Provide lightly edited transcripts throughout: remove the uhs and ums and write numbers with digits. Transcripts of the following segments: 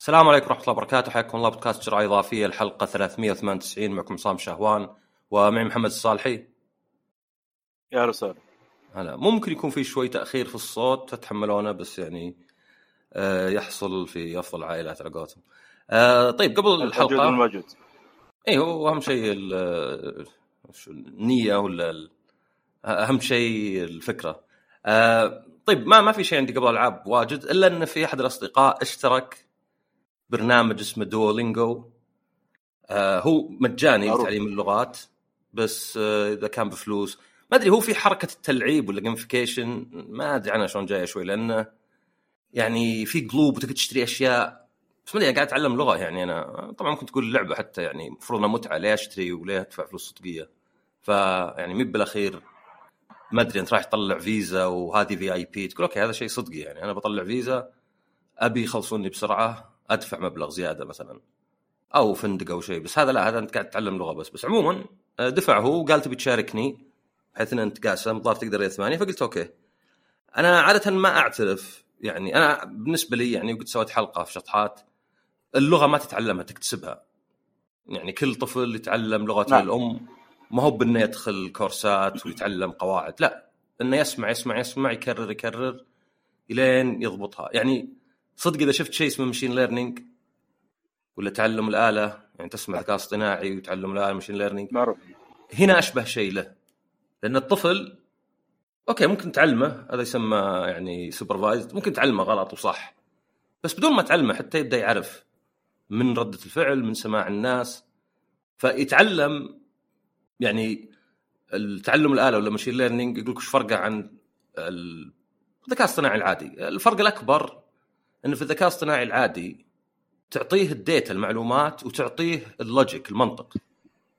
السلام عليكم ورحمة الله وبركاته، حياكم الله بودكاست جرعة إضافية الحلقة 398. معكم صام شهوان ومعي محمد الصالحي. يا رسال هلا، ممكن يكون في شوي تأخير في الصوت تتحملونه، بس يعني يحصل في أفضل عائلات عقاتهم. طيب قبل الحلقة الموجود إيه هو أهم شيء النية ولا أهم شيء الفكرة. طيب ما في شيء عندي قبل العاب واجد، إلا إن في أحد الأصدقاء اشترك برنامج اسمه دولينجو. هو مجاني لتعليم اللغات، بس إذا كان بفلوس ما أدري. هو في حركة التلعيب ولا جيمفيكيشن، ما أدري عنها شلون جاية شوي، لأنه يعني في قلوب وتقدر تشتري أشياء، بس ما أدري قاعد أتعلم لغة. يعني أنا طبعا ممكن تقول لعبة حتى، يعني مفروض أنها متعة، ليه أشتري وليه أدفع فلوس صدقية؟ فيعني ميب بالأخير ما أدري، أنت راح تطلع فيزا وهذه VIP، تقول أوكي هذا شيء صدقي، يعني أنا بطلع فيزا أبي يخلصوني بسرعة أدفع مبلغ زيادة مثلا، أو فندق أو شيء. بس هذا لا، هذا أنت قاعد تتعلم لغة بس عموما دفعه وقال تبي تشاركني بحيث أن أنت قاسم ضاف تقدر يا ثمانية، فقلت أوكي. أنا عادة ما أعترف، يعني أنا بالنسبة لي يعني قد سويت حلقة في شطحات، اللغة ما تتعلمها تكتسبها. يعني كل طفل يتعلم لغته الأم، ما هو بأنه يدخل كورسات ويتعلم قواعد، لا، أنه يسمع يسمع يسمع يكرر يكرر إلين يضبطها. يعني صدق إذا شفت شيء اسمه ماشين ليرنينج ولا تعلم الآلة، يعني تسمع ذكاء اصطناعي وتعلم الآلة ماشين ليرنينج، هنا أشبه شيء له، لأن الطفل أوكي ممكن تعلمه، هذا يسمى يعني سوبرفايزد، ممكن تعلمه غلط وصح، بس بدون ما تعلمه حتى يبدأ يعرف من ردة الفعل، من سماع الناس، فيتعلم. يعني التعلم الآلة ولا ماشين ليرنينج يقولك وش فرقه عن الذكاء الاصطناعي العادي؟ الفرق الأكبر إنه في الذكاء الاصطناعي العادي تعطيه الداتا المعلومات وتعطيه اللوجيك المنطق،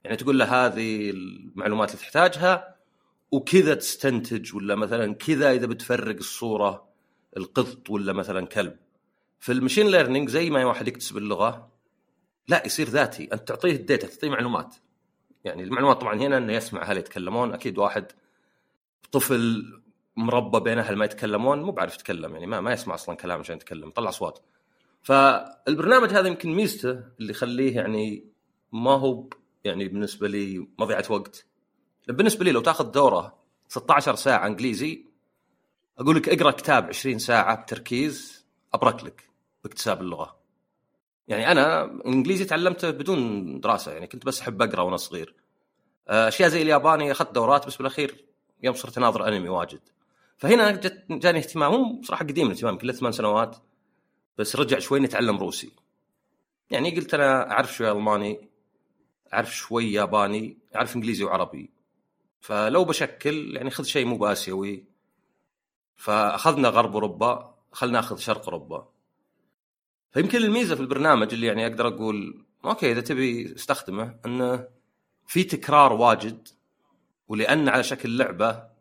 يعني تقول له هذه المعلومات اللي تحتاجها وكذا تستنتج، ولا مثلا كذا إذا بتفرق الصورة القط ولا مثلا كلب. في المشين ليرنينج زي ما واحد يكتسب اللغة، لا، يصير ذاتي، أنت تعطيه الداتا، تعطيه معلومات. يعني المعلومات طبعا هنا إنه يسمع هل يتكلمون، أكيد واحد طفل مربى بين أهل ما يتكلمون مو بعرف يتكلم، يعني ما يسمع أصلاً كلام عشان يتكلم، طلع أصوات. فالبرنامج هذا يمكن ميزته اللي يخليه يعني ما هو يعني بالنسبة لي مضيعة وقت. بالنسبة لي لو تأخذ دورة 16 ساعة إنجليزي، أقول لك اقرأ كتاب 20 ساعة بتركيز أبرك لك باكتساب اللغة. يعني أنا إنجليزي تعلمته بدون دراسة، يعني كنت بس أحب أقرأ وأنا صغير. أشياء زي الياباني أخذت دورات، بس بالأخير يوم صرت أناظر أنمي واجد، فهنا جاني اهتمام صراحة قديم الاهتمام، كله 8 سنوات، بس رجع شوي نتعلم روسي. يعني قلت أنا أعرف شوي ألماني، أعرف شوي ياباني، أعرف إنجليزي وعربي، فلو بشكل يعني خذ شيء مو بآسيوي. فأخذنا غرب أوروبا، خلنا أخذ شرق أوروبا. فيمكن الميزة في البرنامج اللي يعني أقدر أقول أوكي إذا تبي استخدمه، أنه في تكرار واجد، ولأن على شكل لعبة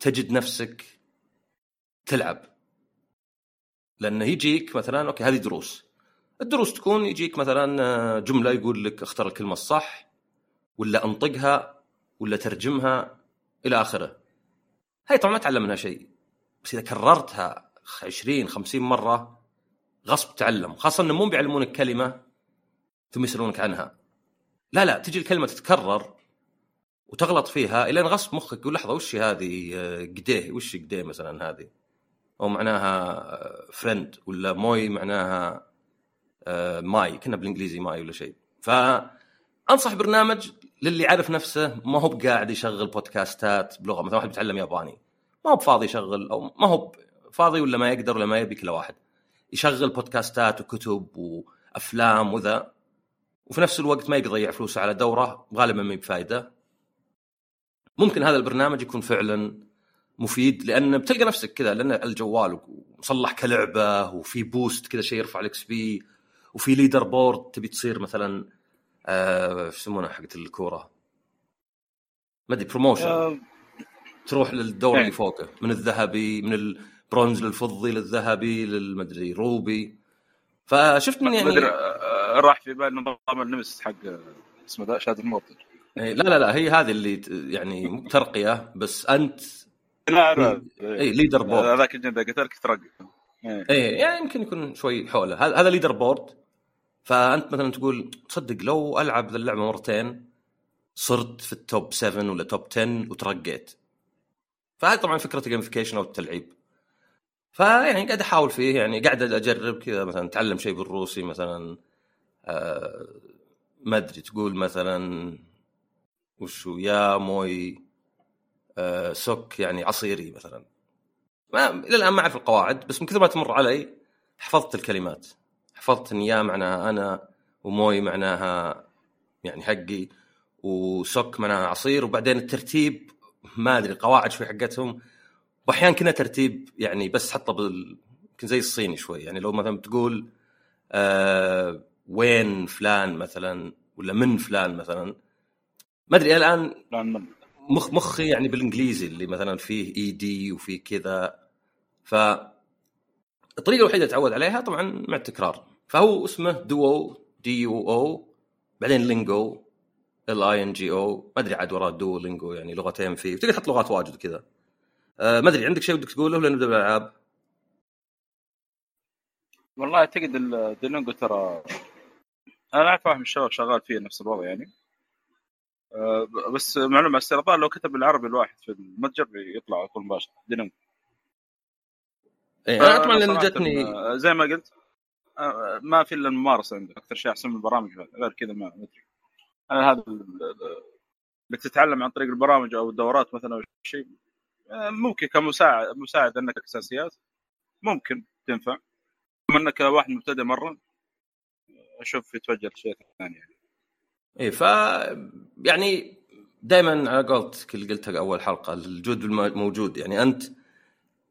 تجد نفسك تلعب. لأنه يجيك مثلا أوكي هذه دروس، الدروس تكون يجيك مثلا جملة يقول لك اختر الكلمة الصح، ولا انطقها، ولا ترجمها إلى آخره. هاي طبعا ما تعلم منها شيء، بس إذا كررتها 20-50 مرة غصب تعلم، خاصة أنه مو بيعلمونك كلمة ثم يسألونك عنها، لا تجي الكلمة تتكرر وتغلط فيها إلى نغصب مخك يقول لحظة وش هذه قديه، وش قديه مثلا هذه، أو معناها فريند، ولا موي معناها ماي، كنا بالإنجليزي ماي ولا شيء. فأنصح برنامج للي عارف نفسه، ما هو بقاعد يشغل بودكاستات بلغة، مثلا واحد بيتعلم ياباني ما هو فاضي يشغل، أو ما هو فاضي ولا ما يقدر ولا ما يبي، كل واحد يشغل بودكاستات وكتب وأفلام وذا، وفي نفس الوقت ما يضيع فلوسه على دورة غالبا ما بفائدة. ممكن هذا البرنامج يكون فعلا مفيد، لأن بتلقى نفسك كذا، لأن الجوال مصلح كلعبة، وفي بوست كذا شيء يرفع لك XP، وفي ليدر بورد تبي تصير مثلا يسمونها حقت الكورة ما أدري بروموشن، تروح للدور اللي فوقه، من الذهبي، من البرونز للفضي، للذهبي، للمدري روبي. فشفت من يعني راح في بال نظام النمس حق اسمه ذا شهادة المواطن. لا هي هذه اللي يعني ترقية، بس أنت لا ليدر بورد، هذاك الجندي قتلك ترقى. ايه يعني يمكن يكون شوي حوله. هذا ليدر بورد. فانت مثلا تقول تصدق لو العب ذا اللعبه مرتين صرت في التوب 7 ولا توب 10 وترقيت. فهذه طبعا فكره الجيمفيكيشن او التلعيب. فيعني قاعد احاول فيه، يعني قاعد اجرب كذا، مثلا اتعلم شيء بالروسي مثلا، ما ادري تقول مثلا وشو يا موي سوك يعني عصيري مثلا. ما الى الان ما اعرف القواعد، بس من كثر ما تمر علي حفظت الكلمات. حفظت ان يا معناها انا، وموي معناها يعني حقي، وسوك معناها عصير. وبعدين الترتيب ما ادري القواعد شوي حقتهم، واحيانا كنا ترتيب يعني بس حطه يمكن زي الصيني شوي. يعني لو مثلا تقول وين فلان مثلا ولا من فلان مثلا، ما ادري الان مخي يعني بالانجليزي اللي مثلا فيه اي دي وفيه كذا. فالطريقه الوحيده اتعود عليها طبعا مع التكرار. فهو اسمه دوو، دي يو او، بعدين لينجو، ال اي ان جي او، ما ادري عاد وراه دو لينجو، يعني لغتين فيه، وتقدر تحط لغات واجد كذا. ما ادري عندك شيء بدك تقوله ولا نبدا بالالعاب؟ والله اعتقد الديلينجو ترى انا اعرف واحد من الشباب شغال فيه نفس الوضع يعني، بس معلومه استرضاء لو كتب العربي الواحد في المتجر بيطلع يكون مباشر ديلينجو. انا طبعا لان جتني زي ما قلت ما في الا الممارسه عندك، اكثر شيء احسن من البرامج. غير كذا ما ادري انا هذا انك تتعلم عن طريق البرامج او الدورات مثلا او شيء، ممكن كمساعد انك اساسيات ممكن تنفع. منك واحد مبتدئ مره اشوف يتوجه شيء ثاني يعني. اي ف يعني دائما قلتها اول حلقه، الجود الموجود. يعني انت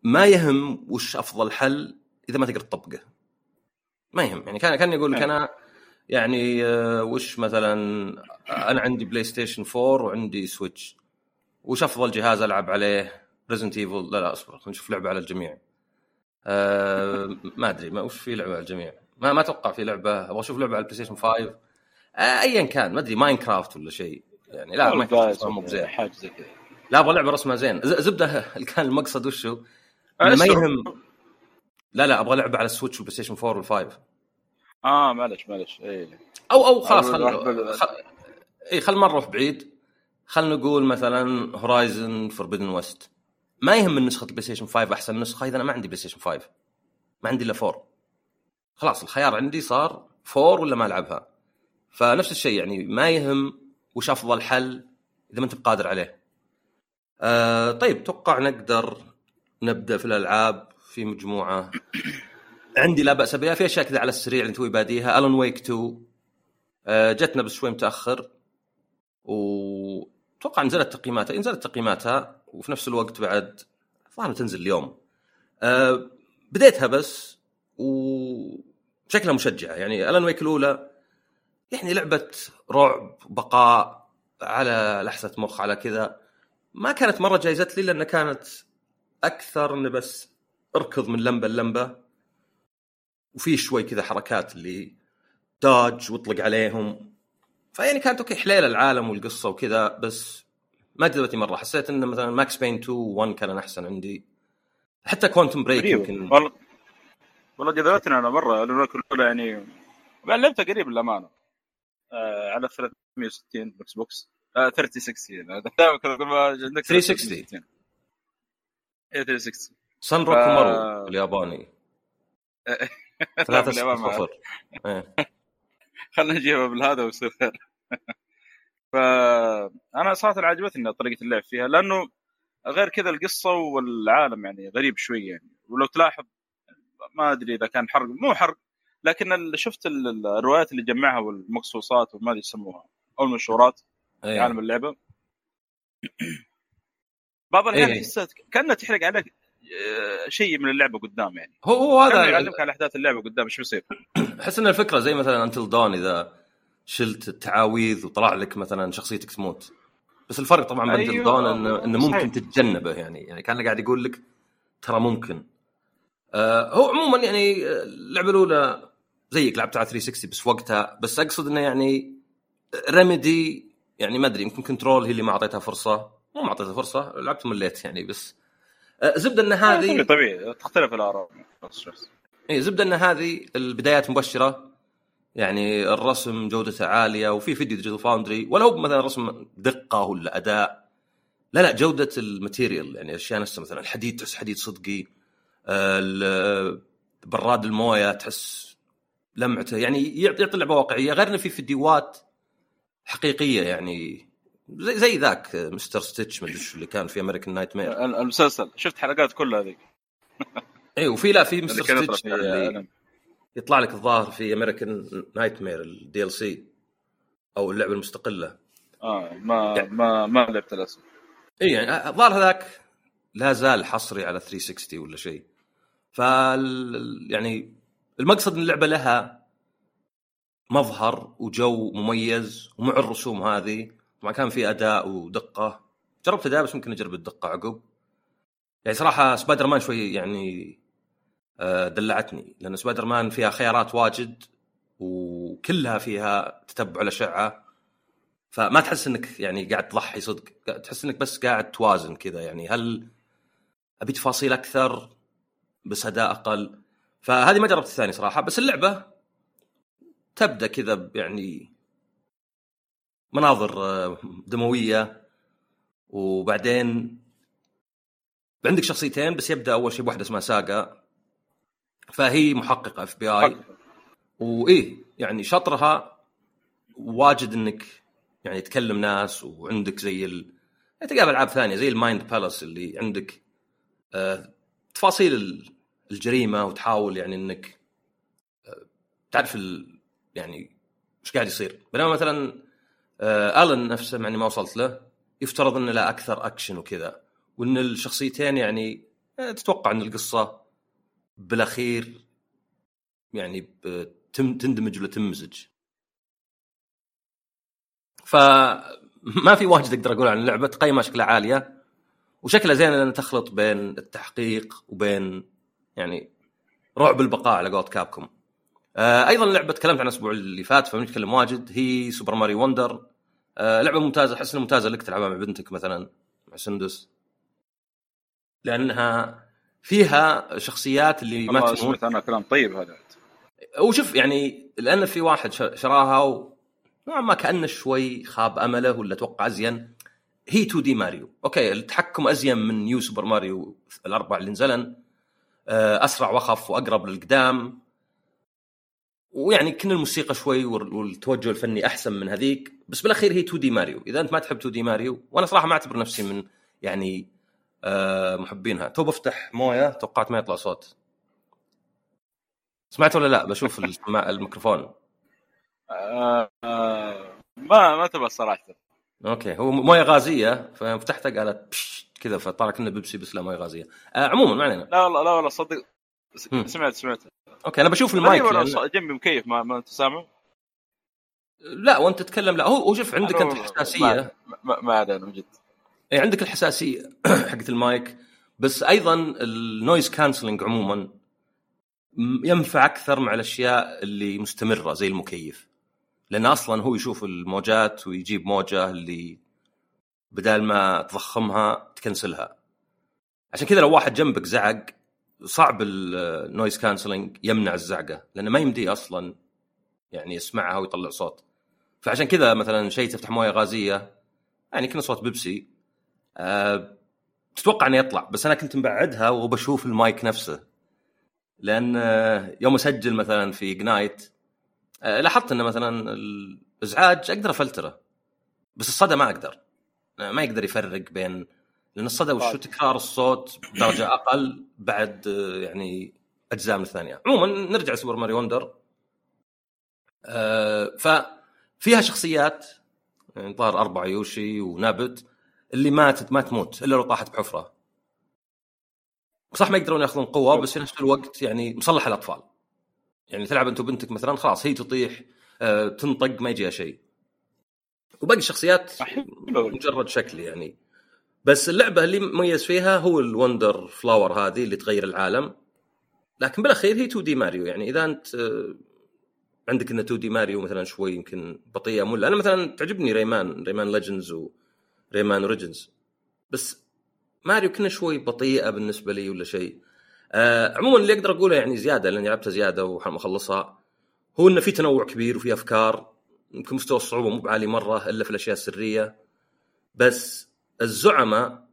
ما يهم وش افضل حل اذا ما تقدر تطبقه، ما يهم. يعني كان يقول لك انا يعني وش مثلا انا عندي بلاي ستيشن 4 وعندي سويتش، وش افضل جهاز العب عليه؟ ريزنت ايفل؟ لا اصبر خلينا نشوف لعبه على الجميع. ما ادري ما وش في لعبه على الجميع، ما اتوقع في لعبه. ابغى اشوف لعبه على البلاي ستيشن 5 ايا كان، ما ادري ماينكرافت ولا شيء يعني. لا ما يخصهم بزين حاجه زي كذا، لا ابغى لعبه رسمها زين زبده. كان المقصد وشو ما يهم. لا ابغى لعبه على السويتش والبلاي ستيشن 4 وال5. معلش اي او خلاص خل مره في بعيد. خلنا نقول مثلا هورايزن فوربيدن ويست، ما يهم من نسخه البلاي ستيشن 5 احسن نسخه اذا انا ما عندي بلاي ستيشن 5، ما عندي الا 4. خلاص الخيار عندي صار 4 ولا ما العبها. فنفس الشيء يعني ما يهم وش افضل حل اذا ما انت قادر عليه. طيب توقع نقدر نبدا في الالعاب في مجموعه عندي لا باس بها. في اشياء كذا على السريع اللي توي باديها. ألون ويك 2 جتنا بس شوي متاخر، وتوقع نزلت تقييماتها وفي نفس الوقت بعد ظاهر تنزل اليوم. بديتها بس وشكلها مشجعه. يعني ألان ويك الاولى يعني لعبه رعب بقاء على لحسه مخ على كذا، ما كانت مره جايزت لي لان كانت اكثر ان بس اركض من لمبه للمبه، وفي شوي كذا حركات اللي داج واطلق عليهم. فيعني كانت اوكي حليله العالم والقصه وكذا، بس ما جذبتني مره. حسيت ان مثلا ماكس بين 2 1 كان احسن عندي، حتى كوانتم بريك يمكن. والله جذبتني انا مره لانه كله يعني لعبتها قريب للامانه على 360 اكس بوكس 360 هذا عندك 360 اي 360 سان روك مارو الياباني 360. خلنا نجيبها بالهذا ويصير خير. فأنا صراحة عجبتني طريقة اللعب فيها، لأنه غير كذا القصة والعالم يعني غريب شوي يعني. ولو تلاحظ ما أدري إذا كان حرق مو حرق، لكن شفت الروايات اللي جمعها والمقصوصات وما أدري يسموها أو المنشورات أيه. عالم اللعبة بعض الأحيان حسيت كأنها تحرق عليك شيء من اللعبة قدام. يعني هو هذا يعلمك على أحداث اللعبة قدام إيش بيصير. أحس إن الفكرة زي مثلاً Until Dawn إذا شلت التعاويذ وطلع لك مثلاً شخصيتك تموت، بس الفرق طبعاً بين Until Dawn إنه ممكن تتجنبه يعني كان قاعد يقول لك ترى ممكن. هو عموماً يعني اللعبة الأولى زيك لعبتها على 360 بس وقتها، بس أقصد إنه يعني ريميدي يعني ما أدري يمكن كنترول هي اللي ما أعطيتها فرصة، مو ما أعطيتها فرصة لعبت مليت يعني. بس زبد ان هذه طبيعي تختلف الاراء. اي زبد ان هذه البدايات مبشره، يعني الرسم جودته عاليه، وفي فيديو ديجيتال فاوندري ولا هو مثلا رسم دقه ولا اداء، لا لا جوده الماتيريال، يعني اشياء نفسها مثلا الحديد تحس حديد صدقي، براد المويه تحس لمعته، يعني يعطي لعبه واقعيه، غير ان في فيديوهات حقيقيه يعني زي ذاك مستر ستيتش ما ادري اللي كان في امريكان نايت مير المسلسل، شفت حلقات كلها هذيك. اي وفي لا في مستر ستيتش اللي يطلع لك الظاهر في امريكان نايت مير الدي ال سي او اللعبه المستقله. ما يعني ما لعبت الاسم. اي يعني الظاهر هذاك لا زال حصري على 360 ولا شيء. يعني المقصد ان اللعبه لها مظهر وجو مميز، ومع الرسوم هذه طبعا كان في اداء ودقه. جربت اداء بس ممكن اجرب الدقه عقب. يعني صراحه سبايدر مان شوي يعني دلعتني، لان سبايدر مان فيها خيارات واجد وكلها فيها تتبع الاشعه، فما تحس انك يعني قاعد تضحي صدق، تحس انك بس قاعد توازن كذا، يعني هل ابي تفاصيل اكثر بس اداء اقل. فهذه ما جربت الثاني صراحه، بس اللعبه تبدا كذا يعني مناظر دمويه، وبعدين عندك شخصيتين، بس يبدا اول شيء بواحده اسمها ساقا، فهي محققه اف بي اي، وايه يعني شطرها واجد انك يعني تكلم ناس، وعندك زي يعني تلقى العاب ثانيه زي المايند بالاس اللي عندك تفاصيل الجريمه، وتحاول يعني انك تعرف يعني وش قاعد يصير. بينما مثلا ألن نفسه يعني ما وصلت له، يفترض انه لا اكثر اكشن وكذا، وان الشخصيتين يعني تتوقع ان القصه بالاخير يعني تندمج ولا تمزج. فما في واجد اقدر اقول عن اللعبه، تقييمها شكلها عاليه وشكلها زين، لان تخلط بين التحقيق وبين يعني رعب البقاء على قولة كابكوم. ايضا لعبه تكلمت عن الاسبوع اللي فات فبنتكلم واجد، هي سوبر ماري وندر. لعبه ممتازه، احس انها ممتازه لك تلعبها مع بنتك مثلا مع سندس، لانها فيها شخصيات اللي ما تموت. انا كلام طيب هذا، وشوف يعني لان في واحد شراها نوعا ما كأنه شوي خاب امله ولا توقع ازين. هي 2 دي ماريو، اوكي التحكم ازين من نيو سوبر ماريو 4 اللي نزلن، اسرع واخف واقرب للقدام، ويعني كنا الموسيقى شوي والتوجه الفني احسن من هذيك، بس بالاخير هي 2 دي ماريو. اذا انت ما تحب 2 دي ماريو، وانا صراحه ما اعتبر نفسي من يعني محبينها. تو بفتح مويه، توقعت ما يطلع صوت، سمعت ولا لا؟ بشوف الميكروفون ما تبى صراحه. اوكي هو مويه غازيه، ففتحتها قالت كذا، فطلع كنا بيبسي بس لا مويه غازيه. عموما ما علينا. لا والله صدق سمعت. اوكي انا بشوف المايك جنبي مكيف، ما انت سامع؟ لا وانت تتكلم. لا هو شوف عندك انت حساسيه، ما عاد انا جد اي عندك الحساسيه حقت المايك، بس ايضا النويز كانسلنج عموما ينفع اكثر مع الاشياء اللي مستمره زي المكيف، لان اصلا هو يشوف الموجات ويجيب موجه اللي بدال ما تضخمها تكنسلها. عشان كذا لو واحد جنبك زعق صعب النويز كانسلنج يمنع الزعقه، لانه ما يمدي اصلا يعني يسمعها ويطلع صوت. فعشان كذا مثلا شيء تفتح مويه غازيه يعني كنا صوت بيبسي تتوقع انه يطلع، بس انا كنت مبعدها وبشوف المايك نفسه، لان يوم اسجل مثلا في إغنايت لاحظت انه مثلا الازعاج اقدر افلتره، بس الصدى ما اقدر، ما يقدر يفرق بين، لأن الصدى وشو تكرار الصوت بدرجة أقل بعد يعني أجزاء من الثانية. عموما نرجع سوبر ماريو وندر، ففيها شخصيات يعني ظهر 4 يوشي ونابت اللي ما تموت إلا لو طاحت بحفرة، صح ما يقدرون يأخذون قوة، بس في نفس الوقت يعني مصلح الأطفال، يعني تلعب أنت وبنتك مثلا خلاص هي تطيح تنطق ما يجيها شيء، وباقي الشخصيات مجرد شكل يعني. بس اللعبة اللي مميز فيها هو الوندر فلاور هذه اللي تغير العالم، لكن بالأخير هي 2 دي ماريو. يعني إذا أنت عندك إن 2 دي ماريو مثلا شوي يمكن بطيئة مولة، أنا مثلا تعجبني ريمان ليجندز وريمان أوريجينز، بس ما أدري كنا شوي بطيئة بالنسبة لي ولا شيء. عموما اللي أقدر أقوله يعني زيادة لأني لعبتها زيادة وحلم أخلصها، هو إنه في تنوع كبير وفي أفكار، يمكن مستوى الصعوبة مو بعالي مرة إلا في الأشياء السرية، بس الزعماء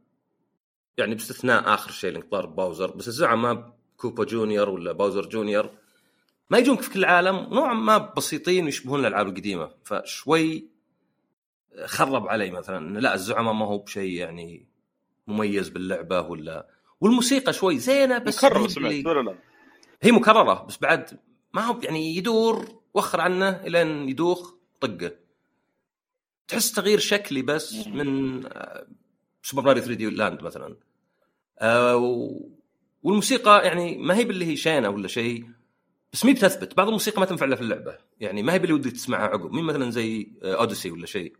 يعني باستثناء آخر شيء اللي طار باوزر، بس الزعماء كوبا جونيور ولا باوزر جونيور ما يجونك في كل العالم، نوعا ما بسيطين ويشبهون الألعاب القديمة، فشوي خرب علي مثلا لا الزعماء ما هو بشيء يعني مميز باللعبة ولا، والموسيقى شوي زينة بس مكررة هي مكررة بس بعد ما هو يعني يدور وخر عنه إلى أن يدوخ طقة، تحس تغيير شكلي بس من سوبر ماريو 3D لاند مثلا. والموسيقى يعني ما هي باللي هي شينة ولا شيء، بس مي بتثبت بعض الموسيقى ما تنفع لها في اللعبة، يعني ما هي باللي ودي تسمعها عقب، مين مثلا زي أوديسي ولا شيء.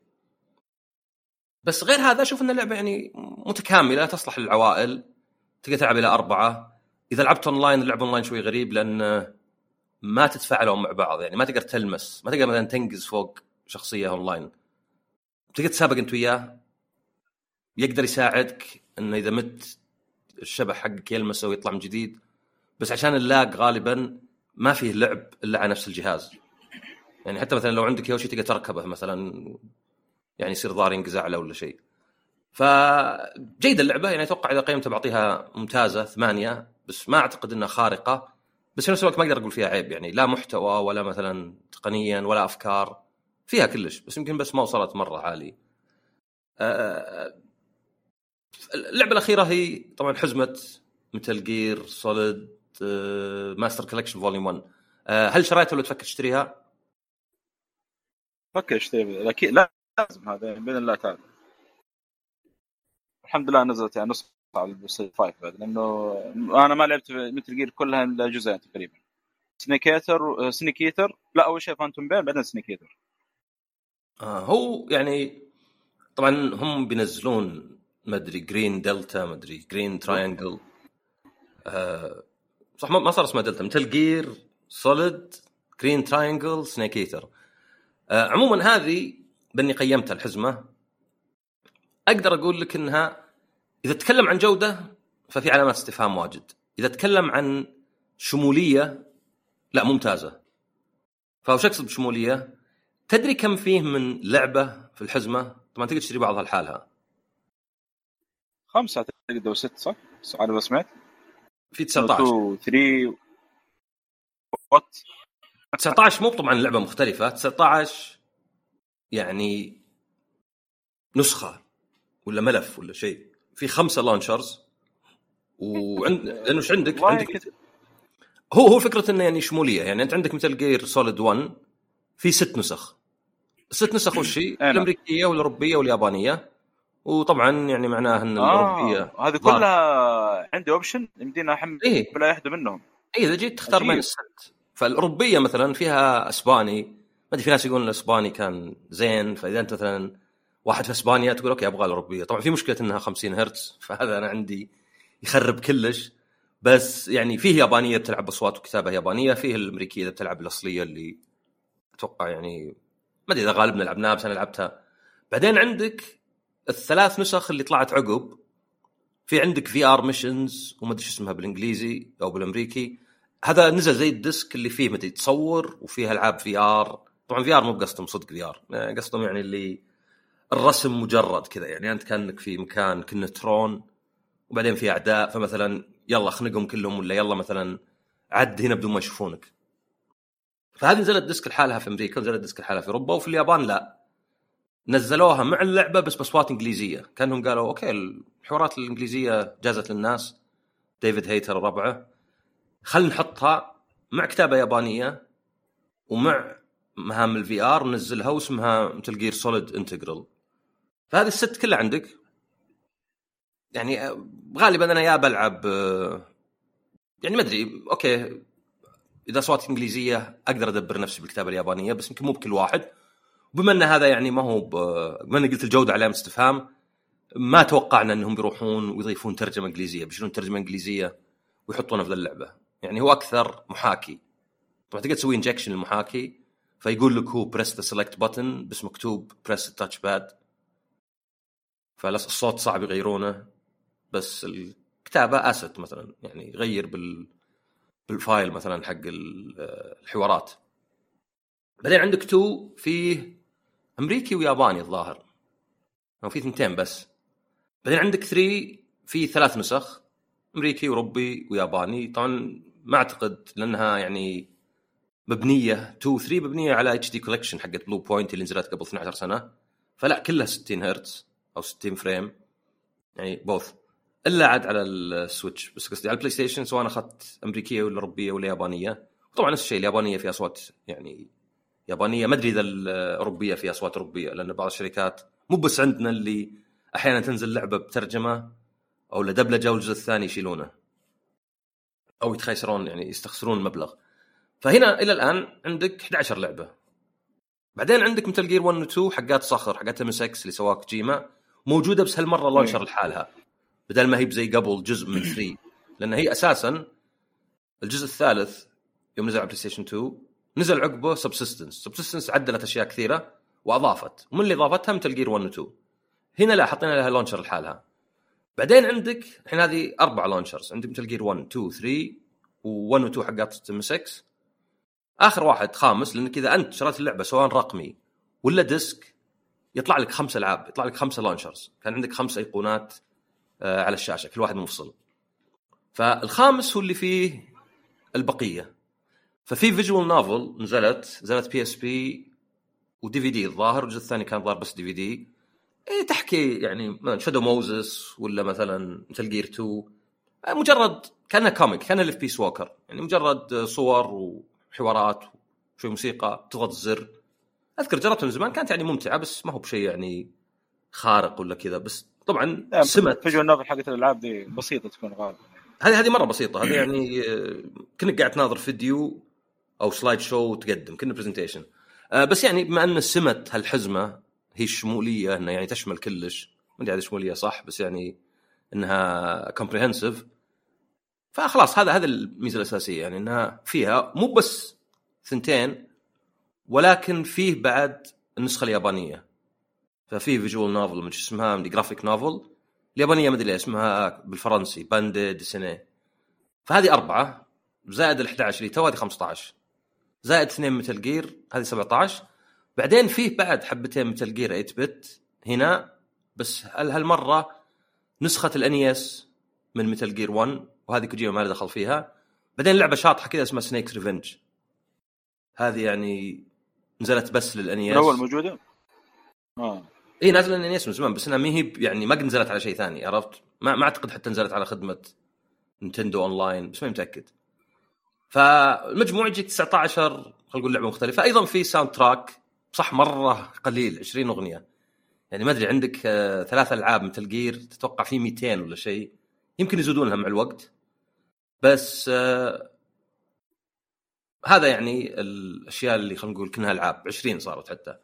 بس غير هذا أشوف إن اللعبة يعني متكاملة تصلح للعوائل، تقدر تلعب إلى 4. إذا لعبت أونلاين اللعبة أونلاين شوي غريب لأن ما تتفاعلون مع بعض، يعني ما تقدر تلمس، ما تقدر مثلا تنقز فوق شخصية أونلاين، تقدر تسابق أنت وياه، يقدر يساعدك إنه إذا مت الشبح حقك يلمسه ويطلع من جديد، بس عشان اللاج غالبا ما فيه لعب إلا على نفس الجهاز، يعني حتى مثلا لو عندك يوشي تقدر تركبه مثلا يعني يصير ضار ينقزع له ولا شيء. فجيدة اللعبة يعني أتوقع إذا قيمتها بعطيها ممتازة 8، بس ما أعتقد إنها خارقة، بس في نفس الوقت ما أقدر أقول فيها عيب، يعني لا محتوى ولا مثلا تقنيا ولا أفكار فيها كلش، بس يمكن بس ما وصلت مرة عالي. اللعبة الأخيرة هي طبعا حزمة ميتال جير سوليد ماستر كولكشن فوليوم 1. هل شريتها ولا تفكر تشتريها؟ فكر اشتريها أكيد، لا لازم هذا بين الله تعالى. الحمد لله نزلت يعني نص على البلاي ستيشن 5 بعد، لأنه أنا ما لعبت متل جير كلها إلا جزئين تقريبا، سنيكيتر لا أول شيء فانتوم بير بعدين سنيكيتر. هو يعني طبعا هم بينزلون مدري جرين دلتا مدري جرين تراينجل، صح ما صار اسمها دلتا، متل جير سوليد جرين تراينجل سنيكيتر. عموما هذه بني قيمتها الحزمة أقدر أقول لك إنها إذا تكلم عن جودة ففي علامات استفهام واجد، إذا تكلم عن شمولية لا ممتازة. فهو شكس بشمولية، تدري كم فيه من لعبة في الحزمة؟ طبعا تقدر تشتري بعضها لحالها 5 تقدر 6 صح؟ على ما سمعت في 19 مو طبعا لعبة مختلفة، 19 يعني نسخة ولا ملف ولا شيء، في 5 لانشرز وعند لأنه إيش عندك هو فكرة إنه يعني شمولية، يعني أنت عندك مثل جير سوليد 1 في 6 نسخ، 6 نسخ وش هي؟ الأمريكية والأوروبية واليابانية، وطبعا يعني معناها إن الأوروبية هذه كلها عندي أوبشن يمدينا أحمل ولا واحدة منهم. إذا جيت تختار بين الست، فالأوروبية مثلا فيها أسباني، ما أدري في ناس يقولون الإسباني كان زين، فإذا أنت مثلا واحد في إسبانيا تقول أوكي أبغى الأوروبية، طبعا في مشكلة إنها 50 هرتز فهذا أنا عندي يخرب كلش، بس يعني فيه يابانية بتلعب بأصوات وكتابة يابانية، فيه الأمريكية إذا بتلعب الأصلية اللي أتوقع يعني ما أدري إذا غالبنا لعبناها بس أنا لعبتها. بعدين عندك 3 نسخ اللي طلعت عقب، في عندك VR missions وما أدري شو اسمها بالإنجليزي أو بالأمريكي، هذا نزل زي الديسك اللي فيه ما أدري تصور وفيها ألعاب VR، طبعاً VR مو بقصدهم صدق VR، قصدهم يعني اللي الرسم مجرد كذا، يعني أنت كأنك في مكان كنا ترون وبعدين في أعداء، فمثلاً يلا خنقهم كلهم ولا يلا مثلاً عد هنا بدون ما يشوفونك. فهذه نزلت ديسك لحالها في أمريكا، نزلت ديسك لحالها في أوروبا، وفي اليابان لا نزلوها مع اللعبة بس بصوات إنجليزية، كأنهم قالوا أوكي الحوارات الإنجليزية جازت للناس، ديفيد هيتر وربعه خلنا نحطها مع كتابة يابانية ومع مهام الفي ار، نزلها واسمها مثل جير سوليد انتجرال. فهذه 6 كلها عندك، يعني غالبا انا يا بلعب يعني ما ادري اوكي اذا صوت انجليزيه اقدر ادبر نفسي بالكتابه اليابانيه، بس يمكن مو بكل واحد، وبما ان هذا يعني ما هو بما اني قلت الجوده علامه استفهام، ما توقعنا انهم بيروحون ويضيفون ترجمه انجليزيه، بيشيلون ترجمه انجليزيه ويحطونها في اللعبه، يعني هو اكثر محاكي. طبعا تقدر تسوي انجكشن المحاكي، فيقول لك هو press the select button بس مكتوب press the touchpad، فالصوت صعب يغيرونه، بس الكتابة asset مثلا، يعني غير بالفايل مثلا حق الحوارات. بعدين عندك 2 فيه أمريكي وياباني الظاهر، أو فيه 2 بس. بعدين عندك 3 فيه 3 نسخ، أمريكي وأوروبي وياباني. طبعا ما أعتقد لأنها يعني مبنية 2-3 مبنية على HD collection حقت بلو بوينت اللي نزلت قبل 12 سنة، فلا كلها 60 هرتز أو 60 فريم يعني both، إلا عاد على السويتش. بس قصدي على البلاي ستيشن سواء أخذت أمريكية ولا أوروبية ولا يابانية، طبعا نفس الشيء اليابانية فيها أصوات يعني يابانية، ما أدري إذا الأوروبية فيها أصوات أوروبية، لأن بعض الشركات مو بس عندنا اللي أحيانا تنزل لعبة بترجمة أو لدبلجة والجزء الثاني يشيلونه أو يتخيسرون يعني يستخسرون المبلغ. فهنا إلى الآن عندك 11 لعبة. بعدين عندك مثل جير 1 و 2 حقات صخر، حقات MSX اللي سواها كوجيما، موجودة بس هالمرة لونشر لحالها بدل ما هي بزي قبل جزء من 3، لأن هي أساسا الجزء الثالث يوم نزل على بلاي ستيشن 2 نزل عقبه سبسيستنس عدلت أشياء كثيرة وأضافت، ومن اللي أضافتها مثل جير 1 و 2. هنا لا، حطينا لها لونشر لحالها. بعدين عندك الحين هذه 4 لونشرز، عندك مثل جير 1 2 3 و1 و2 حقات MSX، آخر واحد خامس، لأنك إذا أنت شريت اللعبة سواء رقمي ولا ديسك يطلع لك 5 ألعاب، يطلع لك 5 لونشرز، كان عندك 5 أيقونات على الشاشة كل واحد منفصل، فالخامس هو اللي فيه البقية. ففي فيجوال نوفل نزلت PSP وDVD الظاهر، الجزء الثاني كان ظاهر بس DVD، تحكي يعني شادو موزس ولا مثلا مثل جير 2، مجرد كأنها كوميك، كأنها اللي في بيس ووكر، يعني مجرد صور و حوارات وشوي موسيقى، تضغط زر. أذكر جربته من زمان كانت يعني ممتعة، بس ما هو بشيء يعني خارق ولا كذا، بس طبعا سمت فيجوال نوفل حقت الألعاب دي بسيطة تكون غالبا، هذه مرة بسيطة، هذه يعني كنا قاعد ناظر فيديو أو سلايد شو تقدم، كنا برزنتيشن بس يعني بما أن سمت هالحزمة هي الشمولية، أنها يعني تشمل كلش، ما أدري هذه الشمولية صح، بس يعني أنها comprehensive، فخلاص هذا الميزة الأساسية، يعني أنها فيها مو بس 2 ولكن فيه بعد النسخة اليابانية، ففيه فيجوال نوفل مش اسمها من جرافيك نوفل اليابانية، ما أدري اسمها بالفرنسي باند ديسيني. فهذه 4 زائد 11 اللي توادي 15 زائد 2 متل جير، هذه 17. بعدين فيه بعد حبتين متل جير 8 بت هنا، بس هالمرة نسخة الانيس من متل جير 1، وهذه كوجيما ما دخل فيها. بعدين لعبة شاطحة كذا اسمها سنيكس ريفنج، هذه يعني نزلت بس للأنياس، الأول موجودة؟ إيه نازل للأنياس من زمان، بس أنا ما هي يعني ما نزلت على شيء ثاني، عرفت؟ ما أعتقد حتى نزلت على خدمة نينتندو أونلاين، بس ما متأكد. فالمجموع يجي 19 خلينا نقول لعبة مختلفة. أيضا في ساوند تراك صح مرة قليل 20 أغنية، يعني ما أدري عندك 3 ألعاب مثل جير تتوقع فيه 200 ولا شيء، يمكن يزودونها مع الوقت، بس هذا يعني الاشياء اللي خلينا نقول كنها العاب 20 صارت حتى.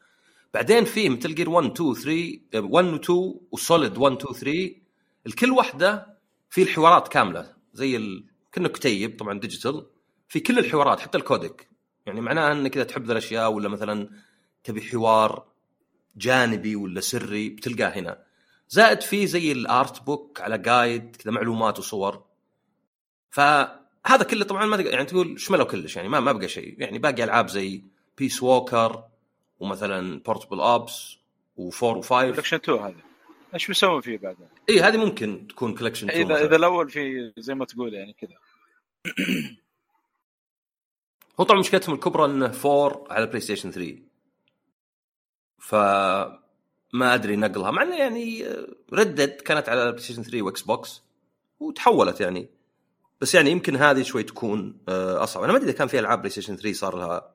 بعدين في مثل جير 1 2 3 1 و2 وسوليد 1 2 3 الكل واحده في الحوارات كامله زي كأنه كتيب طبعا ديجيتال، في كل الحوارات حتى الكودك، يعني معناها انك اذا تحب ذا الاشياء ولا مثلا تبي حوار جانبي ولا سري بتلقاه هنا. زائد في زي الارت بوك على جايد كذا معلومات وصور، فهذا كله طبعا ما يعني تقول شمله كلش، يعني ما بقى شيء، يعني باقي العاب زي بيس ووكر ومثلا بورتبل اوبس و4 و5 كولكشن 2. هذا ايش بيسوون فيه بعدين؟ اي هذه ممكن تكون كولكشن 2 اذا الاول في زي ما تقول يعني كذا. هو طبعا مشكلتهم الكبرى انه 4 على بلاي ستيشن 3، ف ما أدري نقلها، مع أنه يعني ردد كانت على بلاي ستيشن 3 وإكس بوكس وتحولت يعني، بس يعني يمكن هذه شوي تكون أصعب. أنا ما أدري إذا كان في ألعاب بلاي ستيشن 3 صار لها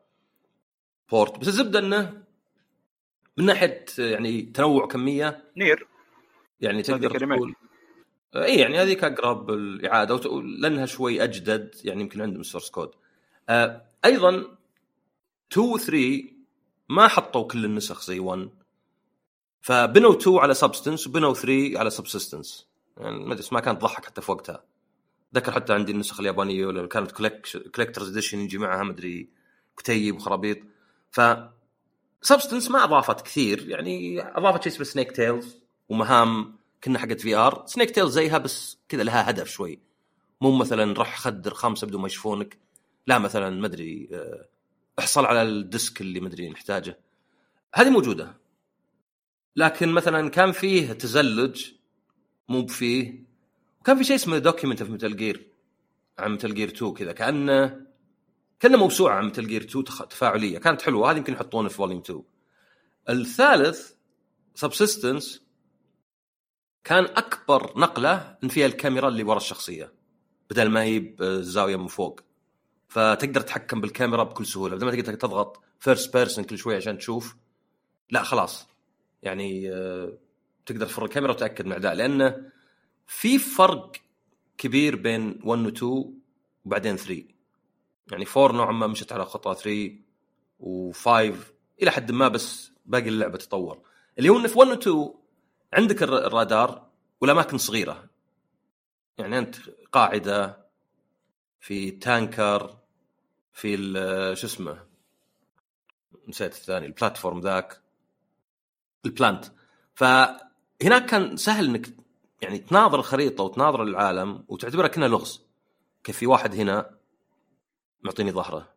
بورت، بس الزبدة أنه من ناحية يعني تنوع كمية نير، يعني تقدر تقول إيه يعني هذه أقرب الإعادة لأنها شوي أجدد، يعني يمكن عندهم السورس كود. أيضا 2 و 3 ما حطوا كل النسخ زي 1، فبنوا 2 على سبستنس وبنوا 3 على سبسيستنس، يعني ما ادري ما كانت تضحك حتى في وقتها. ذكر حتى عندي النسخ اليابانيه ولا كانت كولكترز اديشن يجي معها ما ادري كتيب وخرابيط. ف سبستنس ما اضافت كثير، يعني اضافت شيء اسمه سنيك تيلز ومهام كنا حقت في ار سنيك تيل زيها بس كذا لها هدف شوي، مو مثلا رح خدر 5 بدون ما يشوفونك، لا مثلا ما ادري احصل على الديسك اللي ما ادري نحتاجه، هذه موجوده. لكن مثلا كان فيه تزلج مو بفيه، وكان في شيء اسمه دوكيمنت في ميتال جير عن ميتال جير 2 كذا، كأنه موسوعه عن ميتال جير 2 تفاعليه، كانت حلوه هذه، يمكن يحطونه في فوليوم 2. الثالث سبسيستنس كان اكبر نقله ان فيها الكاميرا اللي ورا الشخصيه بدل ما هي بالزاويه من فوق، فتقدر تتحكم بالكاميرا بكل سهوله، بدل ما تقدر تضغط فيرست بيرسون كل شوي عشان تشوف، لا خلاص يعني تقدر تفر الكاميرا وتاكد من اعداء، لانه في فرق كبير بين 1 و 2 وبعدين 3. يعني 4 نوعا ما مشت على خطى 3 و5 الى حد ما، بس باقي اللعبه تطور. اللي هو في 1 و 2 عندك الرادار والاماكن صغيره، يعني انت قاعده في تانكر في شو اسمه نسيت الثاني البلاتفورم ذاك البلانت، فهناك كان سهل انك يعني تناظر الخريطه وتناظر العالم وتعتبرها كأنها لغز. كيف في واحد هنا معطيني ظهره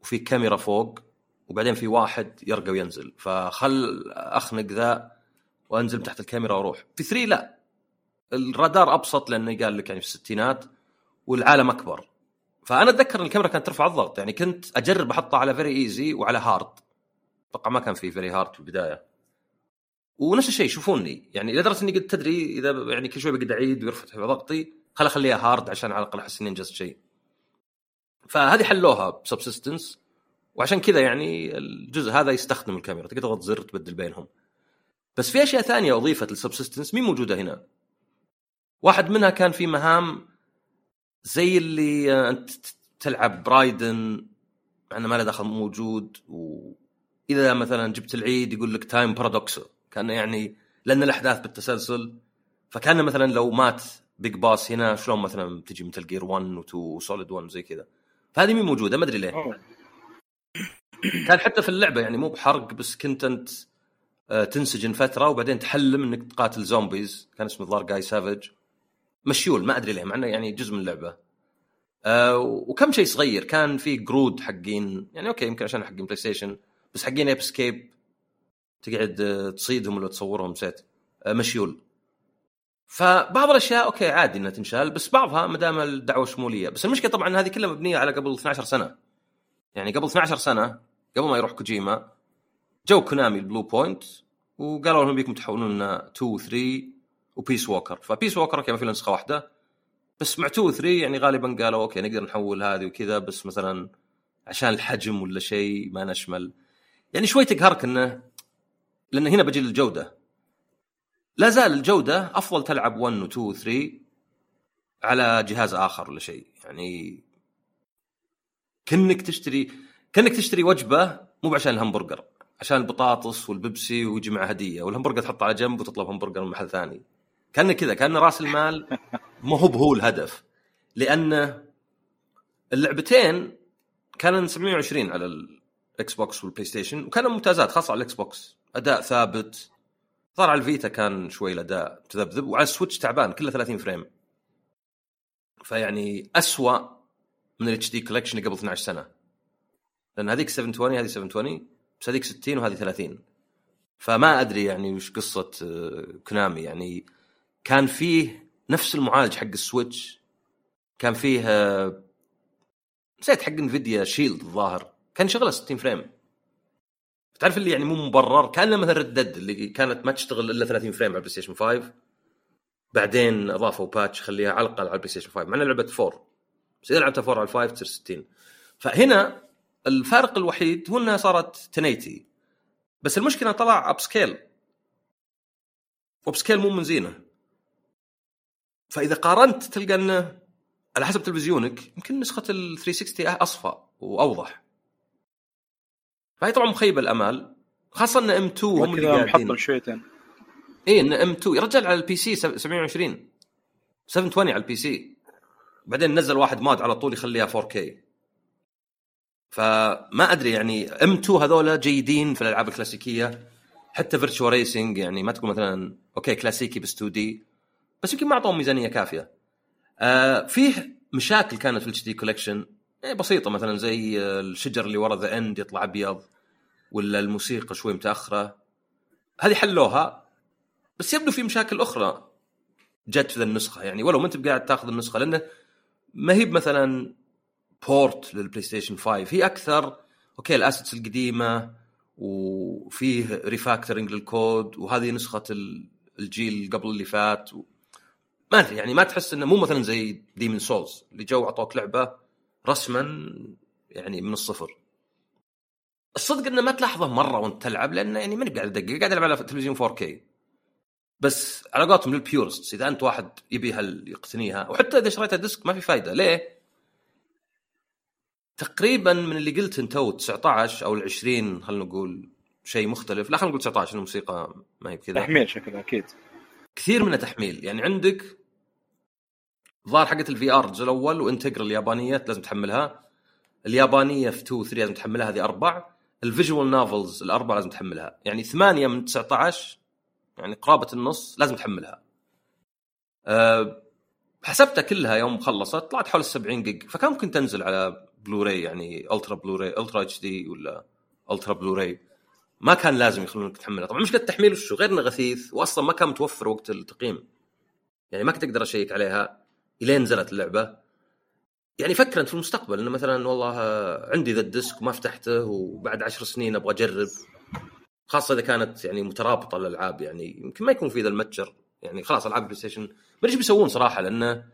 وفي كاميرا فوق وبعدين في واحد يرقى وينزل، فخل اخنق ذا وانزل تحت الكاميرا واروح. في 3 لا، الرادار ابسط لانه قال لك يعني في الستينات والعالم اكبر، فانا اتذكر الكاميرا كانت ترفع الضغط، يعني كنت اجرب احطها على فيري ايزي وعلى هارد، طبعا ما كان في فيري هارد في البدايه، ونفس الشيء شوفوني يعني لدرجه اني قلت تدري اذا يعني كل شوي بقعد اعيد ويرفع ضغطي، خليها هارد عشان على الاقل احس اني انجزت شيء. فهذه حلوها بسبسيستنس، وعشان كذا يعني الجزء هذا يستخدم الكاميرا، تقدر تضغط زر تبدل بينهم. بس في اشياء ثانيه اضيفت للسبسيستنس مين موجوده هنا، واحد منها كان في مهام زي اللي انت تلعب برايدن انا ما له دخل موجود، واذا مثلا جبت العيد يقول لك تايم بارادوكس، كان يعني لان الاحداث بالتسلسل، فكان مثلا لو مات بيج باس هنا شلون مثلا تجي مثل جير 1 و 2 وسوليد 1 زي كذا، فهذه مين موجوده ما ادري ليه. كان حتى في اللعبه يعني مو بحرق، بس كنت انت تنسجن فتره وبعدين تحلم انك تقاتل زومبيز، كان اسمه ضار جاي سافج مشيول ما ادري ليه مع انه يعني جزء من اللعبه. وكم شيء صغير، كان في جرود حقين يعني اوكي يمكن عشان حقين بلاي ستيشن، بس حقين ايب سكيب تقعد تصيدهم ولا تصورهم سيت مشيول. فبعض الاشياء اوكي عادي انها تنشال، بس بعضها ما دام الدعوه شموليه. بس المشكله طبعا هذه كلها مبنيه على قبل 12 سنه، يعني قبل 12 سنه قبل ما يروح كوجيما جو كونامي البلو بوينت وقالوا لهم بيكم تحولون لنا 2 3 وبيس ووكر. فبيس ووكر كان في نسخه واحده بس، مع 2 3 يعني غالبا قالوا اوكي نقدر نحول هذه وكذا، بس مثلا عشان الحجم ولا شيء ما نشمل، يعني شوي تقهرك انه لان هنا بجي للجوده. لا زال الجوده افضل تلعب 1 و 2 و 3 على جهاز اخر ولا شيء، يعني كأنك تشتري وجبه مو عشان الهمبرجر، عشان البطاطس والبيبسي ويجي مع هديه، والهمبرجر تحطه على جنب وتطلب همبرجر من محل ثاني. كأنه كذا، كأنه راس المال ما هو الهدف، لأن اللعبتين كانوا 720 على الاكس بوكس والبلاي ستيشن وكانوا ممتازات، خاصه على الاكس بوكس اداء ثابت، صار على الفيتا كان شوي الاداء تذبذب، وعلى السويتش تعبان كله 30 فريم، فيعني أسوأ من الاتش دي كولكشن قبل 12 سنه، لان هذيك 720 هذه 720 بس هذيك 60 وهذه 30. فما ادري يعني وش قصه كونامي، يعني كان فيه نفس المعالج حق السويتش، كان فيه نسيت حق انفيديا شيلد الظاهر كان شغله 60 فريم، تعرف اللي يعني مو مبرر، كان مثلا ردد اللي كانت ما تشتغل الا 30 فريم على البلاي ستيشن 5، بعدين اضافوا باتش خليها علقه على البلاي ستيشن 5 معنا لعبه 4، بس اذا لعبت 4 على 5 تصير 60. فهنا الفارق الوحيد هو انها صارت 1080، بس المشكله طلع اب سكيل، واب سكيل مو من زينه، فاذا قارنت تلقى انه على حسب تلفزيونك يمكن نسخه ال 360 اصفى واوضح، فهي طبعا مخيبه الامال، خاصه ان ام 2 هم اللي قاعدين شويتين. اي ان ام 2 يرجع على البي سي 720 على البي سي، بعدين نزل واحد ماد على طول يخليها 4K، فما ادري يعني ام 2 هذولا جيدين في الالعاب الكلاسيكيه حتى فيرتشوال ريسنج يعني ما تكون مثلا اوكي كلاسيكي بس 2 دي، بس يمكن ما اعطوهم ميزانيه كافيه. فيه مشاكل كانت في الاتش دي كولكشن بسيطه، مثلا زي الشجر اللي ورا ذا اند يطلع ابيض، ولا الموسيقى شوي متاخره، هذه حلوها. بس يبدو في مشاكل اخرى جت في ذا النسخه، يعني ولو ما انت قاعد تاخذ النسخه، لانه ما هي مثلا بورت للبلاي ستيشن 5، هي اكثر اوكي الاسيتس القديمه وفيه ريفاكتورنج للكود، وهذه نسخه الجيل قبل اللي فات. ما ادري يعني ما تحس انه مو مثلا زي ديمن سولز اللي جو اعطوك لعبه رسما يعني من الصفر. الصدق انه ما تلاحظه مره وانت تلعب، لانه يعني ماني قاعد ادقق، قاعد العب على تلفزيون 4K. بس علاقاتهم للبيورست، اذا انت واحد يبيها يقتنيها، وحتى اذا شريتها ديسك ما في فايده. ليه؟ تقريبا من اللي قلت انتو 19 او 20، خلينا نقول شيء مختلف، لا خلينا نقول 19، الموسيقى ما هي كذا، تحميل شكلها اكيد كثير منه تحميل. يعني عندك ظهر حقه الفي ار الجزء الاول، وانتجر اليابانيه لازم تحملها، اليابانيه في 2 3 لازم تحملها، هذه 4. الفيجوال نوفلز الاربعه لازم تحملها، يعني 8 من 19 يعني قرابه النص لازم تحملها. حسبتها كلها يوم خلصت طلعت حول 70 جيج، فكان ممكن تنزل على بلوراي، يعني الترا بلوراي، الترا اتش دي ولا الترا بلوراي، ما كان لازم يخلونك تحملها. طبعا مشكله التحميل وشو غيرنا غثيث، واصلا ما كان متوفر وقت التقييم، يعني ما كنت اقدر اشيك عليها الين نزلت اللعبه. يعني فكرت في المستقبل انه مثلا والله عندي ذا الديسك وما فتحته، وبعد 10 سنين ابغى اجرب، خاصه اذا كانت يعني مترابطه الالعاب، يعني يمكن ما يكون في ذا المتجر. يعني خلاص العاب بلاي ستيشن ما ادري بيسوون صراحه، لانه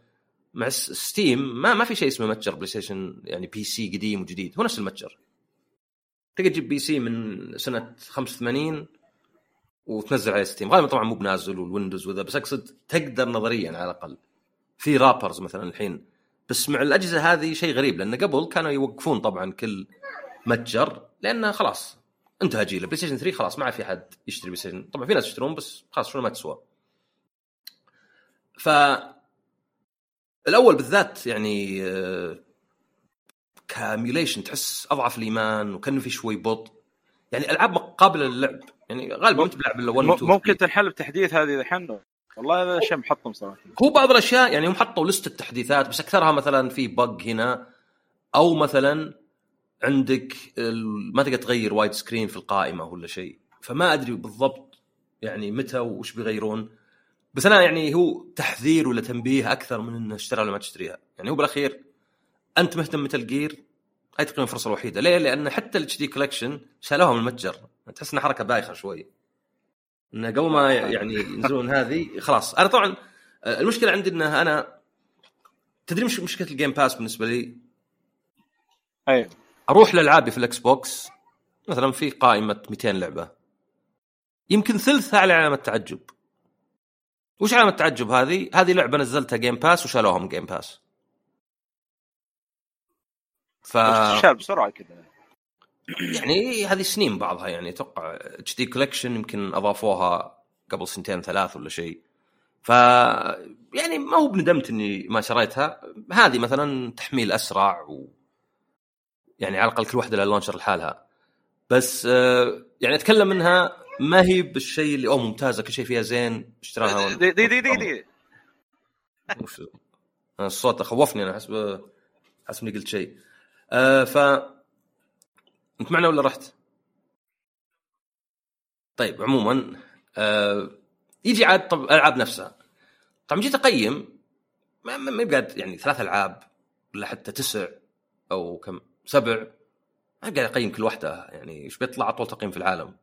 مع ستيم ما في شيء اسمه متجر بلاي ستيشن، يعني بي سي قديم وجديد هو نفس المتجر. تقدر تجيب بي سي من سنه 85 وتنزل على ستيم، غالبا طبعا مو بنازل، والويندوز وذا، بس اقصد تقدر نظريا على الاقل. في رابرز مثلا الحين، بس مع الاجهزه هذه شيء غريب، لان قبل كانوا يوقفون طبعا كل متجر، لانه خلاص انتهى جيل البلاي ستيشن 3، خلاص ما في حد يشتري بلاي ستيشن. طبعا في ناس يشترون بس خلاص شو ما تسوى. ف الاول بالذات يعني كاميوليشن تحس اضعف الايمان، وكان في شوي بطء، يعني العاب قابله للعب، يعني غالبا انت بلعب الاول ممكن تنحل بتحديث هذه الحين. والله هذا الشيء محطم صراحه، هو بعض الاشياء يعني هم حطوا لسته التحديثات، بس اكثرها مثلا في بق هنا، او مثلا عندك ما تقدر تغير وايد سكرين في القائمه ولا شيء، فما ادري بالضبط يعني متى وش بيغيرون. بس أنا يعني هو تحذير ولا تنبيه أكثر من إنه اشتريها ولا ما تشتريها. يعني هو بالأخير أنت مهتم متل جير، هاي تقريبا الفرصة الوحيدة. ليه؟ لأن حتى الاتش دي كولكشن شالوها من المتجر، تحس إن حركة بايخة شوي، إنه قبل ما يعني ينزلون هذه خلاص. أنا طبعا المشكلة عندي إنه أنا تدري مش مشكلة الجيم باس بالنسبة لي. أي أروح لألعابي في الأكس بوكس مثلا في قائمة 200 لعبة، يمكن ثلثها على علامة تعجب. وش علامة التعجب هذه؟ هذه لعبة نزلتها جيم باس وشالوها من جيم باس. شال بسرعة كده يعني، هذه سنين بعضها، يعني توقع HD Collection يمكن أضافوها قبل 2-3 ولا شيء. يعني ما هو بندمت أني ما شريتها. هذه مثلا تحميل أسرع، يعني على الأقل كل واحدة لللونشر لحالها. بس يعني أتكلم منها ما هي بالشيء اللي ممتازة، كل شيء فيها زين اشتراها. دي الصوت خوفني أنا، حسب قلت شيء. أنت معنا ولا رحت؟ طيب عموما يجي عاد ألعاب نفسها. طبعا جيت أقيم ما يبقى يعني 3 ألعاب ولا حتى 9 أو كم 7، ما قاعد أقيم كل واحدة يعني إيش بيطلع أطول تقييم في العالم.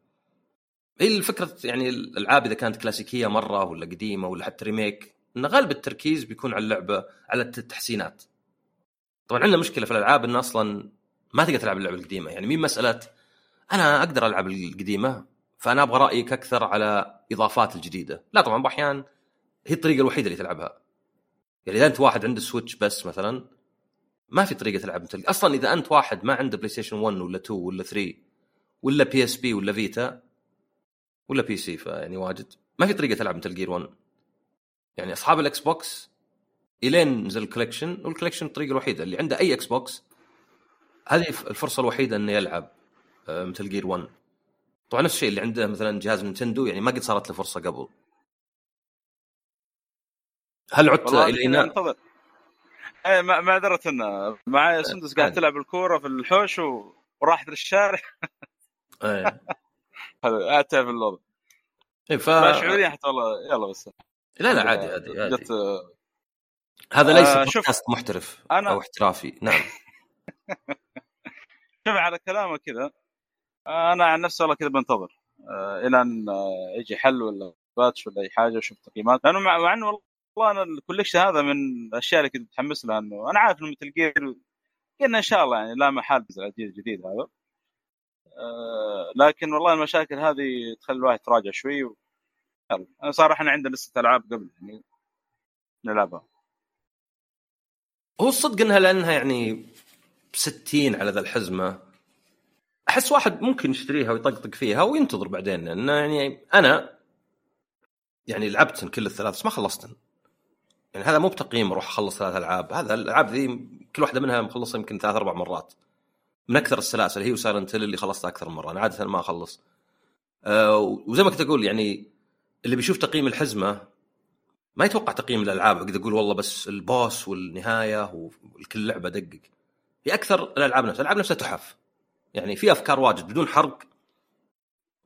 هي الفكرة يعني الألعاب إذا كانت كلاسيكية مرة ولا قديمة ولا حتى ريميك، إن غالب التركيز بيكون على اللعبة، على التحسينات. طبعا عندنا مشكلة في الألعاب إن أصلا ما تقدر تلعب اللعبة القديمة، يعني مين مسألة أنا أقدر ألعب القديمة فأنا أبغى رأيك أكثر على إضافات الجديدة. لا طبعا بأحيان هي الطريقة الوحيدة اللي تلعبها، يعني إذا أنت واحد عنده سويتش بس مثلا ما في طريقة تلعب مثل أصلا. إذا أنت واحد ما عنده بلاي ستيشن 1 ولا 2 ولا 3 ولا بي اس بي ولا فيتا ولا بي سي، فيعني واجد ما في طريقه تلعب متل جير 1. يعني اصحاب الاكس بوكس الين نزل الكولكشن، والكولكشن الطريقه الوحيده اللي عنده اي اكس بوكس، هذه الفرصه الوحيده انه يلعب متل جير 1. طبعا نفس الشيء اللي عنده مثلا جهاز نينتندو يعني ما قد صارت له فرصه قبل. هل عدت الى انتظر ما قدرت ان معي سندس قاعد تلعب الكوره في الحوش وراحت للشارع ايه هذا اتعب اللعبه اي فشعوري حتى والله يلا بس لا عادي عادي هذا ليس بودكاست محترف او احترافي. نعم شوف على كلامه كذا انا عن نفسي والله كذا بنتظر الى ان يجي حل ولا باتش ولا اي حاجه وشوف تقييمات لانه مع انه والله انا الكوليكشن هذا من الاشياء اللي كنت متحمس لها انه انا عارف انه مثل جير قلنا ان شاء الله يعني لا محال بالعديد الجديد هذا لكن والله المشاكل هذه تخلي الواحد تراجع شوي يلا انا صراحه انا عندي لسه العاب قبل يعني نلعبها. هو الصدق انها لانها يعني 60 على ذا الحزمه احس واحد ممكن يشتريها ويطقطق فيها وينتظر بعدين لانه يعني انا يعني لعبتن كل الثلاث بس ما خلصتن يعني هذا مو بتقييم روح اخلص ثلاث العاب. هذا الالعاب ذي كل واحده منها مخلصه يمكن 3-4 مرات من اكثر السلاسل هي وسايلنت هيل اللي خلصتها اكثر من مره انا عاده ما اخلص وزي ما كنت اقول يعني اللي بيشوف تقييم الحزمه ما يتوقع تقييم الالعاب اقدر اقول والله بس البوس والنهايه وكل لعبه دقق في اكثر الالعاب نفسها العاب نفسها تحف يعني في افكار واجد بدون حرق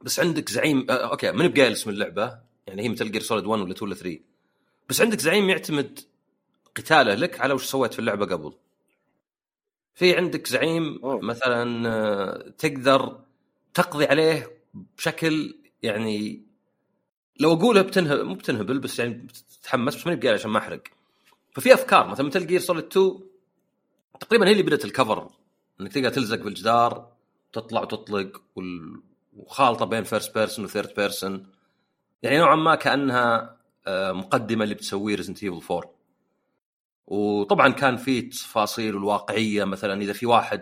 بس عندك زعيم اوكي من بقى اسم اللعبه يعني هي مثل جير سوليد 1 ولا 2 ولا 3 بس عندك زعيم يعتمد قتاله لك على وش سويت في اللعبه قبل. في عندك زعيم مثلا تقدر تقضي عليه بشكل يعني لو اقولها بتنهب مو بتنهبل بس يعني بتتحمس بس ماني بقال عشان ما احرق. ففي افكار مثلا مثل جير سوليد 2 تقريبا هي اللي بدات الكفر انك تقدر تلزق بالجدار تطلع وتطلق وخالطه بين فيرست بيرسون وثيرد بيرسون يعني نوعا ما كانها مقدمه اللي بتسويه ريزنت ايفل 4. وطبعا كان في تفاصيل والواقعيه مثلا اذا في واحد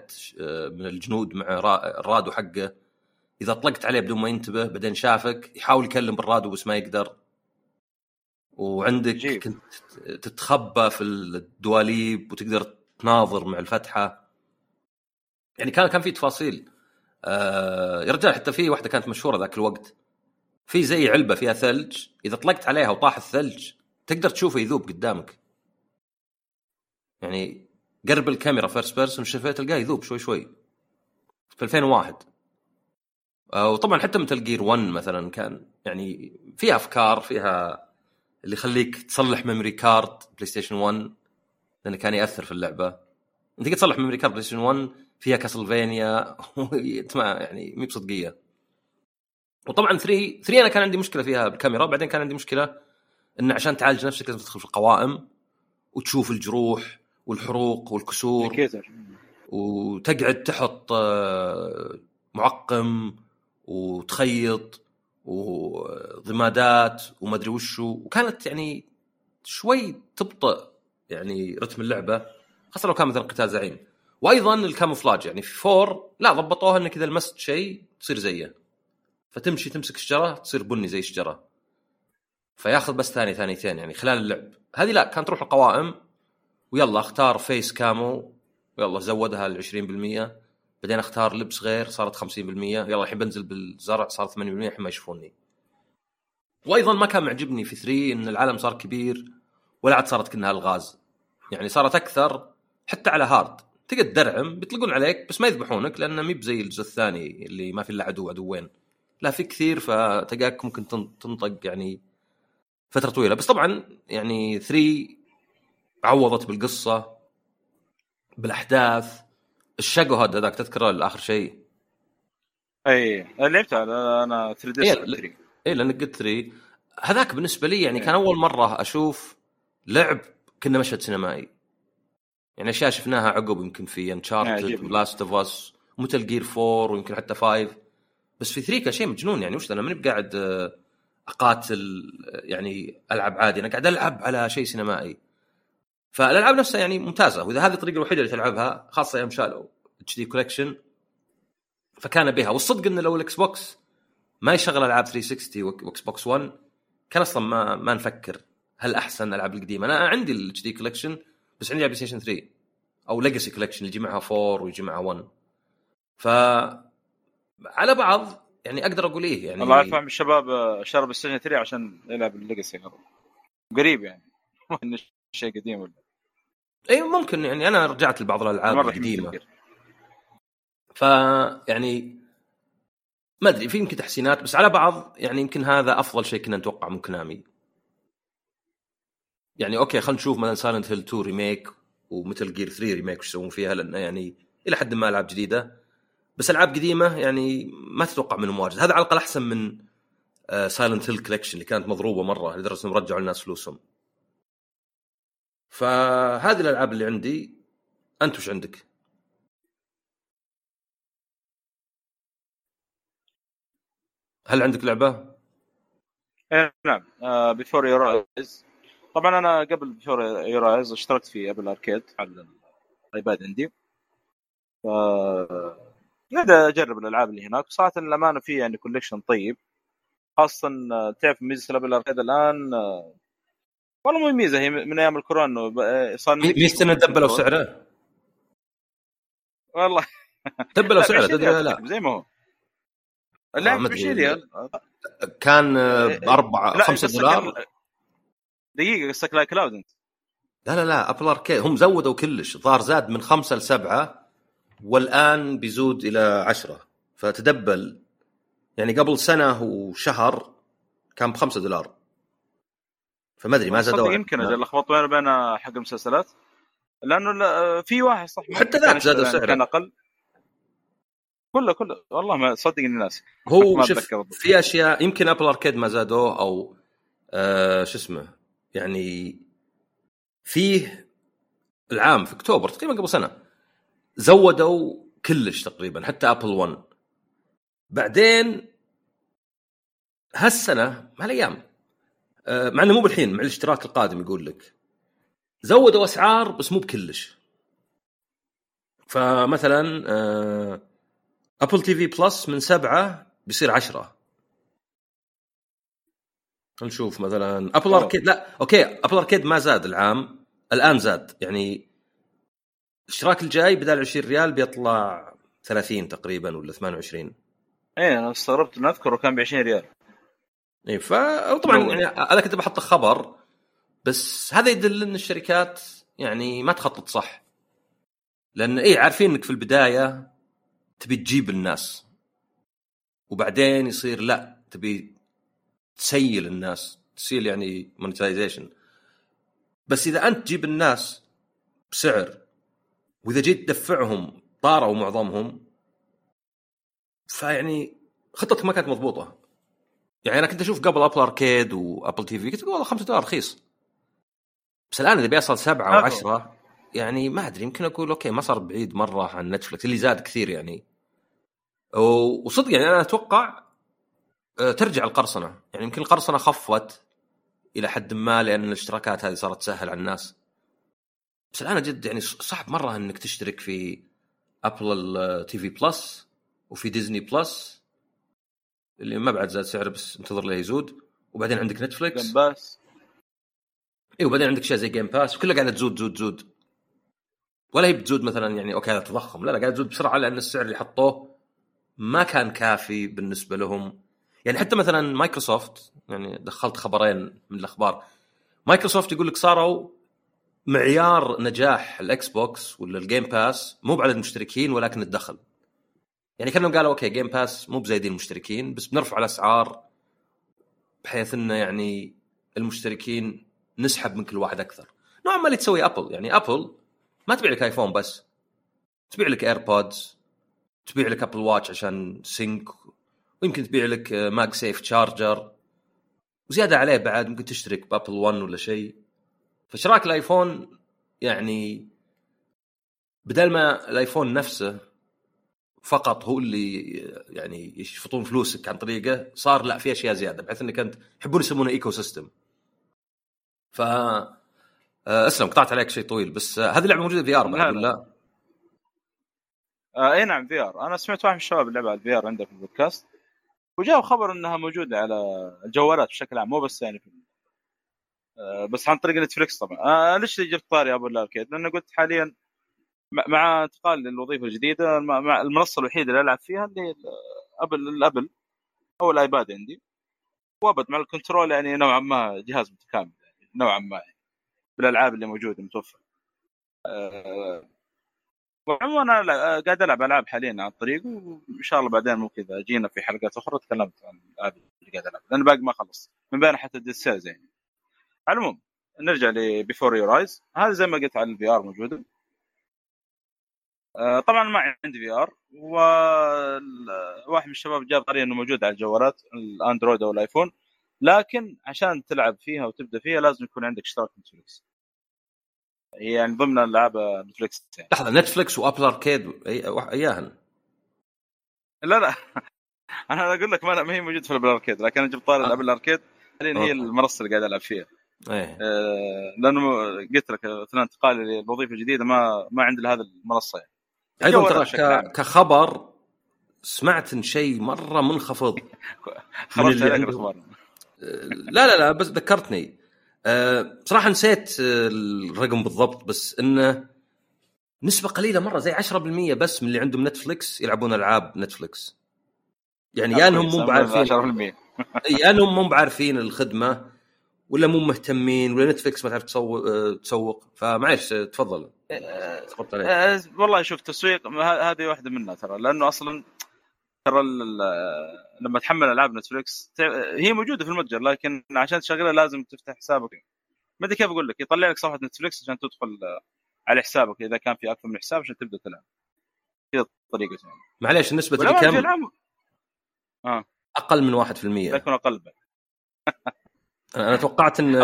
من الجنود مع الرادو حقه اذا طلقت عليه بدون ما ينتبه بعدين شافك يحاول يكلم بالرادو بس ما يقدر وعندك جيب. كنت تتخبى في الدواليب وتقدر تناظر مع الفتحه يعني كان في تفاصيل يا رجال حتى في واحده كانت مشهوره ذاك الوقت في زي علبه فيها ثلج اذا طلقت عليها وطاح الثلج تقدر تشوفه يذوب قدامك يعني قرب الكاميرا فيرست بيرسون شفت تلقاه يذوب شوي شوي في 2001. وطبعا حتى مثل جير 1 مثلا كان يعني فيها افكار فيها اللي يخليك تصلح ميموري كارد بلاي ستيشن 1 لانه كان ياثر في اللعبه انت كنت تصلح ميموري كارد بلاي ستيشن 1 فيها كاسلفينيا يعني مي بصدقيه. وطبعا 3 انا كان عندي مشكله فيها بالكاميرا بعدين كان عندي مشكله ان عشان تعالج نفسك لازم تدخل في القوائم وتشوف الجروح والحروق والكسور وتقعد تحط معقم وتخيط وضمادات وما ادري وشو وكانت يعني شوي تبطئ يعني رتم اللعبه خاصه لو كان مثلا قتال زعيم. وايضا الكاموفلاج يعني في 4 لا ضبطوها انك اذا لمست شيء تصير زيه فتمشي تمسك شجره تصير بني زي الشجره فياخذ بس ثانيتين يعني خلال اللعب. هذه لا كان تروح القوائم ويلا اختار فيس كامو ويلا زودها ل 20% بعدين اختار لبس غير صارت 50% يلا الحين بنزل بالزرع صار 8% الحين ما يشوفوني. وايضا ما كان معجبني في 3 ان العالم صار كبير ولا عاد صارت كأنها الغاز يعني صارت اكثر حتى على هارد تقعد درعم بيطلقون عليك بس ما يذبحونك لانه مي بزي الجزء الثاني اللي ما في الا عدوين لا في كثير فتلقاك ممكن تنطق يعني فتره طويله. بس طبعا يعني 3 عوضت بالقصه بالاحداث الشقو هذا ذاك تذكره الاخر شيء اي لعبته انا 3 اي لانك قلت 3 هذاك بالنسبه لي يعني كان اول مره اشوف لعب كنا مشهد سينمائي يعني اشياء شفناها عقب يمكن في انشارتد ولاست اوف اس ومثل جير 4 ويمكن حتى 5 بس في 3 شيء مجنون يعني وش انا ماني بقاعد اقاتل يعني العب عادي انا قاعد العب على شيء سينمائي فالالعاب نفسها يعني ممتازه واذا هذه الطريقه الوحيده اللي تلعبها خاصه يوم شالوا اتش دي كولكشن فكان بها. والصدق انه لو الاكس بوكس ما يشغل العاب 360 واكس بوكس 1 كان اصلا ما نفكر هل احسن العاب القديمه. انا عندي الاتش دي كولكشن بس عندي بلاي ستيشن 3 او ليجاسي كولكشن اللي يجي معها 4 ويجي معها 1 ف على بعض يعني اقدر اقول ايه يعني الله يرحم الشباب شرب السنه 3 عشان يلعب الليجاسي قريب يعني انه شيء قديم ولا اي ممكن يعني انا رجعت لبعض الالعاب القديمه ف يعني ما ادري في يمكن تحسينات بس على بعض يعني يمكن هذا افضل شيء كنا نتوقع من كنامي يعني اوكي خلينا نشوف مثلا سايلنت هيل 2 ريميك ومثل جير 3 ريميك وش يسوون فيها لانه يعني الى حد ما العاب جديده بس العاب قديمه يعني ما تتوقع منهم واجد هذا على الاقل احسن من سايلنت هيل كولكشن اللي كانت مضروبه مره لدرجه انهم رجعوا للناس فلوسهم فهذه الالعاب اللي عندي انت وش عندك هل عندك لعبه نعم بيفور يور ايز طبعا انا قبل بيفور يور ايز اشتركت في ابل اركيد على الايباد عندي ف قاعد اجرب الالعاب اللي هناك صراحه الامانه في يعني كولكشن طيب خاصه تعرف ميزه ابل اركيد الان والله مو ميزه هي من ايام الكورونا انه صار ميزه ندبلوا سعره والله دبلوا سعره تدري لا زي ما هو لا مشيليال كان ب4 $5 دقيقه قصك لا كلاود انت لا لا لا ابل اركيد هم زودوا كلش ظهر زاد من 5 ل7 والآن بيزود إلى 10 فتدبل يعني قبل سنة وشهر كان $5 فما أدري ما زادوا يمكن أجل لخبط وين بين حق المسلسلات لأنه في واحد صح حتى ذاك زادوا سعره كان أقل كله والله ما صدق الناس هو في أشياء يمكن أبل أركيد ما زادوا أو شو اسمه يعني فيه العام في أكتوبر تقريبا قبل سنة زودوا كلش تقريبا حتى أبل 1 بعدين هالسنة هالأيام مع أنه مو بالحين مع الاشتراك القادم يقول لك زودوا أسعار بس مو بكلش فمثلا أبل تي في بلس من 7 بيصير 10 نشوف مثلا أبل أركيد لا أوكي أبل أركيد ما زاد العام الآن زاد يعني الاشتراك الجاي بدل 20 ريال بيطلع 30 تقريبا ولا 28 ايه انا استغربت انه اذكره كان ب 20 ريال ايه فطبعا يعني انا كنت بحط خبر بس هذا يدل ان الشركات يعني ما تخطط صح لان ايه عارفين انك في البدايه تبي تجيب الناس وبعدين يصير لا تبي تسيل الناس تسيل يعني مونيتايزيشن بس اذا انت تجيب الناس بسعر وإذا جيت تدفعهم طاروا معظمهم فيعني خطتك ما كانت مضبوطة يعني أنا كنت أشوف قبل أبل أركيد وأبل تي في كنت أقول والله $5 رخيص بس الآن إذا بيصل 7 و10 يعني ما أدري يمكن أقول أوكي ما صار بعيد مرة عن نتفلكس اللي زاد كثير يعني وصدق يعني أنا أتوقع ترجع القرصنة يعني يمكن القرصنة خفت إلى حد ما لأن الاشتراكات هذه صارت تسهل على الناس بس الآن جد يعني صعب مرة أنك تشترك في أبل تي في بلس وفي ديزني بلس اللي ما بعد زاد سعره بس انتظر ليه يزود وبعدين عندك نتفليكس باس إيه وبعدين عندك شيء زي جيم باس وكله قاعدة تزود ولا هي بتزود مثلا يعني أوكي هذا تضخم لا قاعدة تزود بسرعة لأن السعر اللي حطوه ما كان كافي بالنسبة لهم يعني حتى مثلا مايكروسوفت يعني دخلت خبرين من الأخبار مايكروسوفت يقول لك صاروا معيار نجاح الاكس بوكس ولا الجيم باس مو بعدد المشتركين ولكن الدخل يعني كانوا قالوا اوكي جيم باس مو بزايدين المشتركين بس بنرفع الاسعار بحيث انه يعني المشتركين نسحب من كل واحد اكثر نوعا ما اللي تسوي ابل يعني ابل ما تبيع لك ايفون بس تبيع لك ايربودز تبيع لك ابل واتش عشان سينك ويمكن تبيع لك ماج سيف تشارجر وزياده عليه بعد ممكن تشترك بابل 1 ولا شيء فاشتراك الايفون يعني بدل ما الايفون نفسه فقط هو اللي يعني يشفطون فلوسك عن طريقه صار لا في اشياء زياده بحيث انك انت يحبون يسمونه ايكو سيستم ف اسلم قطعت عليك شيء طويل بس هذه اللعبه موجوده في VR ولا لا؟ اي نعم VR انا سمعت واحد من الشباب لعبها على VR عنده في البودكاست وجاء خبر انها موجوده على الجوالات بشكل عام مو بس يعني في بس عن طريق نتفليكس طبعا ليش جبت طاري ابل اركيد لانه قلت حاليا مع انتقال للوظيفه الجديده المنصه الوحيده اللي العب فيها اللي ابل او الايباد عندي، وابد مع الكنترول يعني نوعا ما جهاز متكامل يعني نوعا ما بالالعاب اللي موجوده متوفره. وعموما انا قاعد العب العاب حاليا على الطريق، وان شاء الله بعدين ممكن اذا جينا في حلقات اخرى تكلمت عن الالعاب اللي قاعد العب، لان باقي ما خلص من بين حتى الدساز زين يعني. على العموم نرجع لبيفور يور ايز، هذا زي ما قلت على الفي ار موجوده. طبعا ما عندي في ار، وواحد من الشباب جاب طريقه انه موجود على الجوالات الاندرويد او الايفون، لكن عشان تلعب فيها وتبدا فيها لازم يكون عندك اشتراك نتفليكس، يعني ضمن العاب نتفليكس يعني. لحظه، نتفليكس وابل اركيد اياهن؟ لا انا اقول لك ما هي موجوده في الابل اركيد، لكن انا جبت طاري الابل اركيد لان هي المنصه اللي قاعد العب فيها. ايه لانه قلت لك اثناء انتقالي للوظيفه الجديده ما عندي لهذا المنصه يعني. ايضا ترى كخبر سمعت ان شيء مره منخفض من الاخبار. لا بس ذكرتني بصراحه نسيت الرقم بالضبط، بس انه نسبه قليله مره زي 10% بس من اللي عندهم نتفليكس يلعبون العاب نتفليكس، يعني يا انهم مو بعارفين الخدمه، ولا مو مهتمين، ولا نتفليكس ما تعرف تسوق. فمعليش تفضل. والله شوف تسويق هذه واحده منها ترى، لانه اصلا ترى لما تحمل العاب نتفليكس هي موجوده في المتجر، لكن عشان تشغلها لازم تفتح حسابك. ما ادري كيف اقول لك، يطلع لك صفحه نتفليكس عشان تدخل على حسابك اذا كان في اكثر من حساب عشان تبدا تلعب كذا طريقه يعني. معليش نسبه الكم اقل من 1%، لكن اقل انا توقعت ان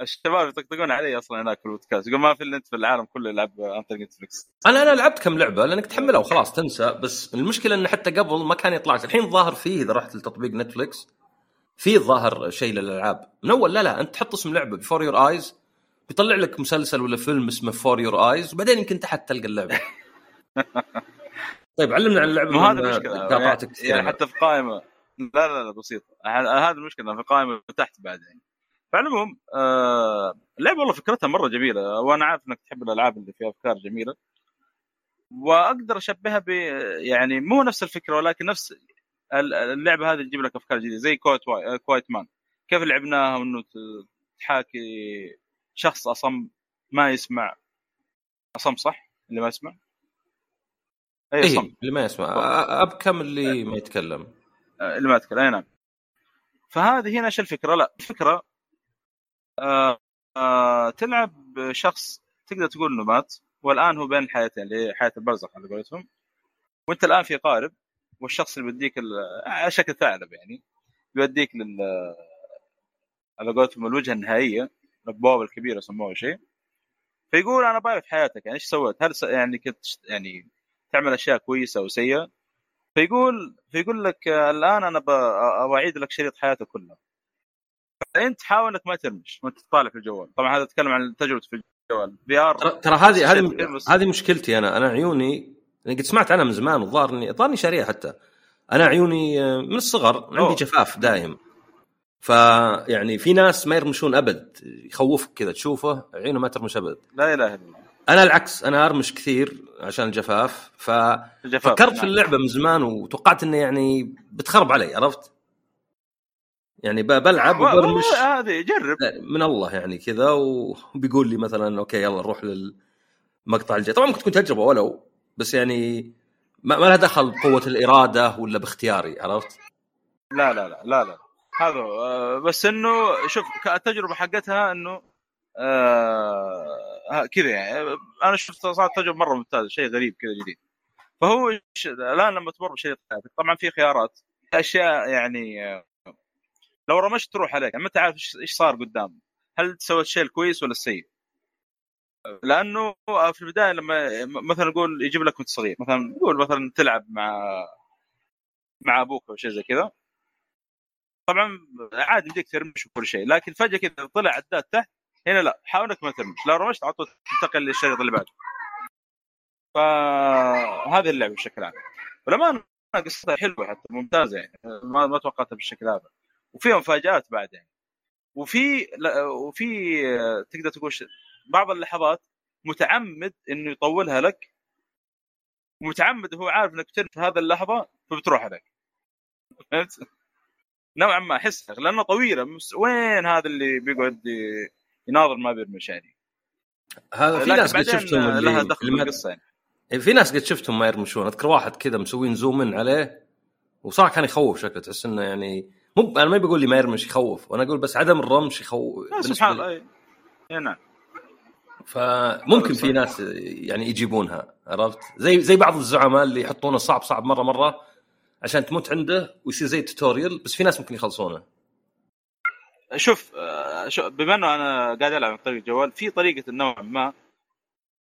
الشباب يطقطقون علي اصلا هناك في البودكاست، يقول ما في انت في العالم كله يلعب عن طريق نتفليكس. انا لعبت كم لعبه لانك تحملها وخلاص تنسى، بس المشكله انه حتى قبل ما كان يطلع. الحين ظاهر فيه اذا رحت لتطبيق نتفليكس فيه ظاهر شيء للالعاب من اول. لا انت تحط اسم لعبه فور يور ايز بيطلع لك مسلسل ولا فيلم اسمه فور يور ايز، وبعدين يمكن تحت تلقى اللعبه. طيب علمنا عن اللعبه. هذا مشكله يعني حتى في قائمه. لا بسيطه هذا المشكله في قائمه تحت بعد يعني. فالمهم اللعبة والله فكرتها مرة جميلة، وأنا عارف أنك تحب الألعاب اللي فيها أفكار جميلة، وأقدر أشبهها يعني مو نفس الفكرة ولكن نفس اللعبة هذه تجيب لك أفكار جديدة، زي كوايت مان كيف لعبناها، أنه تحاكي شخص أصم ما يسمع. أصم صح؟ اللي ما يسمع اللي ما يسمع أبكم اللي ما يتكلم أي نعم. فهذه هنا شو الفكرة؟ لا الفكرة تلعب شخص تقدر تقول انه مات، والان هو بين حياتين اللي حياه البرزخ على قولتهم، وانت الان في قارب، والشخص اللي بيديك على شكل ثعلب يعني بيوديك على قولتهم الوجهه النهائيه، البوابه الكبيره سموها شيء. فيقول انا بعرف حياتك يعني ايش سويت، هل يعني كنت يعني تعمل اشياء كويسه او سيئه. فيقول لك الان انا بأعيد لك شريط حياتك كله، انت حاول انك ما ترمش وانت تطالع في الجوال. طبعا هذا اتكلم عن تجربتي في الجوال في ار. ترى هذه مشكلتي انا عيوني، انا قد سمعت عنها من زمان، وظهرني شاريه حتى. انا عيوني من الصغر عندي جفاف دائم، فيعني في ناس ما يرمشون ابد، يخوفك كذا تشوفه عينه ما ترمش ابد. لا اله الا الله. انا العكس، انا ارمش كثير عشان الجفاف. ففكرت في اللعبه من زمان، وتوقعت انه يعني بتخرب علي، عرفت يعني بلعب وبرمش هذه جرب من الله يعني كذا، وبيقول لي مثلا اوكي يلا نروح للمقطع الجاي. طبعا ممكن تكون تجربه ولو، بس يعني ما لها دخل بقوه الاراده ولا باختياري، عرفت. لا هذا بس انه شوف التجربه حقتها انه كذا يعني. انا شفت صارت تجربه مره ممتازه، شيء غريب كذا جديد. فهو الان لما تمر بشيء حياتك طبعا في خيارات اشياء يعني، لو رمشت تروح عليك ما تعرف ايش صار قدام، هل سويت شيء كويس ولا سيء. لانه في البدايه لما مثلا نقول يجيب لك وانت صغير، مثلا نقول مثلا تلعب مع ابوك او شيء زي كذا، طبعا عادي بدك ترمش وكل شيء، لكن فجاه كذا طلع عداد تحت هنا. لا حاول انك ما ترمش، لو رمشت عطوا تنتقل للشريط اللي بعده. فهذه اللعبه بشكل عام ولما قصتها حلوه حتى ممتازه يعني، ما توقعتها بالشكل هذا، وفيها مفاجآت بعدين يعني. وفي تقدر تقول بعض اللحظات متعمد انه يطولها لك ومتعمد هو عارف انك بترف هذا اللحظه فبتروح عليك. فهمت؟ نوعا ما احسها لانه طويله. وين هذا اللي بيقعد يناظر ما بيرمشاني؟ هذا في ناس قد شفتهم لها دخل بالقصه. في ناس قد شفتهم ما يرمشون. اذكر واحد كذا مسوين زومن عليه وصار كان يخوف شكله، تحس انه يعني مو انا ما بقول لي ما يرمش يخوف، وانا اقول بس عدم الرمش يخوف. سبحان الله. اي نعم. فممكن في ناس يعني يجيبونها، عرفت؟ زي بعض الزعماء اللي يحطونه صعب مره عشان تموت عنده ويصير زي التوتوريال، بس في ناس ممكن يخلصونه. شوف بما انه انا قاعد العب عن طريق الجوال، في طريقه النوع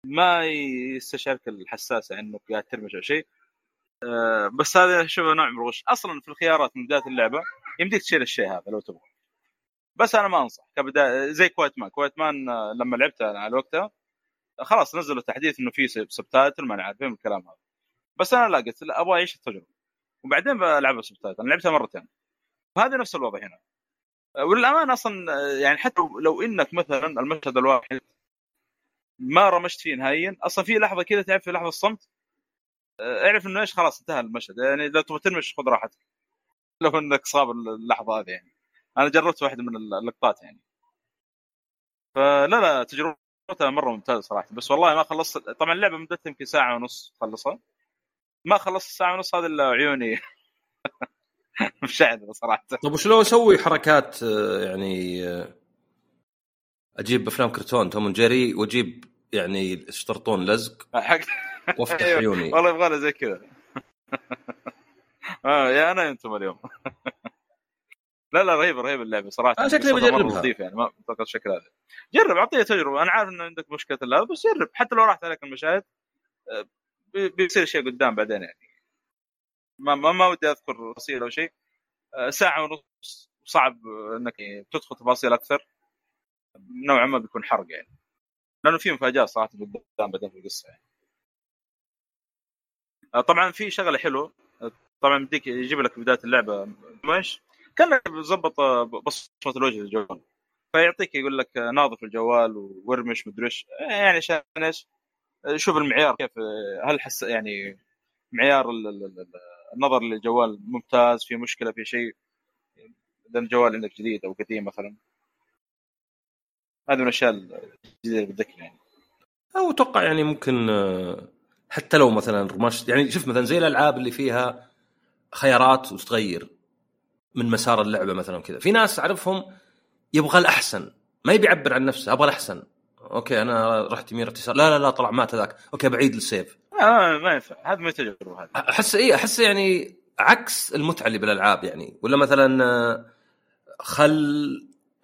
ما يستشعرك الحساسه انه قاعد ترمش او شيء، بس هذا شوف نوع من الغش. اصلا في الخيارات من بدايه اللعبه يمديك تشيل الشيء هذا لو تبغى، بس انا ما انصح كبدايه. زي كويت مان لما لعبتها على وقتها خلاص نزلوا تحديث انه في سبتايتل، ما نعرفين الكلام هذا، بس انا لاقيت ابغى اعيش التجربه وبعدين بلعبها سبتايتل. انا لعبتها مرتين وهذا نفس الوضع هنا. وللأمان اصلا يعني حتى لو انك مثلا المشهد الواحد ما رمشت فيه نهائيا، اصلا في لحظه كذا تعب، في لحظه الصمت، اعرف انه ايش خلاص انتهى المشهد. يعني لو تبغى ترمش خذ راحتك لو انك صاب اللحظه هذه. يعني انا جربت واحده من اللقطات يعني، فلا تجربتها مره ممتازه صراحه. بس والله ما خلصت. طبعا اللعبه مدتها يمكن ساعه ونص، خلصها ما خلصت ساعه ونص، هذا اللي عيوني مش عارف صراحه. طب وش لو اسوي حركات يعني اجيب افلام كرتون توم وجيري واجيب يعني شرطون لزق وافتح عيوني؟ والله يبغى زي كذا. يا انا انتم اليوم. لا رهيب اللعبه صراحه. انا شكلي بجربها لطيف يعني، ما اتوقع شكل هذا. جرب، اعطيه تجربه. انا عارف انه عندك مشكله هذا، بس جرب حتى لو راحت عليك المشاهد بيصير شيء قدام بعدين. يعني ما ودي اذكر تفاصيل او شيء. ساعه ونص صعب انك تدخل تفاصيل اكثر، نوعا ما بيكون حرق يعني، لانه في مفاجاه صراحه قدام بعدين في القصه يعني. طبعا في شغله حلوه، طبعا بديك يجيب لك بدايه اللعبه مش كان بيظبط بصمه الوجه الجوال، فيعطيك يقول لك ناظف الجوال وورمش مدريش يعني. عشان ايش؟ شوف المعيار كيف، هل حس يعني معيار النظر للجوال ممتاز، في مشكله، في شيء، اذا الجوال عندك جديد او قديم مثلا. هذا من الاشياء الجديده بدك يعني. او اتوقع يعني ممكن حتى لو مثلا رمشت يعني، شوف مثلا زي الالعاب اللي فيها خيارات وتتغير من مسار اللعبه مثلا كذا، في ناس اعرفهم يبغى الاحسن، ما يبي يعبر عن نفسه، ابغى الاحسن. اوكي انا رحت يمين رحت يسار، لا طلع مات هذاك، اوكي بعيد السيف. ما ينفع هذا، ما تجربه هذا. احس يعني عكس المتعه اللي بالالعاب يعني. ولا مثلا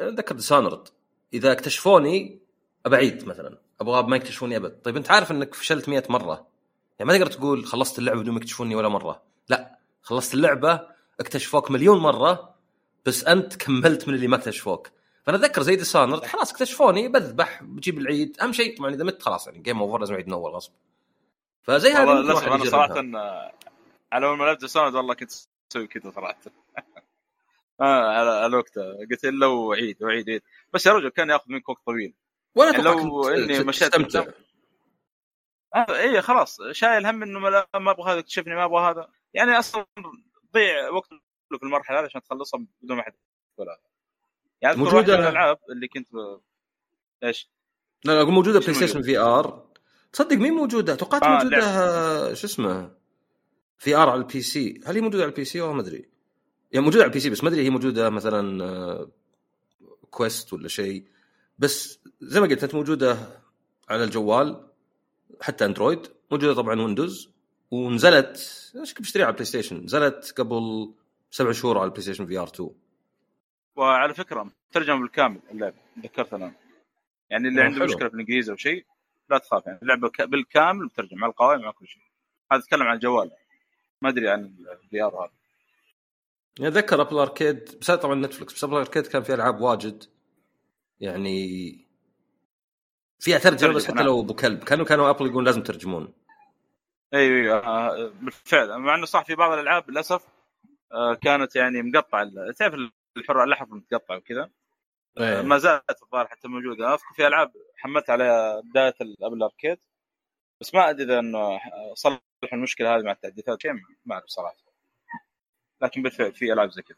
ذكر سانرد، اذا اكتشفوني ابعيد مثلا، ابغى ما يكتشفوني ابد. طيب انت عارف انك فشلت 100 مره يعني، ما تقدر تقول خلصت اللعبه بدون ما يكتشفوني ولا مره. لا، خلصت اللعبه اكتشفوك مليون مره بس انت كملت من اللي ما اكتشفوك. فانا اتذكر زي ديسانر خلاص اكتشفوني بذبح بجيب العيد، اهم شيء طبعا اذا مت خلاص يعني جيم اوفر، لازم اعيد من اول غصب. فزي هذا انا صراحه على اول ما لعبت ديسانر والله كنت اسوي كذا صراحه. على الوقت قلت له عيد بس يا رجل كان ياخذ منك وقت طويل، وانا يعني لو اني مشيت اي خلاص شايل هم انه ما ابغى هذا يكتشفني، ما ابغى هذا يعني. اصلا ضيع وقت في المرحله هذه عشان تخلصها بدون ما حد ولا يعني. موجوده الالعاب اللي كنت ايش لا اقول موجوده بلاي ستيشن في ار، تصدق مين موجوده؟ توقعت موجوده شو اسمه في ار على البي سي. هل هي موجوده على البي سي او ما ادري؟ يعني موجوده على البي سي بس ما ادري هي موجوده مثلا كويست ولا شيء، بس زي ما قلت انت موجوده على الجوال حتى اندرويد، موجوده طبعا ويندوز، ونزلت ايش كنت بشتريها على البلاي ستيشن، نزلت قبل 7 شهور على البلاي ستيشن في ار 2. وعلى فكره ترجمه بالكامل اللعبه، ذكرت انا يعني اللي عنده مشكله في الانجليزي او شيء لا تخاف يعني، اللعبه بالكامل مترجمه على القوائم على كل شيء. هذا اتكلم عن الجوال، ما ادري عن الفي ار هذا. اتذكر ابل اركيد بس طبعا نتفلكس، بس ابل اركيد كان فيها العاب واجد يعني فيها ترجمه، بس حتى لو ابو كلب كانوا ابل يقولون لازم ترجمون. ايوه بالفعل، مع انه صح في بعض الالعاب للاسف كانت يعني مقطعه، تعرف الحرة اللحظه متقطعه وكذا. أيه. ما زالت الظاهر حتى موجوده. اذكر في العاب حملت على بدايه الابل اركيد بس ما ادري انه صلح المشكله هذه مع التحديثات شيء ما اعرف صراحه، لكن بالفعل في العاب زي كذا.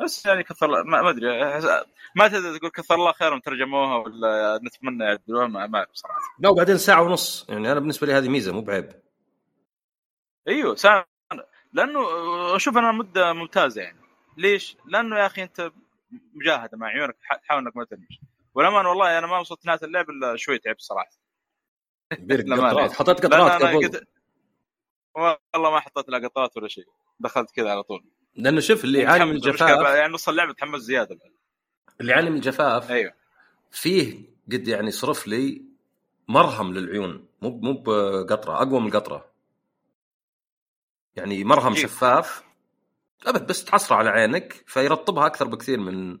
بس يعني كثر ما ادري، ما تقدر تقول كثر الله خيرهم ترجموها ولا نتمنى يعدلوها، ما اعرف صراحه. لا وبعدين ساعه ونص يعني انا بالنسبه لي هذه ميزه مو بعيب. ايوه ساعه، لانه اشوف انا مده ممتازه يعني. ليش؟ لانه يا اخي انت مجاهده مع عيونك تحاول انك ما تنمش. ولما أنا والله انا ما وصلت نهايه اللعب الا شويه تعب صراحه. حطيت قطرات قبل والله ما حطيت لا قطرات ولا شيء، دخلت كذا على طول. لانه شوف اللي يعاني من الجفاف يعني نص اللعبه تحمس زياده بقى. اللي يعاني من الجفاف ايوه فيه قد يعني صرف لي مرهم للعيون، مو بقطره اقوى من القطره يعني مرهم شفاف ابد بس تحصره على عينك فيرطبها اكثر بكثير من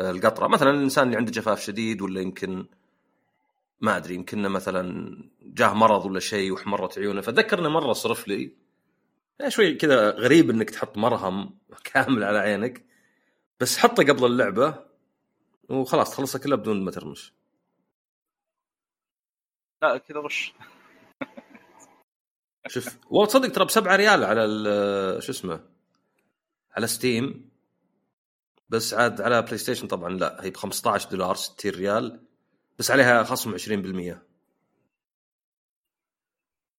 القطره. مثلا الانسان اللي عنده جفاف شديد ولا يمكن ما ادري يمكن مثلا جاه مرض ولا شيء وحمرت عيونه، فذكرنا مره صرف لي شوي كذا غريب انك تحط مرهم كامل على عينك، بس حطه قبل اللعبه وخلاص تخلصها كلها بدون ما ترمش. لا كذا غش. شوف والله تصدق ترى ب7 ريال على شو اسمه على ستيم، بس عاد على بلاي ستيشن طبعا لا هي ب$15 $60 بس عليها خصم 20%.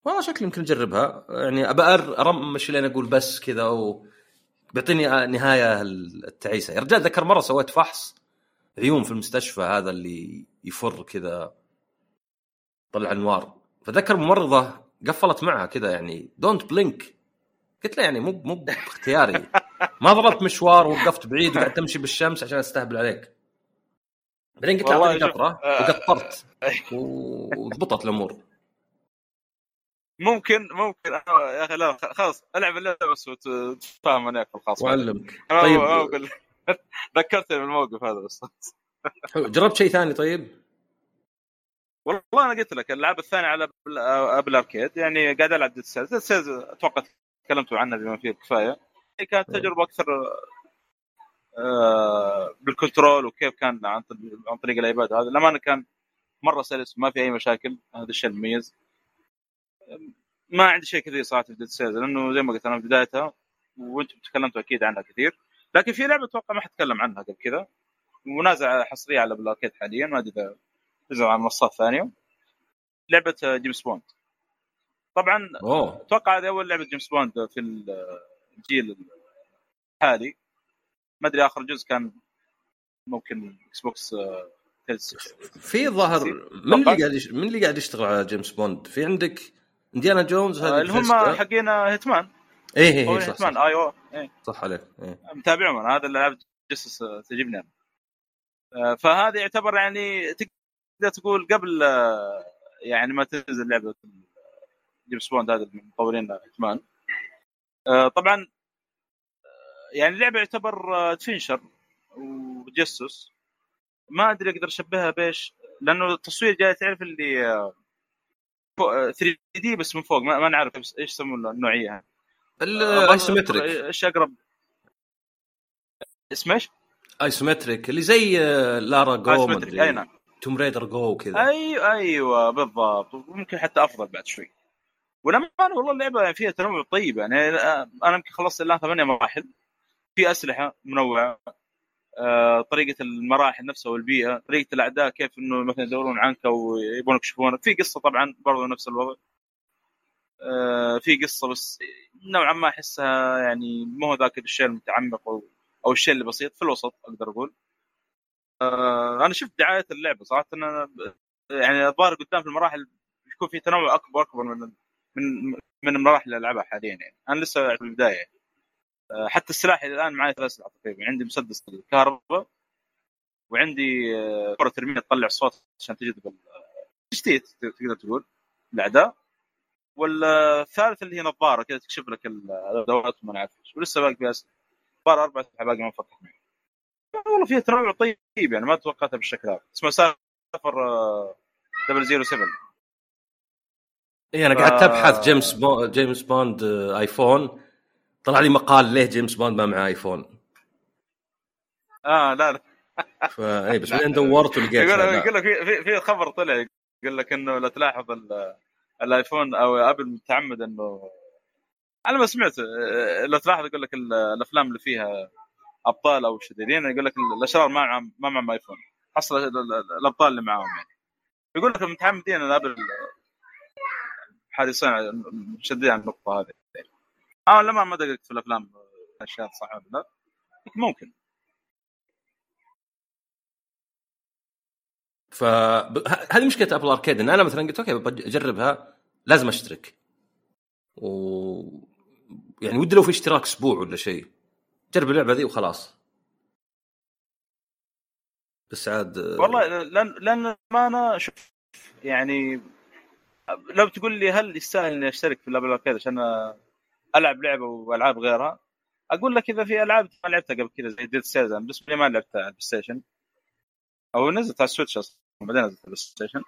والله شكل يمكن نجربها يعني، ابى ارمش اللي انا اقول بس كذا وبيعطيني نهايه التعيسه. يا رجال ذكر مره سويت فحص عيون في المستشفى هذا اللي يفر كذا طلع انوار، فذكر ممرضه قفلت معها كذا يعني دونت بلينك، قلت له يعني مو باختياري، ما ضربت مشوار ووقفت بعيد وقعدت امشي بالشمس عشان استهبل عليك. بعدين قلت له قطره وقطرت وضبطت الامور. ممكن يا اخي لا خلاص العب اللعبه بس وتفهم انا الخاص وعلمك. طيب ذكرتني بالموقف هذا بس. جربت شيء ثاني؟ طيب والله انا قلت لك الالعاب الثانيه على ابل اركيد يعني قاعد العب ديد سيلز، اتوقع تكلمتوا عنها بما فيه الكفايه. كانت تجربه اكثر بالكنترول وكيف كان عن طريق الايباد هذا، لما انا كان مره سلس ما في اي مشاكل، هذا الشيء المميز. ما عندي شيء كثير صراحه في ديد سيلز لانه زي ما قلت انا بدايتها وانتم تكلمتوا اكيد عنها كثير، لكن في لعبه اتوقع ما حتكلم عنها قبل كذا، منازعه حصريه على بلاكيت حاليا ما ادري اذا تنزل على منصات ثانيه، لعبه جيمس بوند. طبعا اتوقع هذه اول لعبه جيمس بوند في الجيل الحالي، ما ادري اخر جزء كان ممكن اكس بوكس في ظهر. من اللي قاعد يشتغل على جيمس بوند؟ في عندك انديانا جونز هذا اللي هم حقين هيتمان. ايه صح هيتمان اي او صح عليك متابعهم انا، هذا الالعاب جسس تعجبني. فهذا يعتبر يعني تقدر تقول قبل يعني ما تنزل لعبه جيمس بوند هذا من مطورين هيتمان. طبعا يعني اللعبه يعتبر تفينشر وتجسس، ما ادري اقدر اشبهها بايش لانه التصوير جاي تعرف اللي 3D بس من فوق، ما نعرف ايش يسمونه النوعيه الايسومتريك. ايش اقرب اسمه ايش ايسومتريك اللي زي لارا جو مدري توم ريدر جو كذا. ايوه بالضبط، وممكن حتى افضل بعد شوي. ولما انا والله اللعبه فيها تنوع طيب يعني، انا يمكن خلصت الان 8 مراحل، في اسلحه منوعه، طريقه المراحل نفسها والبيئه، طريقه الاعداء كيف انه مثلا يدورون عنك ويبونك يشوفونك، في قصه طبعا برضو نفس الوضع، في قصه بس نوعا ما احسها يعني مو ذاك الشيء المتعمق او الشيء اللي بسيط، في الوسط اقدر اقول. انا شفت دعايه اللعبه صراحه انا يعني الظاهر قدام في المراحل يكون في تنوع اكبر من مراحل الالعاب حاليا يعني. انا لسه في البدايه، حتى السلاح الان معي 3 أسلحة تقريبا، عندي مسدس الكهرباء وعندي كره ترميه تطلع صوت عشان تجذب التشتيت تقدر تقول الاعداء، والثالث اللي هي نظاره كذا تكشف لك الادوات وما نعرف ايش، ولسه باقي فيها صار 4 أسلحة باقي ما فتحت معي. والله فيها تنوع طيب يعني ما توقعتها بالشكل هذا. اسمه سافر 007. اي انا قعدت ابحث جيمس بوند ايفون، طلع لي مقال ليه جيمس بوند ما معه ايفون. لا فا اي بس بعدين دورت ولقيت. يقول لك في خبر طلع يقول لك انه لا تلاحظ الايفون او ابل متعمد انه انا ما سمعت. لو تلاحظ يقول لك الافلام اللي فيها ابطال او شريرين يقول لك الاشرار ما معهم ايفون، حصل الابطال اللي معاهم يعني. يقول لك متعمدين ان ابل حادثين شديد عن النقطه هذه. انا لما ما دققت في الافلام اشياء صح ولا لا، ممكن. فهذه مشكله ابل اركيد، ان انا مثلا قلت اوكي بجربها لازم اشترك، ويعني ودي لو في اشتراك اسبوع ولا شيء جرب اللعبه ذي وخلاص. بس عاد والله لان ما انا شوف يعني لو تقول لي هل يستاهل اني اشترك في الابل اركيد عشان العب لعبه والعاب غيرها، اقول لك اذا في العاب ما لعبتها قبل كذا زي ديد سيزن، بس ما لعبتها على البلاي ستيشن او نزلت على السويتش اصلا وبعدين نزلت على البلاي ستيشن،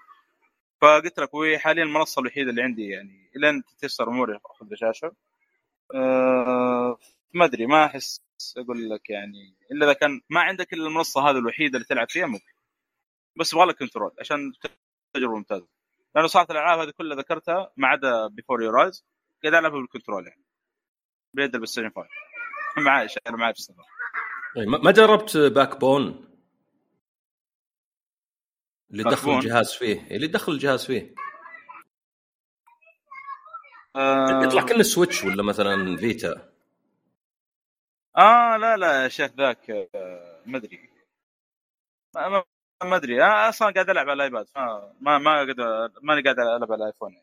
فقلت لك وهي حاليا المنصه الوحيده اللي عندي يعني الى ان تتيسر اموري اخذ شاشه. ما ادري، ما احس اقول لك يعني الا اذا كان ما عندك الا المنصه هذه الوحيده اللي تلعب فيها ممكن، بس يبغى لك كنترول عشان تجربه ممتازه، لانه صارت الالعاب هذه كلها ذكرتها ما عدا بيفور يور ايز قاعد العبها بالكنترول يعني بيد البلاي ستيشن 5 معاي شغال معاي في السفر. ما جربت باك بون اللي دخل الجهاز فيه يطلع كل السويتش ولا مثلا فيتا. لا يا شيخ ذاك ما ادري اصلا قاعد العب على الايباد، ما اقدر ماني قاعد العب على الايفون.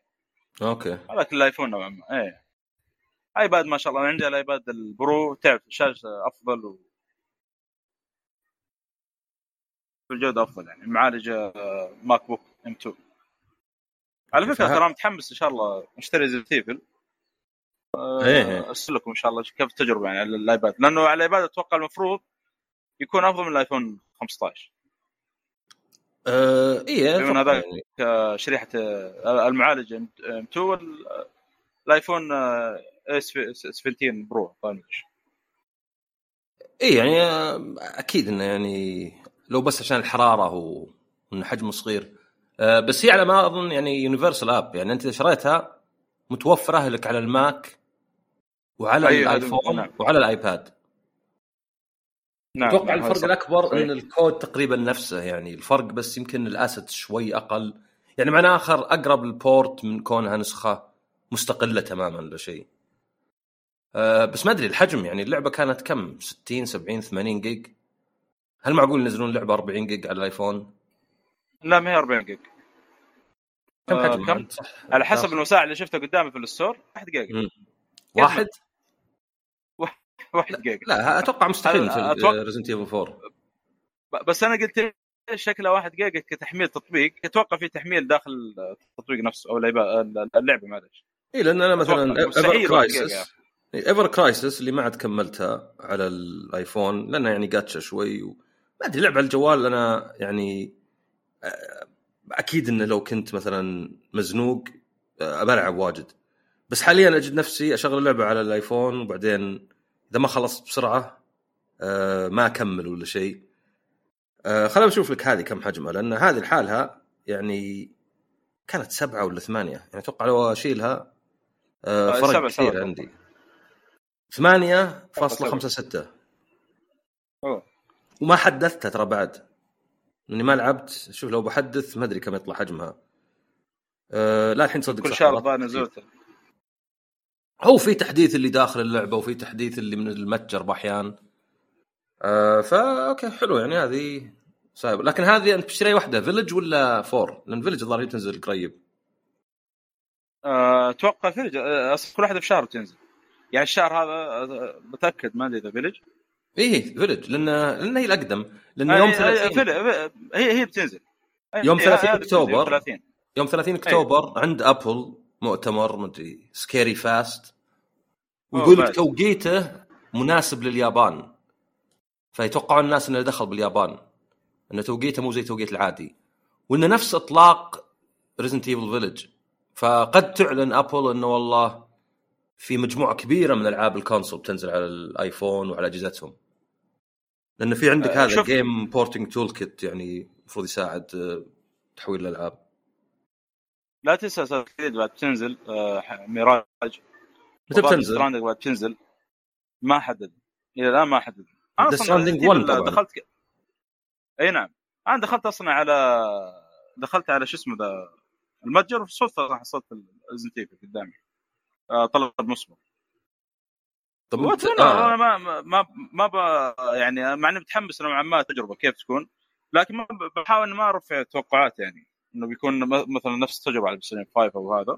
اوكي هذاك الايفون نوعا ما. ايه ايباد ما شاء الله عندي الايباد البرو تعرف شاشة افضل والجودة افضل يعني، معالجة ماك بوك M2 على فكرة. ترى متحمس ان شاء الله اشتري زي تيفل ارسل لكم ان شاء الله كيف التجربة يعني على الايباد، لانه على الايباد اتوقع المفروض يكون افضل من الايفون 15. من هذا يعني. شريحة المعالجة M2 الايفون S15 برو طبعا. ايه يعني اكيد انه يعني لو بس عشان الحراره وانه حجمه صغير. بس هي على ما اظن يعني يونيفرسال اب، يعني انت شريتها متوفره لك على الماك وعلى الايفون نعم. وعلى الايباد نعم. اتوقع نعم. الفرق الاكبر ان الكود تقريبا نفسه، يعني الفرق بس يمكن الاسيت شوي اقل، يعني معناه اخر اقرب البورت من كونها نسخه مستقلة تماماً لشيء. بس ما أدري الحجم، يعني اللعبة كانت كم 60 70 80 جيج، هل معقول ينزلون لعبة 40 جيج على الآيفون؟ لا ما هي 40 جيج. كم حجم كم؟ على حسب المساحة اللي شفتها قدامي في الستور 1 جيج. واحد جيج. لا أتوقع مستحيل في ريزنت ايفل 4. بس أنا قلت شكله 1 جيج كتحميل تطبيق، أتوقع في تحميل داخل التطبيق نفسه أو اللعبة معلش. إيه لأن أنا مثلاً إيفر كرايسس اللي ما عاد كملتها على الآيفون لأنها يعني قاتشة شوي ما أدري لعب على الجوال. أنا يعني أكيد إنه لو كنت مثلاً مزنوق ألعب واجد، بس حالياً أجد نفسي أشغل لعبة على الآيفون وبعدين إذا ما خلصت بسرعة ما أكمل ولا شيء. خلنا نشوف لك هذه كم حجمها، لأن هذه الحالها يعني كانت 7 ولا 8، يعني أتوقع لو أشيلها فرق كثير عندي 8.56. وما حدثتها ترى بعد إني ما لعبت، شوف لو بحدث ما أدري كم يطلع حجمها. لا الحين صدق كل شهر ضاع نزلته، هو في تحديث اللي داخل اللعبة وفي تحديث اللي من المتجر بأحيان. فا أوكي حلو يعني هذه صعب. لكن هذه أنت بشتري واحدة فيلج ولا فور؟ لأن فيلج الظاهر تنزل قريب. أتوقع فيلج كل واحدة بشهر تنزل، يعني الشهر هذا بتأكد ما أدري إذا فيلج. إيه فيلج لأن هي الأقدم، لأن يوم 30 هي بتنزل يوم 30 أكتوبر. يوم 30 أكتوبر عند أبل مؤتمر مدري سكيري فاست، ويقول لك توقيته مناسب لليابان، فيتوقعون الناس إنه دخل باليابان أن توقيته مو زي توقيت العادي، وأنه نفس إطلاق Resident Evil Village. فقد تعلن أبل أنه والله في مجموعة كبيرة من ألعاب الكونسول تنزل على الآيفون وعلى أجهزتهم، لأن في عندك هذا Game Porting Toolkit يعني مفروض يساعد تحويل الألعاب. لا تنسى سلسلة بعد بتنزل ميراج متى بتنزل؟ ستراندنج بعد بتنزل ما حدد إلى الآن ما حدد. أنا دخلت أي نعم أنا دخلت أصلا على دخلت على شو اسمه ذا المتجر وفي صوتها حصلت الزنتيفي قدامي طلب مصبر. طب أنا ما ما ما يعني مع إني متحمس نوعا ما تجربة كيف تكون لكن ما بحاول ما أرفع توقعات يعني إنه بيكون مثلا نفس تجربة على بلايستيشن 5 أو هذا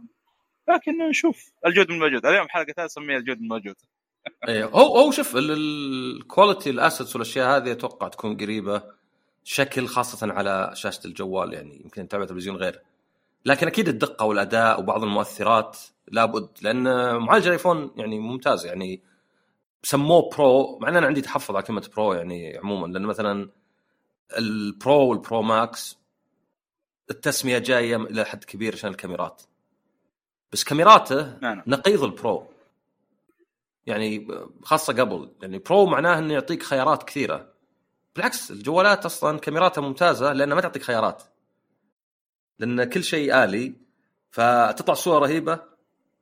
لكن نشوف الجود من الموجود. اليوم حلقة ثانية سميها الجود من الموجود. إيه أو شوف الكواليتي الأسيتس والأشياء هذه أتوقع تكون قريبة شكل خاصة على شاشة الجوال يعني يمكن نتابع تلفزيون غير لكن أكيد الدقة والأداء وبعض المؤثرات لابد لأن معالج الآيفون يعني ممتاز يعني سموه برو مع أن أنا عندي تحفظ على كلمة برو يعني عموما لأن مثلا البرو والبرو ماكس التسمية جاية إلى حد كبير عشان الكاميرات بس كاميراته نقيض البرو يعني خاصة قبل يعني برو معناه أنه يعطيك خيارات كثيرة بالعكس الجوالات أصلا كاميراتها ممتازة لأنها ما تعطيك خيارات لأن كل شيء آلي فتطلع صورة رهيبة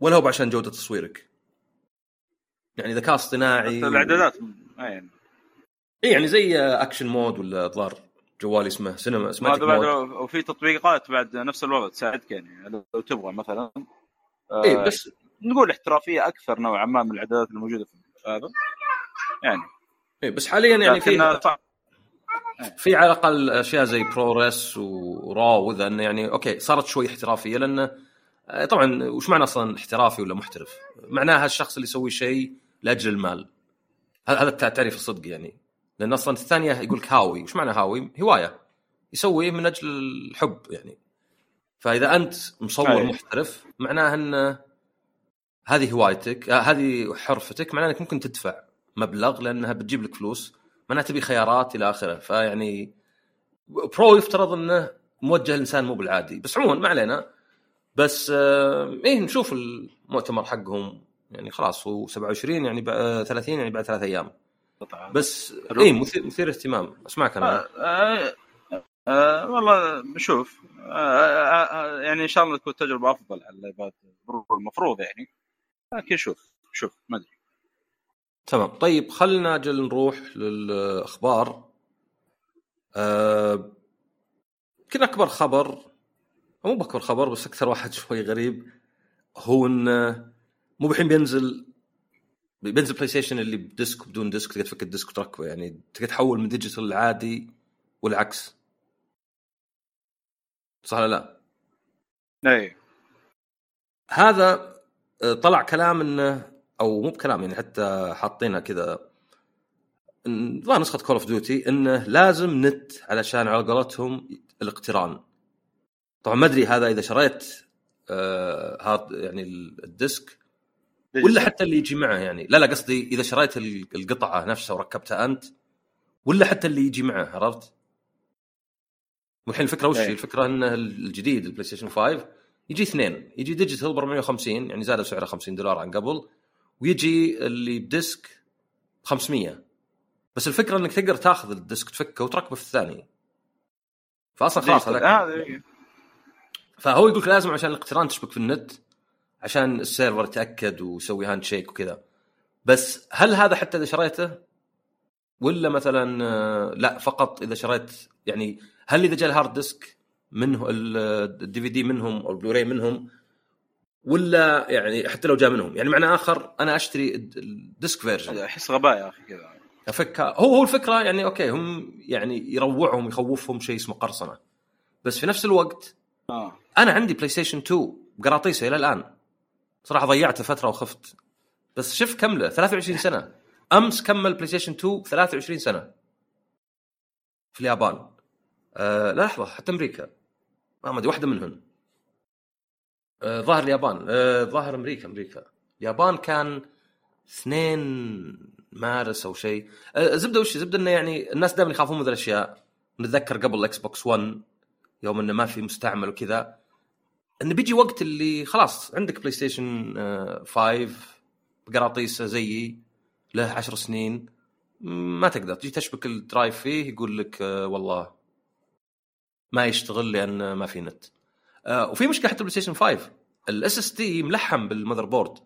ولا هو عشان جودة تصويرك يعني ذكاء اصطناعي الإعدادات يعني إيه يعني زي أكشن مود ولا ضار جوالي اسمه سينما اسمه بعد وفي تطبيقات بعد نفس الوضع تساعدك يعني لو تبغى مثلا إيه بس نقول احترافية أكثر نوعا ما من الإعدادات الموجودة في هذا يعني إيه بس حاليا يعني في على الأقل أشياء زي برورس وراو وذا أنه يعني أوكي صارت شوي احترافية لأنه طبعا وش معنى أصلا احترافي ولا محترف معناها الشخص اللي يسوي شيء لأجل المال هذا التعريف الصدق يعني لأن أصلا الثانية يقولك هاوي وش معنى هاوي هواية يسويه من أجل الحب يعني فإذا أنت مصور محترف معناها أن هذه هوايتك هذه حرفتك معناها أنك ممكن تدفع مبلغ لأنها بتجيب لك فلوس معناها تبي خيارات إلى آخره فيعني برو يفترض أنه موجه الإنسان مو بالعادي بس عموما ما علينا بس إيه نشوف المؤتمر حقهم يعني خلاص هو 27 يعني 30 يعني بعد 3 أيام طبعا. بس إيه مثير اهتمام أسمعك أنا والله نشوف يعني إن شاء الله تكون تجربة أفضل على اللايفات المفروض يعني لكن شوف ما أدري تمام. طيب خلنا أجل نروح للأخبار. كنا أكبر خبر مو بأكبر خبر بس أكثر واحد شوي غريب هو إنه مو بحين بينزل بلاي ستيشن اللي بديسك بدون ديسك تقدر تفك الديسك وتركبه يعني تقدر تحول من ديجيتال العادي والعكس صح لا؟ أي هذا طلع كلام إنه او مو بكلام يعني حتى حاطينها كذا لا نسخه كول اوف ديوتي انه لازم نت علشان على قولتهم الاقتران. طبعا ما ادري هذا اذا شريت هارد يعني الديسك ولا حتى اللي يجي معه يعني لا قصدي اذا شريت القطعه نفسها وركبتها انت ولا حتى اللي يجي معه عرفت. والحين الفكره وش هي الفكره انه الجديد البلاي ستيشن 5 يجي 2 يجي ديجيتال ب 450 يعني زاد سعره $50 عن قبل ويجي اللي بديسك 500 بس الفكرة انك تقدر تاخذ الديسك تفكه وتركبه في الثاني فاصلا خلاص هذا فهو يقولك لازم عشان الاقتران تشبك في النت عشان السيرفر يتأكد ويسوي هاند شيك وكذا. بس هل هذا حتى اذا شريته ولا مثلا لا فقط اذا شريت يعني هل اذا جاء الهارد ديسك منه الدي في دي منهم او البلوراي منهم ولا يعني حتى لو جاء منهم يعني معنى آخر أنا أشتري الديسك فيرجن أحس غباء يا أخي كذا أفكها هو الفكرة يعني أوكي هم يعني يروعهم يخوفهم شيء اسمه قرصنة بس في نفس الوقت أنا عندي بلاي ستيشن 2 بقراطيسه إلى الآن صراحة ضيعت فترة وخفت بس شوف كمله 23 سنة أمس كمل بلاي ستيشن 2 23 سنة في اليابان لا لحظة حتى أمريكا ما دي واحدة منهم ظاهر اليابان ظاهر أمريكا اليابان كان 2 مارس أو شيء زبدة وش زبدة إنه يعني الناس دائما يخافون من ذي الأشياء. نتذكر قبل الإكس بوكس 1 يوم إنه ما في مستعمل وكذا إنه بيجي وقت اللي خلاص عندك بلاي ستيشن 5 بقراطيسه زيي له 10 سنين ما تقدر تجي تشبك الدرايف فيه يقول لك والله ما يشتغل لأن ما في نت وفي مشكله حتى بالبلايستيشن 5 الاس اس دي ملحم بالمذر بورد،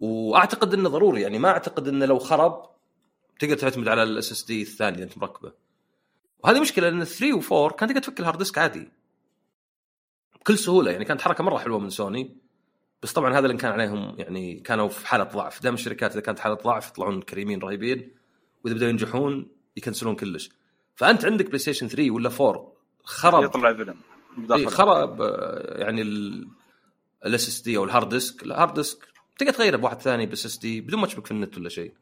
واعتقد انه ضروري، يعني ما اعتقد انه لو خرب تقدر تعتمد على الاس اس دي الثاني اللي انت مركبه. وهذه مشكله لان 3 و4 كانت تقدر تفك الهارد ديسك عادي بكل سهوله، يعني كانت حركه مره حلوه من سوني، بس طبعا هذا اللي كان عليهم، يعني كانوا في حاله ضعف. دائما الشركات اذا كانت حاله ضعف يطلعون كريمين رهيبين، واذا بدأوا ينجحون يكنسلون كلش. فانت عندك بلاي ستيشن 3 ولا 4 خرب يطلع فيلم خرب، يعني الاس اس دي او الهارد ديسك، الهارد ديسك تقدر تغيره بواحد ثاني بالاس اس دي بدون ما تشبك في النت ولا شيء.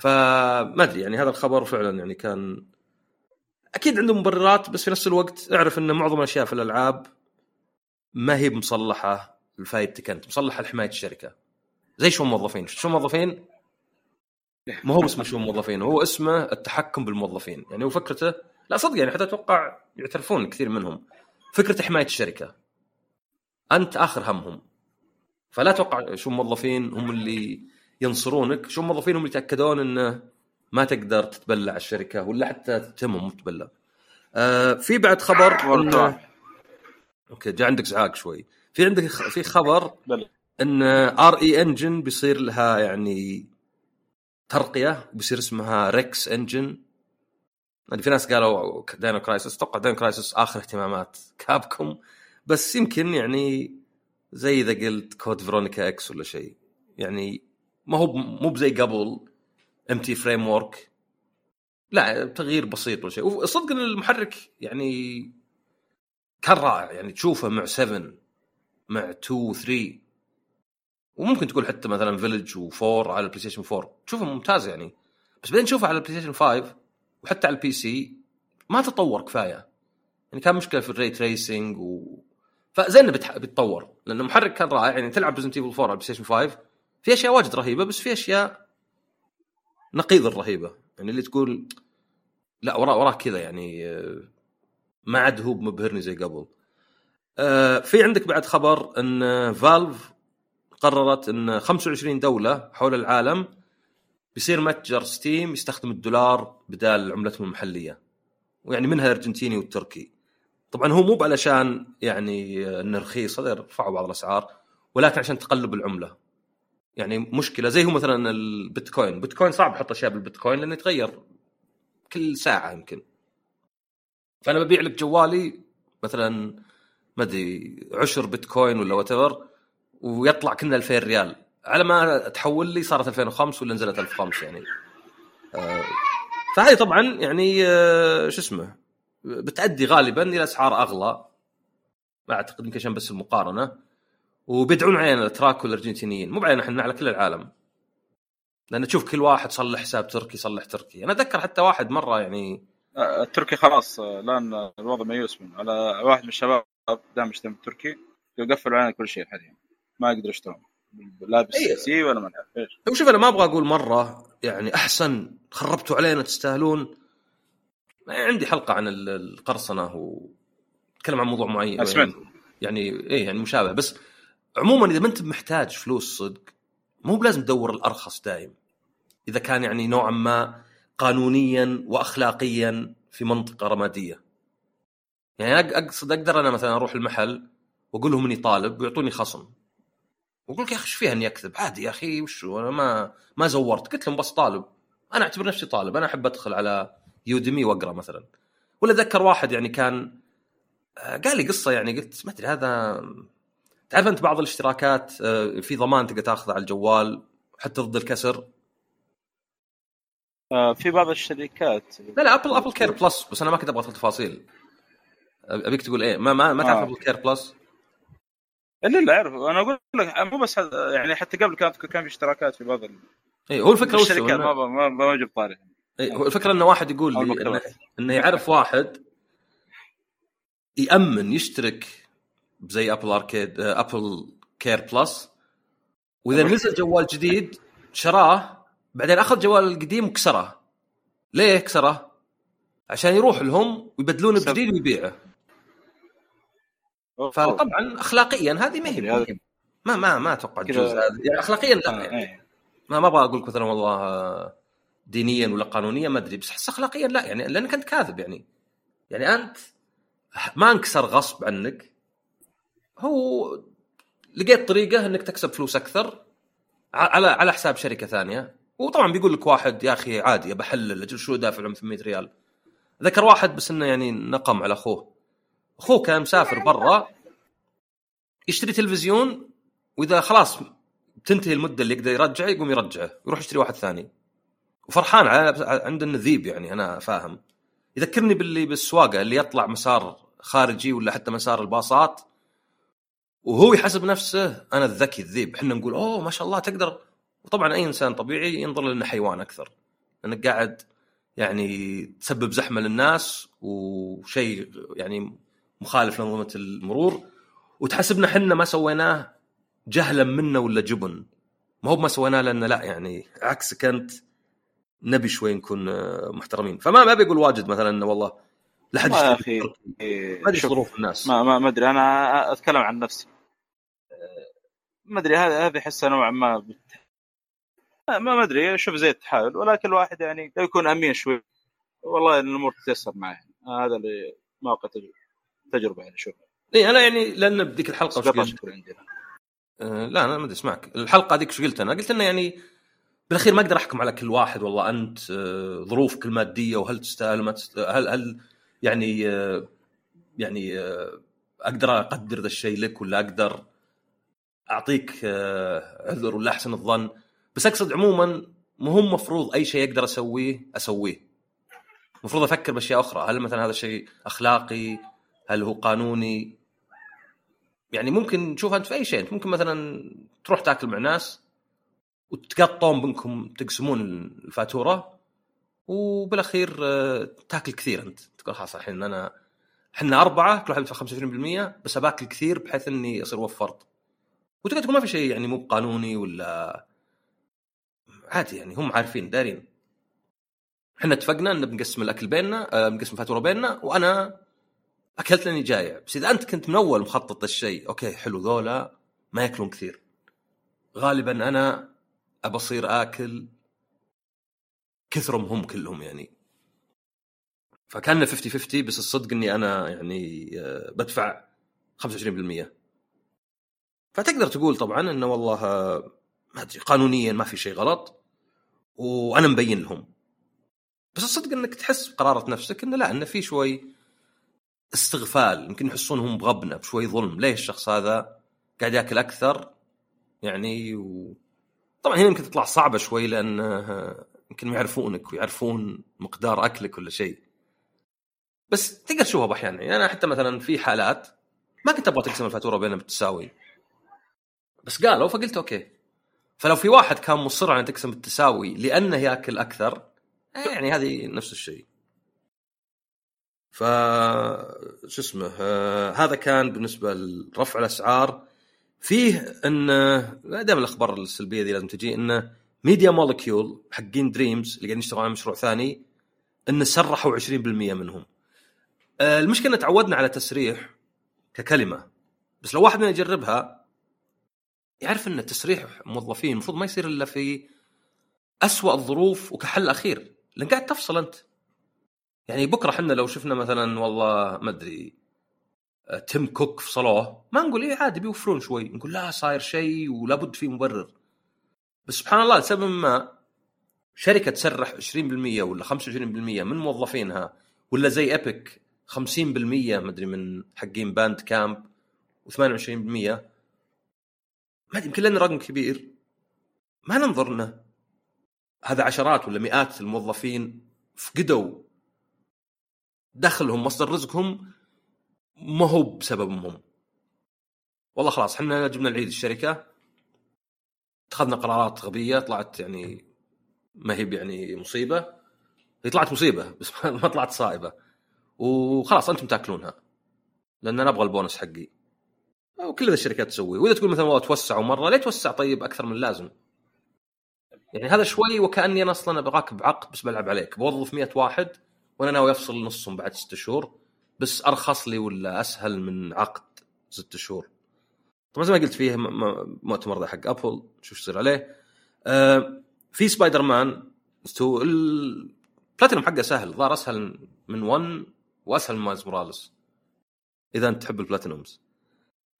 فما ادري، يعني هذا الخبر فعلا يعني كان اكيد عنده مبررات، بس في نفس الوقت اعرف ان معظم الاشياء في الالعاب ما هي مصلحه الفايدة، كانت مصلحه لحمايه الشركه. زي شو موظفين، شو موظفين ما هو اسمه شو موظفين، هو اسمه التحكم بالموظفين. يعني هو فكرته، لا صدق يعني حتى اتوقع يعترفون كثير منهم، فكره حمايه الشركه انت اخر همهم. فلا اتوقع شو موظفين هم اللي ينصرونك، شو موظفين هم اللي يتاكدون انه ما تقدر تتبلع الشركه ولا حتى تتمم تتبلع. في بعد خبر اوكي جاء عندك زعاق شوي. في عندك في خبر ان ار اي انجن بيصير لها يعني ترقيه، بيصير اسمها ريكس انجن. يعني في ناس قالوا داينو كرايسس، اتوقع داينو كرايسس اخر اهتمامات كابكم، بس يمكن يعني زي اذا قلت كود فيرونيكا اكس ولا شيء، يعني ما هو مو زي قبل ام تي فريم وورك، لا تغيير بسيط ولا شيء. وصدق ان المحرك يعني كان رائع، يعني تشوفه مع 7 مع 2 3 وممكن تقول حتى مثلا فيلج و4 على البلاي ستيشن 4 تشوفه ممتاز يعني. بس بعدين تشوفه على البلاي ستيشن 5 وحتى على البي سي ما تطور كفايه، يعني كان مشكله في الري تريسنج فزين بتطور لانه محرك كان رائع. يعني تلعب ريزنت ايفل 4 على البلاي ستيشن 5 في اشياء واجد رهيبه، بس في اشياء نقيض الرهيبه، يعني اللي تقول لا وراه كذا، يعني ما عاد هو مبهرني زي قبل. في عندك بعد خبر ان فالف قررت ان 25 دوله حول العالم بيصير متجر ستيم يستخدم الدولار بدال عملتهم المحليه، ويعني منها الارجنتيني والتركي. طبعا هو مو علشان يعني انه رخيص، هذا يرفعوا بعض الاسعار، ولكن عشان تقلب العمله. يعني مشكله زي هو مثلا البيتكوين، بيتكوين صعب احط اشياء بالبيتكوين لانه يتغير كل ساعه يمكن. فانا ببيع لك جوالي مثلا ما ادري 10 بيتكوين ولا واتفر، ويطلع كنا 2000 ريال، على ما تحول لي صارت 2005 ولا نزلت 1005 يعني. فهذه طبعا يعني شو اسمه بتأدي غالبا الى اسعار اغلى، ما اعتقد يمكن عشان بس المقارنه. وبيدعون علينا الاتراك والارجنتينيين، مو علينا احنا، على كل العالم، لان تشوف كل واحد صلح حساب تركي صلح تركي. انا اتذكر حتى واحد مره يعني التركي خلاص الان الوضع ميؤوس منه، على واحد من الشباب دام يشتم التركي يقفلوا علينا كل شيء حاليا، ما اقدر اشتريهم لابس سي ولا ما اعرف ايش. شوف انا ما ابغى اقول مره يعني احسن خربتوا علينا تستاهلون، عندي حلقه عن القرصنه واتكلم عن موضوع معين يعني ايه يعني مشابه. بس عموما اذا ما انت محتاج فلوس صدق مو بلازم تدور الارخص دايم، اذا كان يعني نوعا ما قانونيا واخلاقيا في منطقه رماديه. يعني اقصد اقدر انا مثلا اروح المحل واقول لهم اني طالب ويعطوني خصم، واقول لك يا اخي ايش فيها اني اكذب عادي يا اخي، وشو انا ما زورت، قلت لهم بس طالب، انا اعتبر نفسي طالب، انا احب ادخل على يوديمي واقرا مثلا. ولا ذكر واحد يعني كان قال لي قصه، يعني قلت ما ادري هذا، تعرف انت بعض الاشتراكات في ضمان تقدر تاخذه على الجوال حتى ضد الكسر في بعض الشركات. لا ابل كير بلس، بس انا ما كنت ابغى ادخل تفاصيل، ابيك تقول ايه ما تعرف ابل كير بلس؟ لا اعرف، انا اقول لك مو بس يعني حتى قبل كان في اشتراكات في بعض اي هو الفكره الشركات ما يجيب طاري. هو الفكره ان واحد يقول لي انه يعرف واحد يامن يشترك بزي ابل اركيد ابل كير بلس، واذا نزل جوال جديد شراه، بعدين اخذ جوال القديم وكسره. ليه كسره؟ عشان يروح لهم ويبدلونه بجديد ويبيعه. فطبعا اخلاقيا هذه ما هي ما اتوقع الجزء هذا يعني اخلاقيا لا يعني. ما ابغى اقول لك مثلا والله دينيا ولا قانونيا ما ادري، بس اخلاقيا لا يعني، لانك انت كاذب يعني انت ما انكسر غصب عنك، هو لقيت طريقة انك تكسب فلوس اكثر على حساب شركة ثانية. وطبعا بيقول لك واحد يا اخي عادي بحلل، اجل شو دافع عن 800 ريال. ذكر واحد بس انه يعني نقم على اخوه كان مسافر برا يشتري تلفزيون، واذا خلاص تنتهي المدة اللي يقدر يرجعه يقوم يرجعه يروح يشتري واحد ثاني، وفرحان على عند النذيب. يعني انا فاهم، يذكرني باللي بالسواقه اللي يطلع مسار خارجي ولا حتى مسار الباصات وهو يحسب نفسه انا الذكي الذيب، احنا نقول اوه ما شاء الله تقدر. وطبعا اي انسان طبيعي ينظر لنا حيوان اكثر، انك قاعد يعني تسبب زحمه للناس وشيء يعني مخالف لنظمه المرور، وتحسبنا احنا ما سويناه جهلا منا ولا جبن. ما هو ما سويناه لان لا، يعني عكسك انت نبي شوي نكون محترمين. فما بيقول واجد مثلا انه والله لحد يشتري ما ادري ظروف الناس، ما ادري. انا اتكلم عن نفسي، ما ادري هذا حس نوعا ما ما ادري شوف زي التحايل، ولكن الواحد يعني يكون امين شوي والله الامور تتيسر معه. هذا اللي موقع تجربه يعني شوف اي انا يعني لان بديك الحلقه وش قلت لا انا ما ادري اسمعك الحلقه هذيك شو قلت انا قلت انه يعني بالأخير ما أقدر أحكم على كل واحد والله أنت ظروفك المادية وهل تستاهل ما هل يعني أقدر أقدر ذا الشيء لك ولا أقدر أعطيك عذر ولا أحسن الظن. بس أقصد عموما مهم مفروض أي شيء أقدر أسويه مفروض أفكر بأشياء أخرى. هل مثلا هذا الشيء أخلاقي؟ هل هو قانوني؟ يعني ممكن تشوف أنت في أي شيء، ممكن مثلا تروح تأكل مع ناس وتقطون بينكم تقسمون الفاتوره وبالاخير تاكل كثير، انت تقول خلاص الحين احنا 4 كل واحد يدفع 25% بس اباكل كثير بحيث اني اصير وفرت. وتقعد تقول ما في شيء يعني مو بقانوني ولا عادي، يعني هم عارفين دارين احنا اتفقنا ان بنقسم الاكل بيننا، بنقسم الفاتوره بيننا، وانا اكلت لاني جايع. بس اذا انت كنت من اول مخطط للشيء اوكي حلو ذولا ما ياكلون كثير، غالبا انا أبصير آكل كثرهم هم كلهم يعني. فكان 50-50 بس الصدق أني أنا يعني بدفع 25%. فتقدر تقول طبعا أنه والله ما أدري قانونيا ما في شيء غلط وأنا مبين لهم، بس الصدق أنك تحس بقرارة نفسك أنه لا، أنه في شوي استغفال، يمكن يحسونهم بغبنة بشوي ظلم. ليه الشخص هذا قاعد يأكل أكثر يعني؟ طبعا هنا يمكن تطلع صعبة شوي لأن يمكن يعرفونك ويعرفون مقدار أكلك ولا شيء، بس تقدر تشوفها بأحيان. يعني أنا حتى مثلا في حالات ما كنت أبغى تقسم الفاتورة بيننا بالتساوي بس قالوا فقلت أوكي. فلو في واحد كان مصر على أن تقسم بالتساوي لأنه يأكل أكثر يعني هذه نفس الشيء. فش اسمه هذا كان بالنسبة لرفع الأسعار. فيه ان دائما الاخبار السلبيه دي لازم تجي، ان ميديا مولكيول حقين دريمز اللي قاعدين يشتغلون على مشروع ثاني ان سرحوا 20% منهم. المشكله ان تعودنا على تسريح ككلمه، بس لو واحد من يجربها يعرف ان تسريح موظفين المفروض ما يصير الا في اسوأ الظروف وكحل اخير، لان قاعد تفصل انت. يعني بكره احنا لو شفنا مثلا والله ما ادري تيم كوك فصلوه ما نقول ايه عادي بيوفرون شوي، نقول لا صاير شيء ولابد فيه مبرر. بس سبحان الله لسبب ما شركة تسرح 20% ولا 25% من موظفينها، ولا زي أبيك 50% مدري من حقين باند كامب و28% ما يمكن لنا رقم كبير ما ننظرنا هذا عشرات ولا مئات الموظفين فقدوا دخلهم مصدر رزقهم ما هو بسببهم. والله خلاص احنا جبنا العيد الشركة، اتخذنا قرارات غبية طلعت يعني ما هي يعني مصيبة، هي طلعت مصيبة بس ما طلعت صائبة. وخلاص انتم تاكلونها لان انا ابغى البونس حقي، وكل هذه الشركات تسوي. واذا تقول مثلا والله توسعوا مرة، ليه توسع طيب اكثر من اللازم؟ يعني هذا شوي وكأني انا اصلا ابغاك بعقد بس بلعب عليك، بوظف 100 واحد وانا ناوي افصل نصهم بعد 6 شهور بس أرخص لي ولا أسهل من عقد 6 شهور. طبعا زي ما قلت فيه مؤتمر ذا حق أبل شوف يصير عليه. في سبايدر مان البلاتينوم حقه سهل، ظهر أسهل من ون وأسهل من مايلز موراليس. اذا انت تحب البلاتينومز.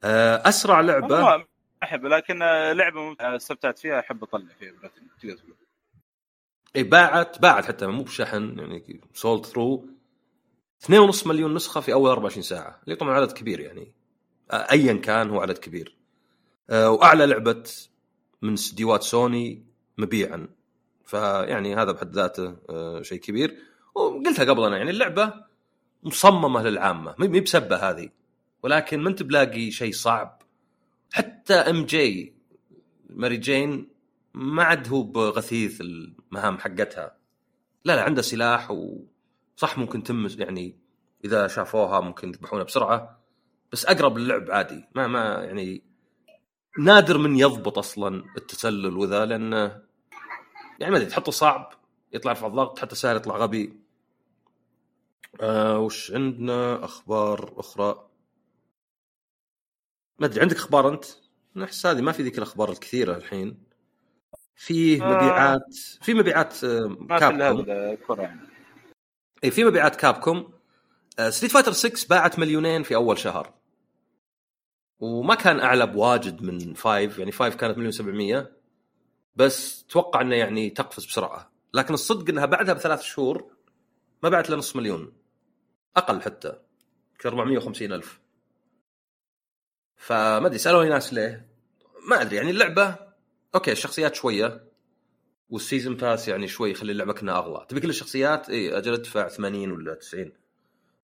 اسرع لعبه ما احب، لكن لعبه ممتعه استمتعت فيها احب اطلع فيها بلاتينوم تقدر تقول. اي باعت حتى مو بشحن يعني سولد ثرو 2.5 مليون نسخه في اول 24 ساعه، اللي طبعا عدد كبير يعني ايا كان هو عدد كبير. واعلى لعبه من استديوهات سوني مبيعا، فيعني هذا بحد ذاته شيء كبير. وقلتها قبل انا يعني اللعبه مصممه للعامه، مي بسبه هذه، ولكن ما انت بلاقي شيء صعب. حتى ام جي ماري جين ما عاد هو بغثيث المهام حقتها، لا عنده سلاح وصح ممكن تم يعني اذا شافوها ممكن يذبحونها بسرعه، بس اقرب للعب عادي. ما يعني نادر من يضبط اصلا التسلل وذا، لانه يعني ما تحطه صعب يطلع رفع الضغط، تحطه سهل يطلع غبي. وش عندنا اخبار اخرى؟ ما ادري عندك اخبار انت؟ نحس هذه ما في ذيك الاخبار الكثيره الحين. فيه مبيعات، في مبيعات كابكوم، اي في مبيعات كابكوم. ستريت فايتر 6 باعت 2 مليون في اول شهر، وما كان اعلى بواجد من 5، يعني 5 كانت 1,700,000، بس توقع انه يعني تقفز بسرعه. لكن الصدق انها بعدها بثلاث شهور ما بعت لنص مليون، اقل حتى، 450,000. فما ادري سالوني ناس ليه، ما ادري يعني اللعبه اوكي الشخصيات شويه، والسيزون باس يعني شوي يخلي اللعبه كنا اغلى. تبي كل الشخصيات اي اجل تدفع 80 ولا 90،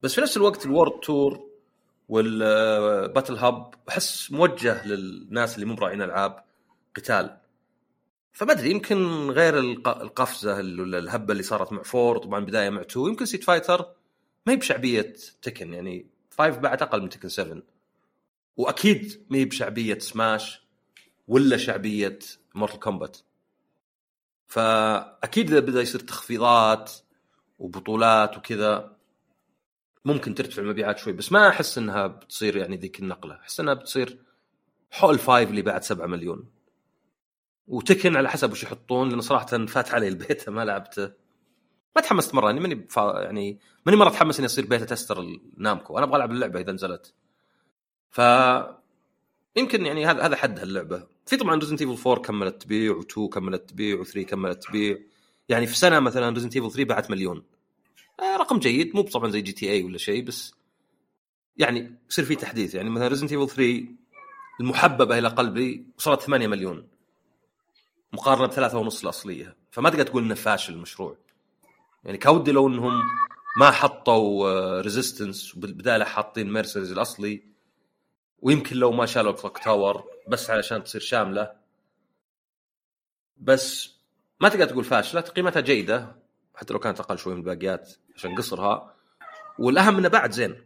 بس في نفس الوقت الورد تور والباتل هاب احس موجه للناس اللي مو براعين العاب قتال. فما ادري يمكن غير القفزه الهبه اللي صارت مع 4 طبعا بدايه مع 2، يمكن سيت فايتر ما هي بشعبيه تكن، يعني 5 بعد اقل من تكن 7، واكيد ما هي بشعبيه سماش ولا شعبيه مورتال كومبات. فاكيد اذا بدا يصير تخفيضات وبطولات وكذا ممكن ترتفع المبيعات شوي، بس ما احس انها بتصير يعني ذيك النقله. احس انها بتصير حول 5 اللي بعد 7 مليون، وتكن على حسب وش يحطون، لأن صراحة فاتح علي البيت ما لعبته، ما تحمست مرة. أنا ماني مرة تحمس إني أصير بيتا تستر النامكو، أنا أبغى ألعب اللعبة إذا نزلت. فيمكن يعني هذا حد هاللعبة. في طبعا ريزنت ايفل 4 كملت تبيع، و2 كملت تبيع، و3 كملت تبيع. يعني في سنة مثلا ريزنت ايفل 3 باعت 1 مليون، رقم جيد، مو طبعا زي جي تي اي ولا شيء، بس يعني يصير في تحديث. يعني مثلا ريزنت ايفل 3 المحببة إلى قلبي وصلت 8 مليون مقارنة ب3.5 الأصلية، فما تقدر تقول إنه فاشل المشروع. يعني كودي لو إنهم ما حطوا ريزيستنس وبالبداية حاطين ميرسيز الأصلي، ويمكن لو ما شالوا كلوك تاور بس علشان تصير شاملة، بس ما تقدر تقول فاشلة، قيمتها جيدة حتى لو كانت أقل شوي من الباقيات عشان قصرها. والأهم إنه بعد زين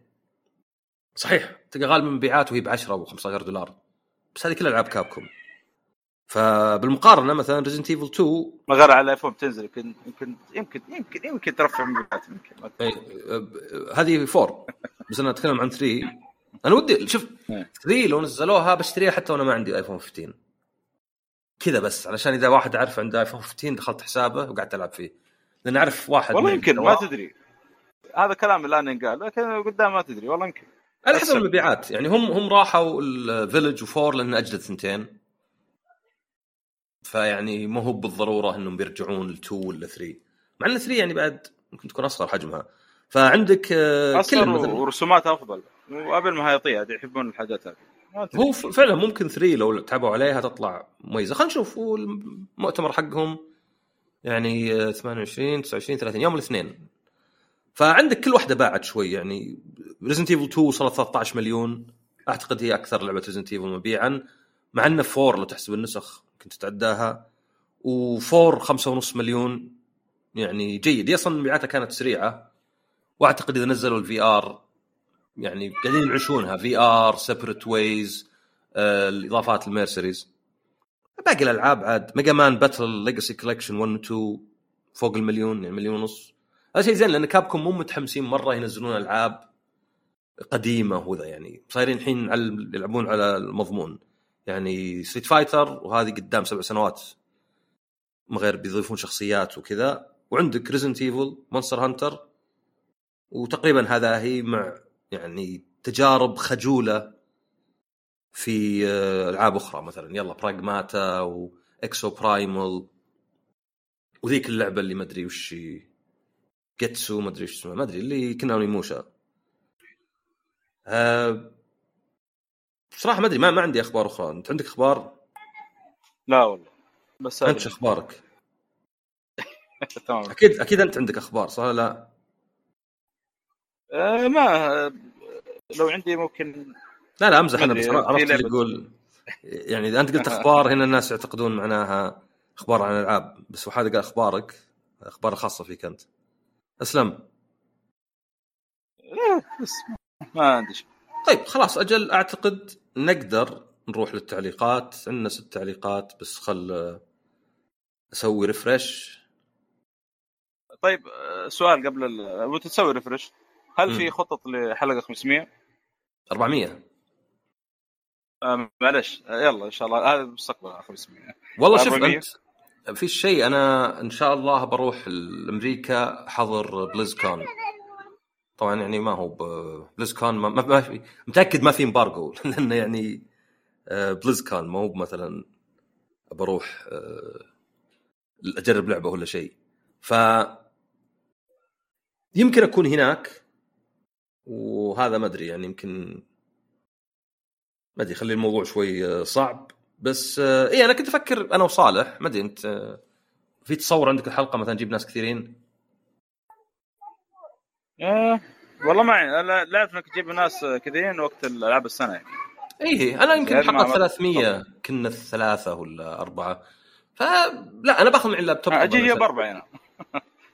صحيح، تلقى غالبا مبيعات وهي $10 و$15، بس هذه كل ألعاب كابكوم. فبالمقارنه مثلا ريزنت ايفل 2 ما غير على الايفون بتنزل يمكن ترفع مبيعات، يمكن هذه 4، بس انا اتكلم عن 3. انا ودي شوف 3 لو نزلوها بشتريها حتى وانا ما عندي ايفون 15 كذا، بس علشان اذا واحد عارف عنده ايفون 15 دخلت حسابه وقعدت العب فيه، لان اعرف واحد والله يمكن ما تدري. هذا كلام الان ينقال، لكن قدام ما تدري والله يمكن على حسب المبيعات. يعني هم راحوا الفيلج و4 لان اجلت 2، فيعني ما هو بالضروره انهم بيرجعون ل2 ولا 3، مع ان 3 يعني بعد ممكن تكون اصغر حجمها. فعندك كل ورسوماتها افضل، وقبل ما هيطيع يحبون الحاجات هذه. هو فعلا ممكن 3 لو تعبوا عليها تطلع مميزه. خلينا نشوف المؤتمر حقهم يعني 28 29 30 يوم الاثنين. فعندك كل واحده باعت شوي، يعني ريزنت ايفل 2 وصلت 13 مليون، اعتقد هي اكثر لعبه ريزنت ايفل مبيعا، مع ان 4 لو تحسب النسخ كنت تتعداها، و4 5.5 مليون، يعني جيد. اصلا مبيعاتها كانت سريعه، واعتقد اذا نزلوا الفي ار يعني قاعدين يعيشونها، في ار سيبريت ويز، الاضافات الميرسيريز. باقي الالعاب عاد ميجا مان باتل ليجاسي كولكشن 1 و 2 فوق 1 مليون، يعني 1.5 مليون. هذا شيء زين، لان كابكم مو متحمسين مره ينزلون العاب قديمه وذا، يعني صايرين الحين يلعبون على المضمون. يعني ستريت فايتر وهذه قدام 7 سنوات من غير بيضيفون شخصيات وكذا، وعندك ريزنت ايفل، مونستر هانتر، وتقريبا هذا هي مع يعني تجارب خجولة في ألعاب أخرى مثلا يلا براغماتا وإكسو برايمل وذيك اللعبة اللي ما أدري وش جيتسو ما أدري وش اسمها ما أدري اللي كنا ونموشا. بصراحة ما أدري ما عندي أخبار أخرى. أنت عندك أخبار؟ لا والله بس أنت أخبارك أكيد أنت عندك أخبار صح لا؟ ما لو عندي ممكن لا أمزح أنا بس عرفت اللي يقول يعني إذا أنت قلت أخبار هنا الناس يعتقدون معناها أخبار عن الألعاب بس وحد قال أخبارك أخبار خاصة فيك أنت. أسلم بس ما عندي شيء. طيب خلاص أجل أعتقد نقدر نروح للتعليقات. عندنا 6 تعليقات بس خل أسوي ريفرش. طيب سؤال قبل وتسوي ريفرش هل في خطط لحلقة 500 400 معلش يلا إن شاء الله هذا المستقبل 500 والله 400. شوف أنت في شيء أنا إن شاء الله بروح الأمريكا حضر بليزكون طبعا يعني ما هو بليزكون ما متأكد ما في امبارغو لأنه يعني بليزكون ما هو مثلا بروح أجرب لعبة ولا شيء ف يمكن أكون هناك وهذا ما أدري يعني يمكن ما أدري خلي الموضوع شوي صعب بس إيه أنا كنت أفكر أنا وصالح ما أدري أنت في تصور عندك الحلقة مثلا جيب ناس كثيرين؟ والله ما لا أعرف إنك تجيب ناس كثيرين وقت الألعاب السنة يعني. إيه أنا يمكن حقق 300 كنا 3 ولا 4 فلا أنا باخذ معي اللابتوب أجي 4 هنا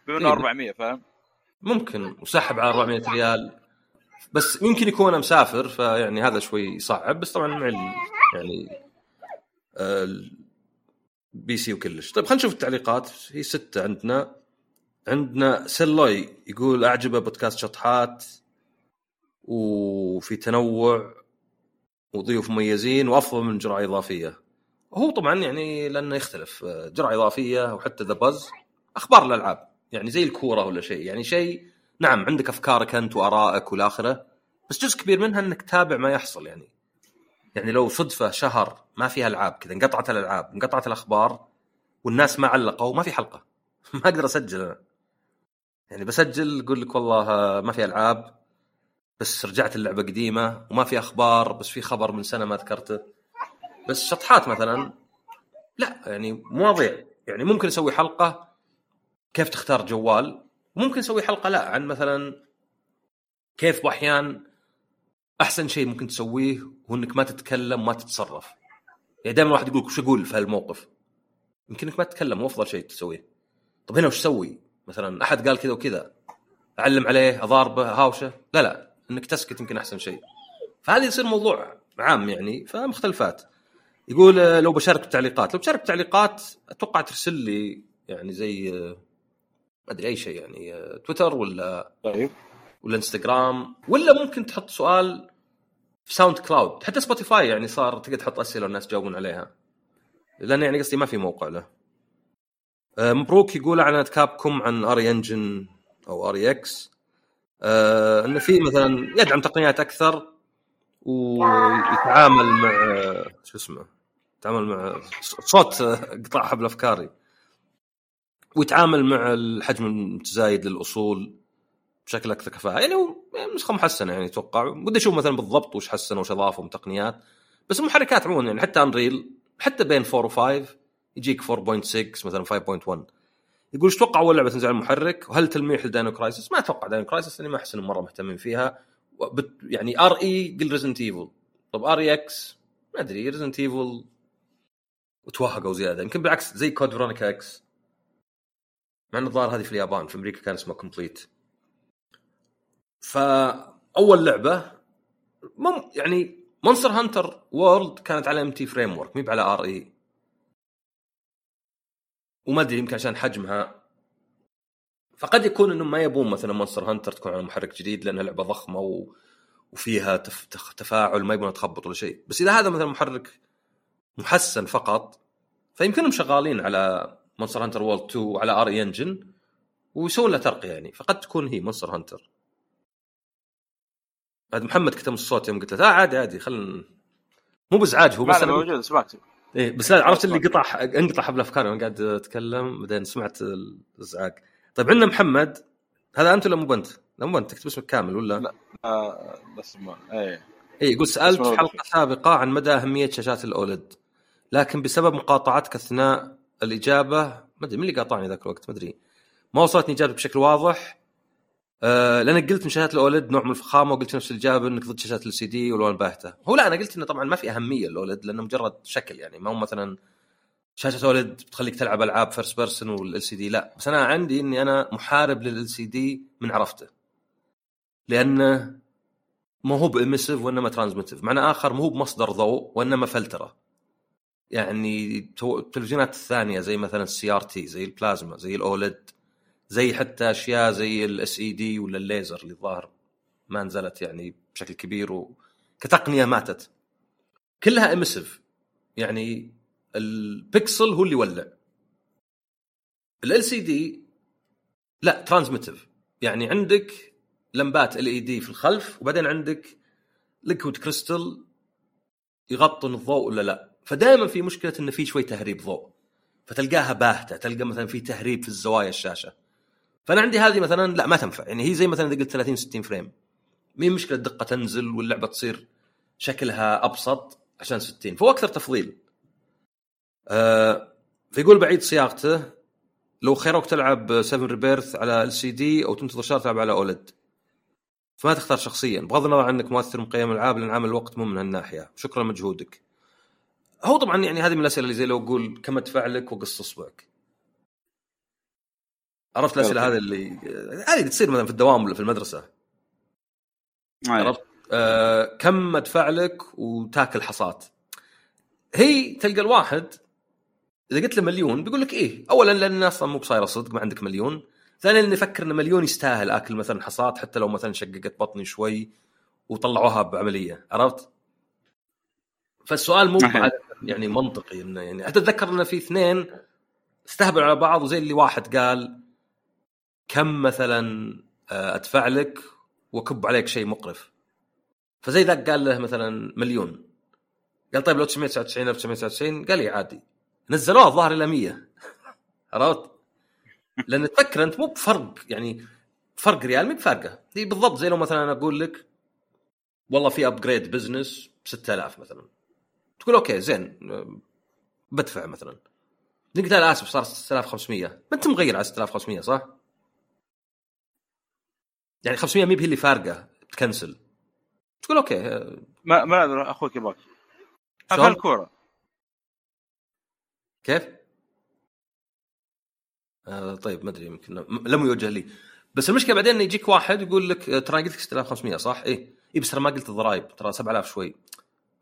بينه 400 فاهم ممكن وسحب على 400 ريال بس يمكن يكون أنا مسافر فيعني هذا شوي صعب بس طبعا مع يعني البي سي وكلش. طيب خلينا نشوف التعليقات. هي 6 عندنا سلوي يقول أعجبه بودكاست شطحات وفي تنوع وضيوف مميزين وأفضل من جرعة إضافية. هو طبعا يعني لأنه يختلف جرعة إضافية وحتى ذا بز أخبار الألعاب يعني زي الكورة ولا شيء يعني شيء نعم عندك أفكارك أنت وأرائك والآخرة بس جزء كبير منها أنك تتابع ما يحصل يعني لو صدفة شهر ما فيها ألعاب كذا انقطعت الألعاب انقطعت الأخبار والناس ما علقوا وما في حلقة ما أقدر أسجل أنا يعني بسجل أقول لك والله ما في ألعاب بس رجعت اللعبة قديمة وما في أخبار بس في خبر من سنة ما ذكرته. بس شطحات مثلا لا يعني مواضيع يعني ممكن أسوي حلقة كيف تختار جوال وممكن أسوي حلقة لا عن مثلا كيف بأحيان أحسن شيء ممكن تسويه هو أنك ما تتكلم وما تتصرف يعني دائما واحد يقولك وش أقول في هالموقف يمكن أنك ما تتكلم وأفضل شيء تسويه. طب هنا وش سوي مثلا أحد قال كذا وكذا أعلم عليه أضاربه هاوشة لا أنك تسكت يمكن أحسن شيء فهذا يصير موضوع عام يعني فمختلفات. يقول لو بشارك التعليقات أتوقع ترسل لي يعني زي ما أدري أي شيء يعني تويتر ولا إنستغرام ولا ممكن تحط سؤال في ساوند كلاود حتى سبوتيفاي يعني صار تقدر تحط أسئلة والناس جاوبون عليها لأن يعني قصدي ما في موقع له. مبروك يقول أعلنت كابكوم عن أري إنجن أو أري إكس أنه في مثلا يدعم تقنيات أكثر ويتعامل مع شو اسمه يتعامل مع صوت قطع حبل أفكاري ويتعامل مع الحجم المتزايد للأصول بشكل أكثر كفاءة يعني نسخة محسنة يعني أتوقع بدي أشوف مثلا بالضبط وش حسنوا وش أضافوا من تقنيات بس محركات عموما يعني حتى أنريل حتى بين 4 و5 يجيك 4.6 مثلا 5.1. يقول ايش توقع اول لعبه تنزل على المحرك وهل تلميح لداينو كرايسس؟ ما اتوقع داينو كرايسس لاني ما احس انهم مره مهتمين فيها يعني ار اي قل ريزنت ايفل. طب ار اكس ما ادري ريزنت ايفل وتوهقوا زياده يمكن بالعكس زي كود فرونيكا اكس مع ان الظاهر هذه في اليابان في امريكا كان اسمها كومبليت. فاول لعبه يعني مونستر هانتر وورلد كانت على ام تي فريم ورك ميب على ار اي وما أدري يمكن عشان حجمها فقد يكون إنهم ما يبون مثلا مونستر هانتر تكون على محرك جديد لأنها لعبة ضخمة وفيها تفاعل ما يبون تخبط ولا شيء. بس إذا هذا مثلا محرك محسن فقط فيمكنهم شغالين على مونستر هانتر وولد 2 وعلى آري إنجن ويسوون له ترقية يعني فقد تكون هي مونستر هانتر. هذا محمد كتم الصوت يوم قلت له عادي عادي خلنا مو بزعاج هو بس انا موجود سمعت ايه بس عرفت اللي قطع انقطع حبل افكاري وانا قاعد اتكلم بعدين سمعت الازعاج. طيب عندنا محمد هذا انت ولا مو بنت؟ لا مو بنت تكتب اسمك كامل ولا لا بس ما اي قلت سالت حلقه سابقه عن مدى اهميه شاشات الاولد لكن بسبب مقاطعتك اثناء الاجابه ما ادري من اللي قاطعني ذاك الوقت ما ادري ما وصلتني اجابه بشكل واضح لانك قلت من شاشات الاولد نوع من الفخامه وقلت نفس الاجابه انك ضد شاشات السي دي والوان باهته. هو لا انا قلت انه طبعا ما في اهميه الاولد لانه مجرد شكل يعني ما هو مثلا شاشه اولد بتخليك تلعب العاب فيرست بيرسون والال سي دي لا بس انا عندي اني انا محارب للال سي دي من عرفته لانه ما هو باميسيف وانما ترانزميتيف معنى اخر ما هو بمصدر ضوء وانما فلتره يعني التلفزيونات الثانيه زي مثلا السي ار تي زي البلازما زي الاولد زي حتى أشياء زي الاس اي دي ولا الليزر اللي ظاهر ما نزلت يعني بشكل كبير وكتقنية ماتت كلها امسف يعني البيكسل هو اللي يولع ال سي دي لا ترانزميتيف يعني عندك لمبات ال اي دي في الخلف وبعدين عندك ليكويد كريستال يغطن الضوء ولا لا فدائما في مشكلة إن في شوي تهريب ضوء فتلقاها باهتة تلقى مثلا في تهريب في الزوايا الشاشة فأنا عندي هذه مثلاً لا ما تنفع يعني هي زي مثلاً إذا قلت 30-60 فريم مين مشكلة الدقة تنزل واللعبة تصير شكلها أبسط عشان 60 فهو أكثر تفضيل. فيقول بعيد صياغته لو خيروك تلعب 7 ريبيرث على LCD أو تنتظر شهر تلعب على أولد فما تختار شخصياً بغض النظر عنك مؤثر مقيم العاب لأن عامل الوقت مو من هالناحية شكراً مجهودك. هو طبعاً يعني هذه من الأسئلة اللي زي لو أقول كم أدفع لك وقص أصبعك عرفت الأسئلة هذا اللي هذه تصير مثلا في الدوام ولا في المدرسة عرفت كم أدفع لك وتاكل حصات هي تلقى الواحد إذا قلت له مليون بيقول لك إيه أولا لأن الناس مو بصايرة صدق ما عندك مليون ثانيا لأن يفكر أن مليون يستاهل أكل مثلا حصات حتى لو مثلا شققت بطني شوي وطلعوها بعملية عرفت فالسؤال مو يعني منطقي إنه يعني أتذكر أن في اثنين استهبل على بعض وزي اللي واحد قال كم مثلا أدفع لك وكب عليك شيء مقرف فزي ذاك قال له مثلا مليون قال طيب لو 999 قال لي عادي نزلوها الظاهر إلى 100 عرفت لأن تفكر أنت مو بفرق يعني فرق ريال مو بفرقه دي بالضبط زي لو مثلا أنا أقول لك والله في أبجريد بزنس 6000 مثلا تقول أوكي زين بدفع مثلا نقدر آسف صار 6500 ما أنت مغير على 6500 صح؟ يعني 500 ميب هي اللي فارقة بتكنسل تقول أوكي ما أدري أخوك باكي أفعل الكورة كيف؟ طيب ما أدري يمكن لم يوجه لي بس المشكلة بعدين يجيك واحد يقول لك ترى قلت لك 6500 صح؟ إيه بس ترى ما قلت الضرائب ترى 7000 شوي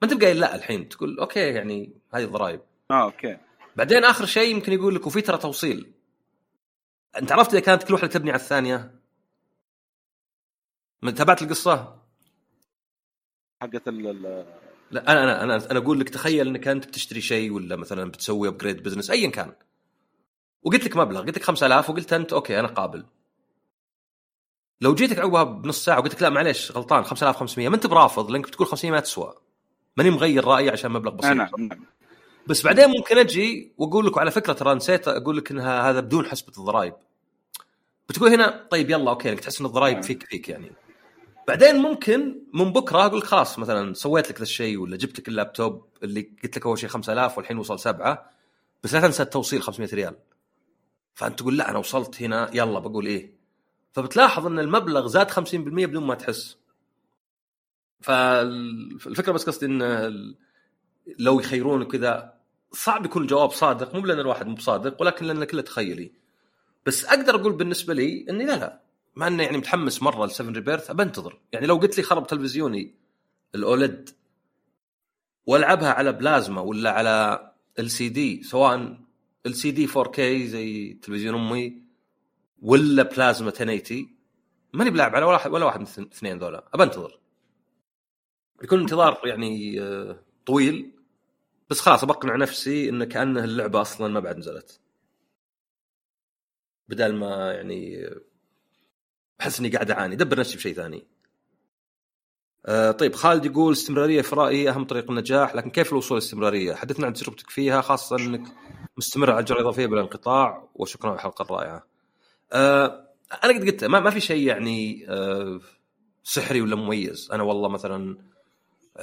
ما أنت بقايل لا الحين تقول أوكي يعني هاي الضرائب أوكي بعدين آخر شيء يمكن يقول لك وفي ترى توصيل أنت عرفت إذا كانت كل واحدة تبني على الثانية من تابعت القصة حقت لا أنا أقول لك تخيل إنك أنت بتشتري شيء ولا مثلا بتسوي أبجريد بزنس أيا كان وقلت لك مبلغ قلت لك 5000 وقلت أنت أوكي أنا قابل لو جيتك عقبها بنص ساعة وقلت لك لا معليش غلطان 5500 ما أنت برافض لأنك بتقول 500 ما تسوى ماني مغير رأيي عشان مبلغ بسيط بس بعدين ممكن أجي وأقول لك على فكرة ترى نسيت أقول لك إنها هذا بدون حسبة الضرائب بتقول هنا طيب يلا أوكي لك تحس إن الضرائب فيك يعني بعدين ممكن من بكرة أقول خلاص مثلا سويت لك ذا الشيء ولا جبت لك اللابتوب اللي قلت لك أول شيء 5000 والحين وصل 7 بس لا تنسى التوصيل 500 ريال فأنت تقول لا أنا وصلت هنا يلا بقول إيه فبتلاحظ إن المبلغ زاد 50% بدون ما تحس فالفكرة بس قصدي إن لو يخيرون وكذا صعب يكون الجواب صادق مو لأن الواحد مو صادق ولكن لأن كله تخيلي بس أقدر أقول بالنسبة لي إني لا ما أنا يعني متحمس مرة لسفن ريبيرث أبنتظر يعني لو قلت لي خرب تلفزيوني الأولد وألعبها على بلازما ولا على LCD سواء LCD 4K زي تلفزيون أمي ولا بلازما 1080 ماني بلعب على ولا واحد من الاثنين ذولا أبنتظر يكون انتظار يعني طويل بس خلاص أبقنع نفسي إن كأنه اللعبة أصلاً ما بعد نزلت بدل ما يعني أحس إني قاعد أعاني دبر نفسي بشيء ثاني طيب خالد يقول استمرارية في رأيي أهم طريق النجاح، لكن كيف الوصول للاستمرارية؟ حدثنا عن تجربتك فيها خاصة أنك مستمر على الجرعة الإضافية بلا انقطاع، وشكرا على الحلقة الرائعة. أنا قد قلت ما في شيء يعني سحري ولا مميز، أنا والله مثلا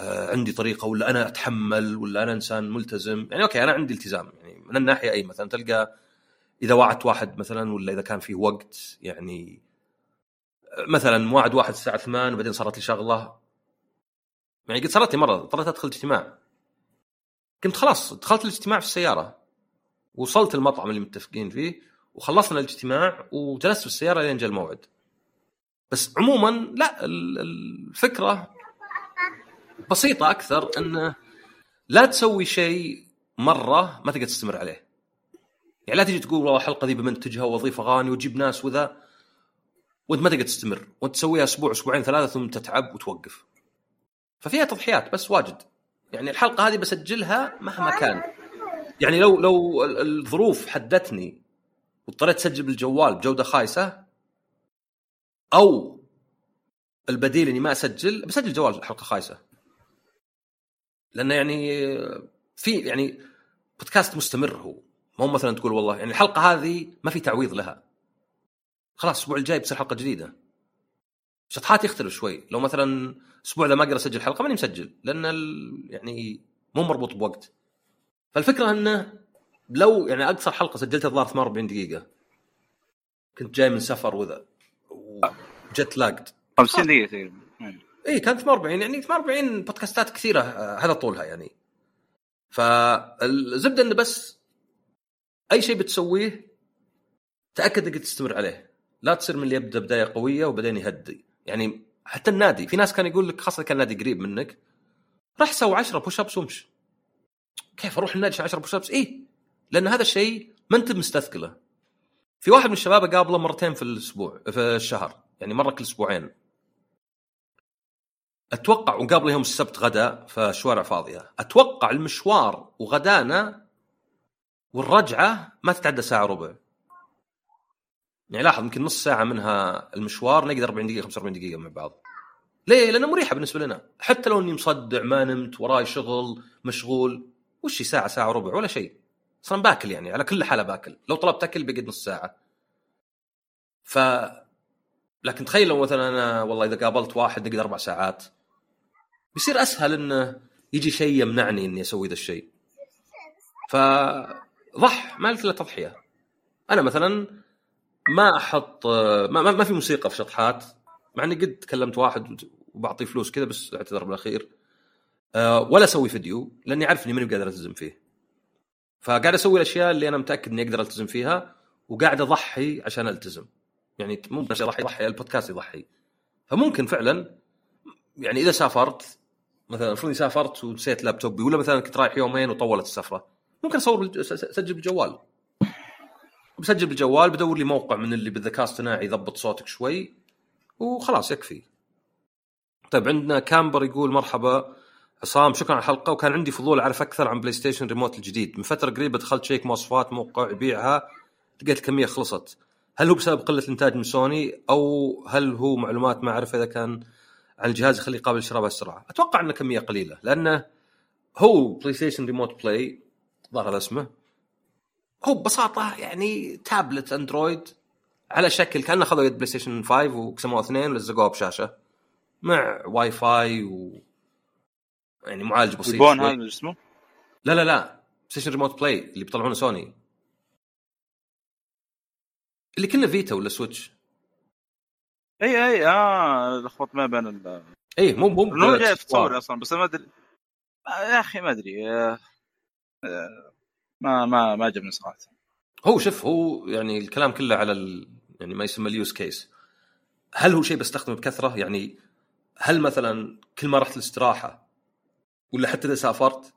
عندي طريقة ولا أنا أتحمل ولا أنا إنسان ملتزم، يعني أوكي أنا عندي التزام يعني من الناحية أي مثلا تلقى إذا وعدت واحد مثلا ولا إذا كان فيه وقت، يعني مثلا وعد واحد الساعة 8 وبعدين صارت لي شغلة، يعني قد صارت لي مرة اضطريت أدخل اجتماع، كنت خلاص دخلت الاجتماع في السيارة، وصلت المطعم اللي متفقين فيه وخلصنا الاجتماع وجلست في السيارة لين جاء الموعد. بس عموما لا، الفكرة بسيطة أكثر أن لا تسوي شيء مرة ما تقدر تستمر عليه، يعني لا تجي تقول والله الحلقة دي بمنتجها ووظيفة غاني وتجيب ناس وذا وانت ما تقدر تستمر، وانت تسويها أسبوع أسبوعين ثلاثة ثم تتعب وتوقف، ففيها تضحيات. بس واجد يعني الحلقة هذه بسجلها مهما كان، يعني لو الظروف حدتني واضطريت أسجل بالجوال بجودة خايسة أو البديل إني ما أسجل، بسجل جوال حلقة خايسة، لأنه يعني في يعني بودكاست مستمر، هو مو مثلا تقول والله يعني الحلقة هذه ما في تعويض لها، خلاص الأسبوع الجاي بصير حلقة جديدة. شطحات يختلف شوي، لو مثلا أسبوع إذا ما أقدر أسجل حلقة ماني مسجل، لأن يعني مو مربوط بوقت. فالفكرة أنه لو يعني أقصر حلقة سجلتها ظهر 48 دقيقة، كنت جاي من سفر وذا جت لاقت 50 دقيقة، إيه كانت 48، يعني 48 بودكاستات كثيرة هذا طولها يعني. فالزبدة أنه بس أي شيء بتسويه تأكد أنك تستمر عليه، لا تصير من اللي يبدأ بداية قوية وبعدين يهدي. يعني حتى النادي في ناس كان يقول لك، خاصة كان نادي قريب منك، راح سوي 10 بوش أبس ومش. كيف أروح النادي عشان 10 بوش أبس؟ إيه لأن هذا الشيء ما أنت مستثقله. في واحد من الشباب قابله مرتين في الأسبوع في الشهر، يعني مرة كل أسبوعين أتوقع، وقابله يوم السبت غدا في شوارع فاضية، أتوقع المشوار وغدانا والرجعة ما تتعدى ساعة ربع، يعني لاحظ يمكن نص ساعة منها المشوار نقدر 40 دقيقة 45 دقيقة مع بعض. ليه؟ لأنه مريحة بالنسبة لنا، حتى لو أني مصدع ما نمت وراي شغل مشغول، وشي ساعة ساعة ربع ولا شيء، صراً باكل يعني على كل حالة باكل، لو طلبت أكل بقعد نص ساعة. لكن تخيل لو مثلا أنا والله إذا قابلت واحد نقدر 4 ساعات، بيصير أسهل إنه يجي شيء يمنعني إني أسوي ذا الشيء. فضح ما لك إلا تضحية. أنا مثلا ما أحط ما في موسيقى في شطحات، مع إني قد كلمت واحد وبعطيه فلوس كذا بس اعتذر بالأخير، ولا أسوي فيديو لأني عارف إني ماني قادر ألتزم فيه. فقاعد أسوي الأشياء اللي أنا متأكد إني أقدر ألتزم فيها، وقاعد أضحي عشان ألتزم، يعني ممكن يضحي البودكاست يضحي. فممكن فعلا يعني إذا سافرت مثلا، فرني سافرت ونسيت لابتوبي، ولا مثلا كنت رايح يومين وطولت السفرة، ممكن أصور أسجل بالجوال، بسجل بالجوال بدور لي موقع من اللي بالذكاء الاصطناعي يضبط صوتك شوي وخلاص يكفي. طيب عندنا كامبر يقول مرحبا عصام، شكرا على الحلقة، وكان عندي فضول أعرف أكثر عن بلاي ستيشن ريموت الجديد. من فترة قريبة دخلت شيك مواصفات موقع يبيعها، لقيت الكمية خلصت. هل هو بسبب قلة الإنتاج من سوني، أو هل هو معلومات ما أعرف إذا كان عن الجهاز يخليه قابل للشراء بسرعة؟ أتوقع أن كمية قليلة، لأنه هو بلاي ستيشن ريموت بلاي ظهر هذا اسمه، هو ببساطة يعني تابلت أندرويد على شكل كأنه أخذوا يد بلاي ستيشن 5 وقسموها 2 ولزقوها بشاشة مع واي فاي يعني معالج بسيط. البون هذا اسمه؟ لا ستيشن ريموت بلاي اللي بيطلعونه سوني، اللي كنا فيتا ولا سويتش. اي لخبط ما بين اي مو جاي في تصور اصلا، بس ما ادري يا اخي، ما ادري ما عجبني صراحه. هو شوف، هو يعني الكلام كله على يعني ما يسمى اليوز كيس. هل هو شيء بستخدمه بكثره؟ يعني هل مثلا كل ما رحت الاستراحه ولا حتى إذا سافرت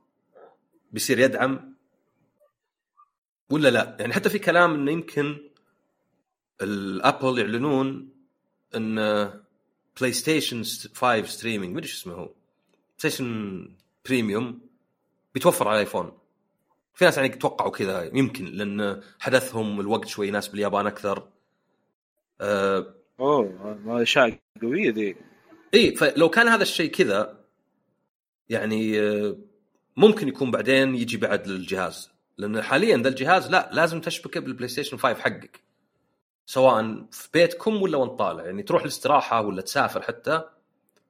بيصير يدعم ولا لا؟ يعني حتى في كلام إنه يمكن الأبل يعلنون إن بلاي ستيشن 5 ستريمينج، ما أدري شو اسمه، هو بلاي ستيشن بريميوم بيتوفر على الآيفون. في ناس يعني توقعوا كذا، يمكن لأن حدثهم الوقت شوي يناسب اليابان أكثر. أوه ما شيء قوي ذي. إيه فلو كان هذا الشيء كذا يعني ممكن يكون بعدين يجي بعد للجهاز، لأن حاليا ذا الجهاز لا لازم تشبكه بالبلاي ستيشن 5 حقك، سواء في بيتكم ولا وانت طالع يعني تروح الاستراحة ولا تسافر حتى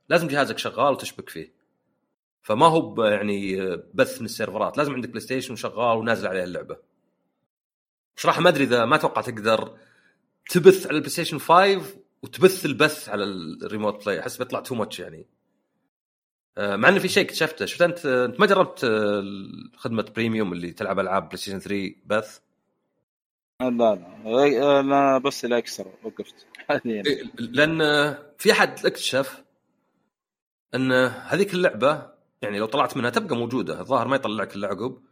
لازم جهازك شغال وتشبك فيه. فما هو يعني بث من السيرفرات، لازم عندك بلاي ستيشن شغال ونازل عليه اللعبة. صراحة ما أدري إذا ما توقع تقدر تبث على البلاي ستيشن 5 وتبث البث على الريموت بلاي، أحس بيطلع تو ماتش يعني. مع إنه في شيء اكتشفته، شفت أنت ما جربت خدمة بريميوم اللي تلعب ألعاب بلاي ستيشن 3 بث؟ لا أنا بس لا أكسر وقفت لأن في أحد اكتشف أن هذيك اللعبة يعني لو طلعت منها تبقى موجودة، الظاهر ما يطلعك إلا عقب،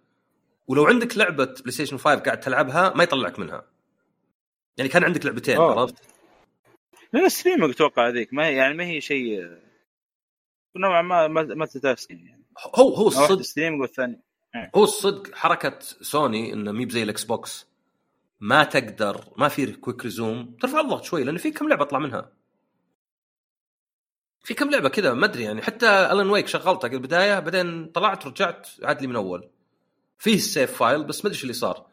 ولو عندك لعبة بلاي ستيشن 5 قاعد تلعبها ما يطلعك منها، يعني كان عندك لعبتين عرفت؟ لأن الستريم أتوقع هذيك ما يعني ما هي شيء نوعا ما متتاسكين يعني. هو الصدق الستريم والثاني هو الصدق حركة سوني إنه ميب زي الإكس بوكس، ما تقدر ما في كويك ريزوم ترفع الضغط شوي، لأن في كم لعبة أطلع منها، في كم لعبة كذا ما أدري يعني. حتى ألان ويك شغلتها في البداية بعدين طلعت رجعت عاد لي من أول، فيه السيف فايل بس ما أدري شو اللي صار.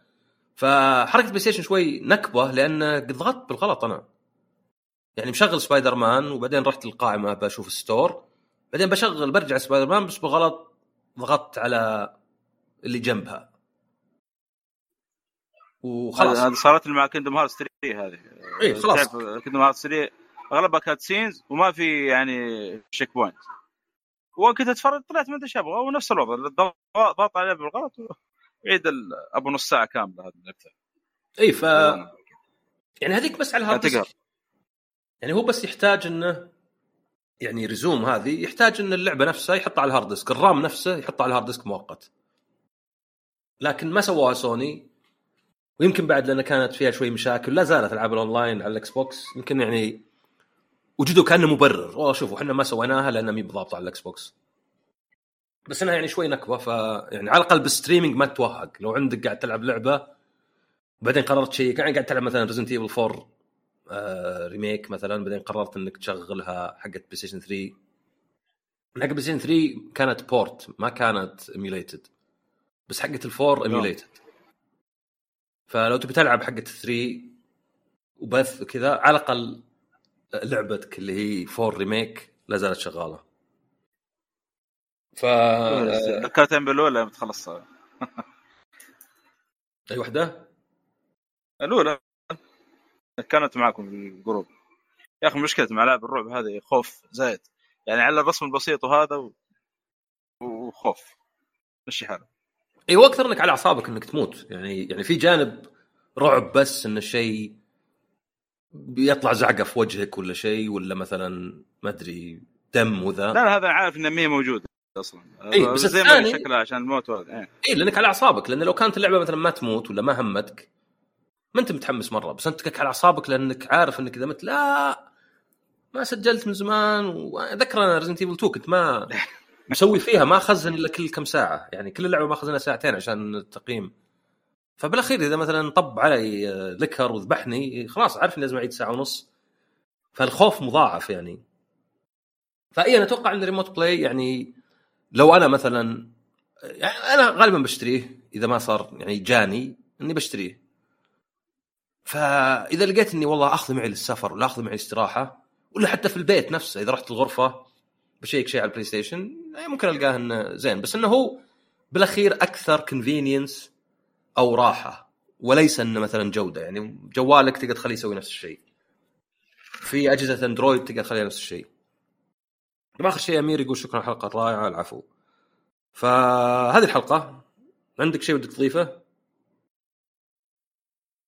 فحركة بلاي ستيشن شوي نكبة لأن ضغطت بالغلط أنا، يعني مشغل سبايدر مان وبعدين رحت القائمة بشوف الستور، بعدين بشغل برجع سبايدر مان بس بالغلط ضغطت على اللي جنبها وخلاص. هذا صارت مع كيندم هارتس 3 هذه. إيه خلاص كيندم هارتس 3 اغلبها كانت سينز وما في يعني شيك بوينت، وكنت اتفرج طلعت من دش ابغى ونفس الوضع ضغط عليه بالغلط وعيد ابو نص ساعه كامله هذا النكته. اي ف يعني هذيك بس على الهارد يعني هو بس يحتاج انه يعني ريزوم، هذه يحتاج ان اللعبه نفسها يحطها على الهارد ديسك، الرام نفسه يحطها على الهارد ديسك مؤقت، لكن ما سواها سوني، ويمكن بعد لان كانت فيها شوي مشاكل لا زالت العاب الاونلاين على الاكس بوكس يمكن يعني وجدوا كأنه مبرر، والله شوفوا احنا ما سويناها لأنها مي بضابطة على الأكس بوكس، بس انها يعني شوي نكبة. ف يعني على الأقل بالستريمينج ما تتوهق، لو عندك قاعد تلعب لعبة بعدين قررت شيء يعني قاعد تلعب مثلا ريزنت ايفل 4 ريميك مثلا، بعدين قررت انك تشغلها حقت بلاي ستيشن 3، حقت بلاي ستيشن 3 كانت بورت ما كانت ايميوليتد، بس حقت الفور ايميوليتد، فلو تبي تلعب حقت 3 وبث كذا على الأقل لعبتك اللي هي فور ريميك لا زالت شغاله. ف ذكرت بالاولى متخلص اي وحده الاولى كانت معاكم بالجروب. يا اخي مشكله مع لعب الرعب هذه خوف زايد يعني على الرسم البسيط وهذا وخوف ماشي حاله. اي واكثر انك على اعصابك انك تموت يعني في جانب رعب بس ان الشيء بيطلع زعقه في وجهك ولا شيء ولا مثلا ما ادري دم وذا، لا هذا عارف ان ميه موجوده اصلا. اي بس الثاني شكلها عشان الموت هذا اي لانك على اعصابك، لان لو كانت اللعبه مثلا ما تموت ولا ما همتك ما انت متحمس مره، بس انت على اعصابك لانك عارف انك اذا مت لا ما سجلت من زمان. وذكر انا ريزنت ايفل 2 كنت ما مسوي فيها ما خزن الا كل كم ساعه، يعني كل اللعبه ما خزنها ساعتين عشان التقييم، فبالاخير اذا مثلا طب علي لكر وذبحني خلاص عارف اني لازم اعيد ساعه ونص، فالخوف مضاعف يعني. فاي انا اتوقع ان الريموت بلاي يعني لو انا مثلا يعني انا غالبا بشتريه اذا ما صار يعني جاني اني بشتريه، فاذا لقيت اني والله اخذ معي للسفر ولا اخذ معي استراحه ولا حتى في البيت نفسه اذا رحت الغرفه بشيك شيء على البلاي ستيشن ممكن القاه انه زين، بس انه هو بالاخير اكثر كونفينينس أو راحة وليس أنه مثلا جودة. يعني جوالك تقدر تخليه يسوي نفس الشيء، في أجهزة أندرويد تقدر تخليها نفس الشيء. آخر شيء أمير يقول شكرا حلقة رائعة. العفو. فهذه الحلقة عندك شيء بدك تضيفه؟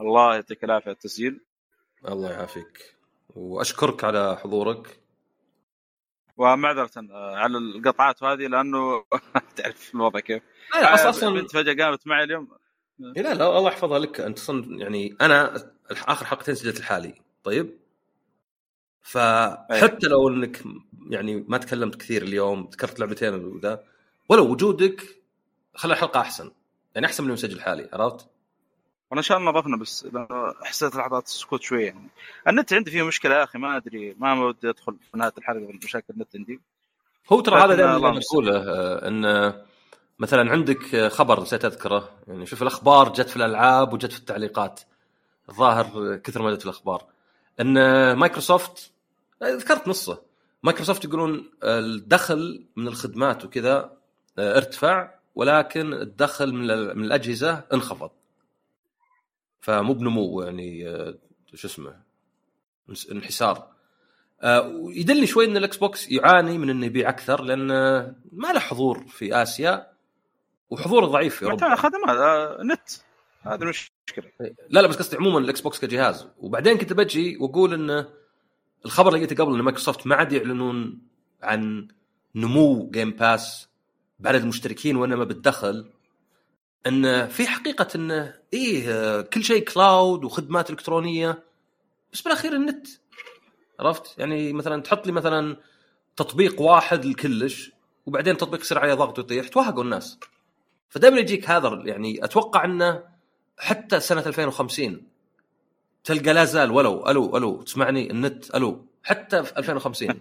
الله يعطيك العافية على التسجيل. الله يعافيك وأشكرك على حضورك، ومعذرة على القطعات هذه لأنه تعرف الوضع كيف. أصلا بنت فجأة قامت معي اليوم. لا الله يحفظها لك أنت صن يعني أنا آخر حلقتين سجلت الحالي طيب، فحتى لو إنك يعني ما تكلمت كثير اليوم ذكرت لعبتين وذا، ولو وجودك خلى الحلقة أحسن يعني أحسن من مسجل حالي عرفت؟ وان شاء الله نظفنا، بس حسيت لحظات السكوت شويه يعني. النت عندي فيه مشكله يا اخي، ما ادري، ما ودي ادخل في نهايه الحلقه بالمشاكل النت عندي. هو ترى هذا اللي انا بقوله، ان مثلا عندك خبر نسيت اذكره يعني، شوف الاخبار جت في الالعاب وجت في التعليقات، الظاهر كثر ما جت الاخبار ان مايكروسوفت ذكرت نصه، مايكروسوفت يقولون الدخل من الخدمات وكذا ارتفع، ولكن الدخل من الاجهزه انخفض، فمو بنمو يعني، شو اسمه، انحسار. يدلني شوي ان الاكس بوكس يعاني من انه يبيع اكثر، لان ما له حضور في اسيا وحضور ضعيف في اوروبا، خدمات نت، هذا المشكله. لا بس قصدي عموما الاكس بوكس كجهاز. وبعدين كنت بجي واقول ان الخبر اللي لقيته قبل ان مايكروسوفت ما عاد يعلنون عن نمو جيم باس بعدد المشتركين وانما بالدخل، ان في حقيقه انه ايه كل شيء كلاود وخدمات الكترونيه، بس بالاخير النت، عرفت يعني؟ مثلا تحط لي مثلا تطبيق واحد لكلش وبعدين تطبيق سرعه يضغط ويطيح، توهقوا الناس. فدائما يجيك هذا يعني. اتوقع انه حتى سنه 2050 تلقى لا زال ولو الو تسمعني النت الو، حتى في 2050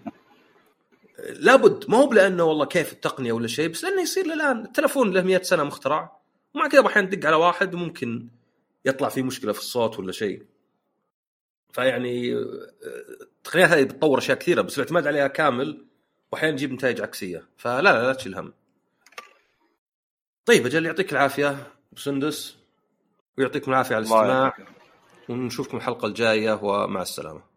لابد، ما هو لانه والله كيف التقنيه ولا شيء، بس لانه يصير الان التلفون له 100 سنه مخترع، ومع كذا احيانا تدق على واحد وممكن يطلع فيه مشكله في الصوت ولا شيء. فيعني التقنيات هذه بتطور اشياء كثيره، بس الاعتماد عليها كامل واحيانا تجيب نتائج عكسيه، فلا لا لا تشيل هم. طيب اجل، يعطيك العافيه سندس، ويعطيكم العافيه على الاستماع، ونشوفكم الحلقه الجايه، ومع السلامه.